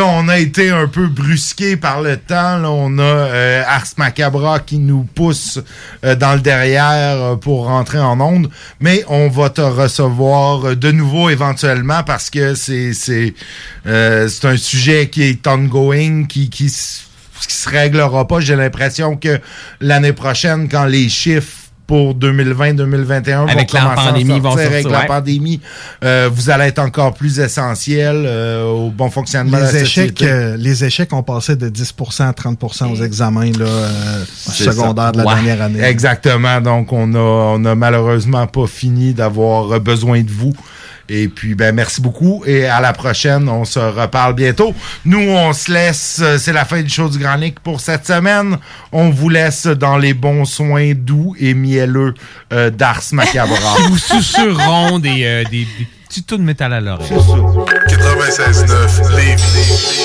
On a été un peu brusqué par le temps. Là, on a Ars Macabra qui nous pousse dans le derrière pour rentrer en onde. Mais on va te recevoir de nouveau éventuellement parce que c'est un sujet qui est ongoing, qui se réglera pas. J'ai l'impression que l'année prochaine, quand les chiffres pour 2020-2021 avec la pandémie, la pandémie, vous allez être encore plus essentiel au bon fonctionnement de la société. Les échecs ont passé de 10% à 30% aux examens là, secondaires de la dernière année. Exactement. Donc, on a malheureusement pas fini d'avoir besoin de vous. Et puis, ben merci beaucoup. Et à la prochaine, on se reparle bientôt. Nous, on se laisse. C'est la fin du show du Grand Nick pour cette semaine. On vous laisse dans les bons soins doux et mielleux d'Ars Macabre. Nous susurrons des petits taux de métal à l'oreille. 96.9 Lévis.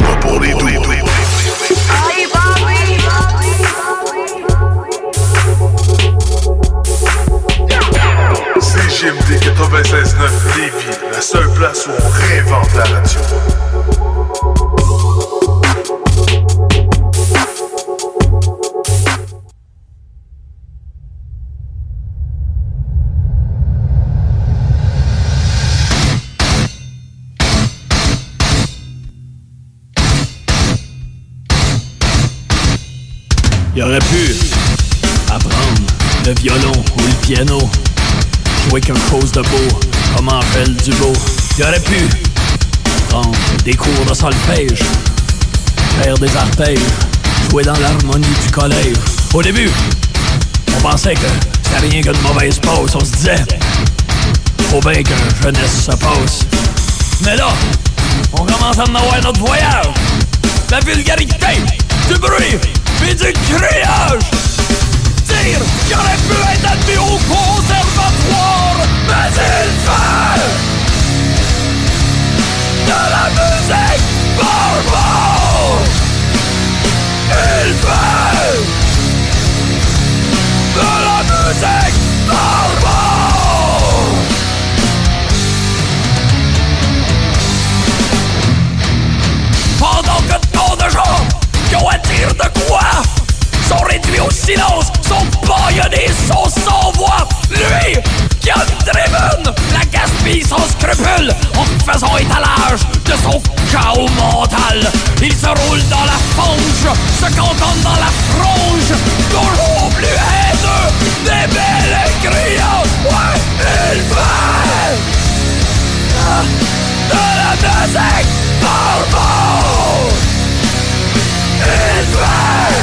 Pas pour les doux. Allez, CJMD 96.9 Lévis, la seule place où on réinvente la radio. Il aurait pu apprendre le violon ou le piano. Jouer qu'une pose de beau, comme Angèle Dubo. Il aurait pu prendre des cours de solfège, faire des arpèges, jouer dans l'harmonie du collège. Au début, on pensait que c'était rien qu'une mauvaise pause. On se disait, faut bien qu'une jeunesse se passe. Mais là, on commence à en avoir notre voyage. La vulgarité, du bruit, puis du criage. Dire qu'il aurait pu être admis au conservatoire, mais il fait de la musique barbare. Il fait de la musique barbare. Pendant que tant de gens qui ont à dire de quoi sont réduits au silence, sont baïonnés, sont sans voix. Lui, qui a une tribune, la gaspille sans scrupule, en faisant étalage de son chaos mental. Il se roule dans la fange, se cantonne dans la frange, toujours plus haineux, débile et criant. Ouais, il fait de la musique barbare. Il fait de la musique barbare.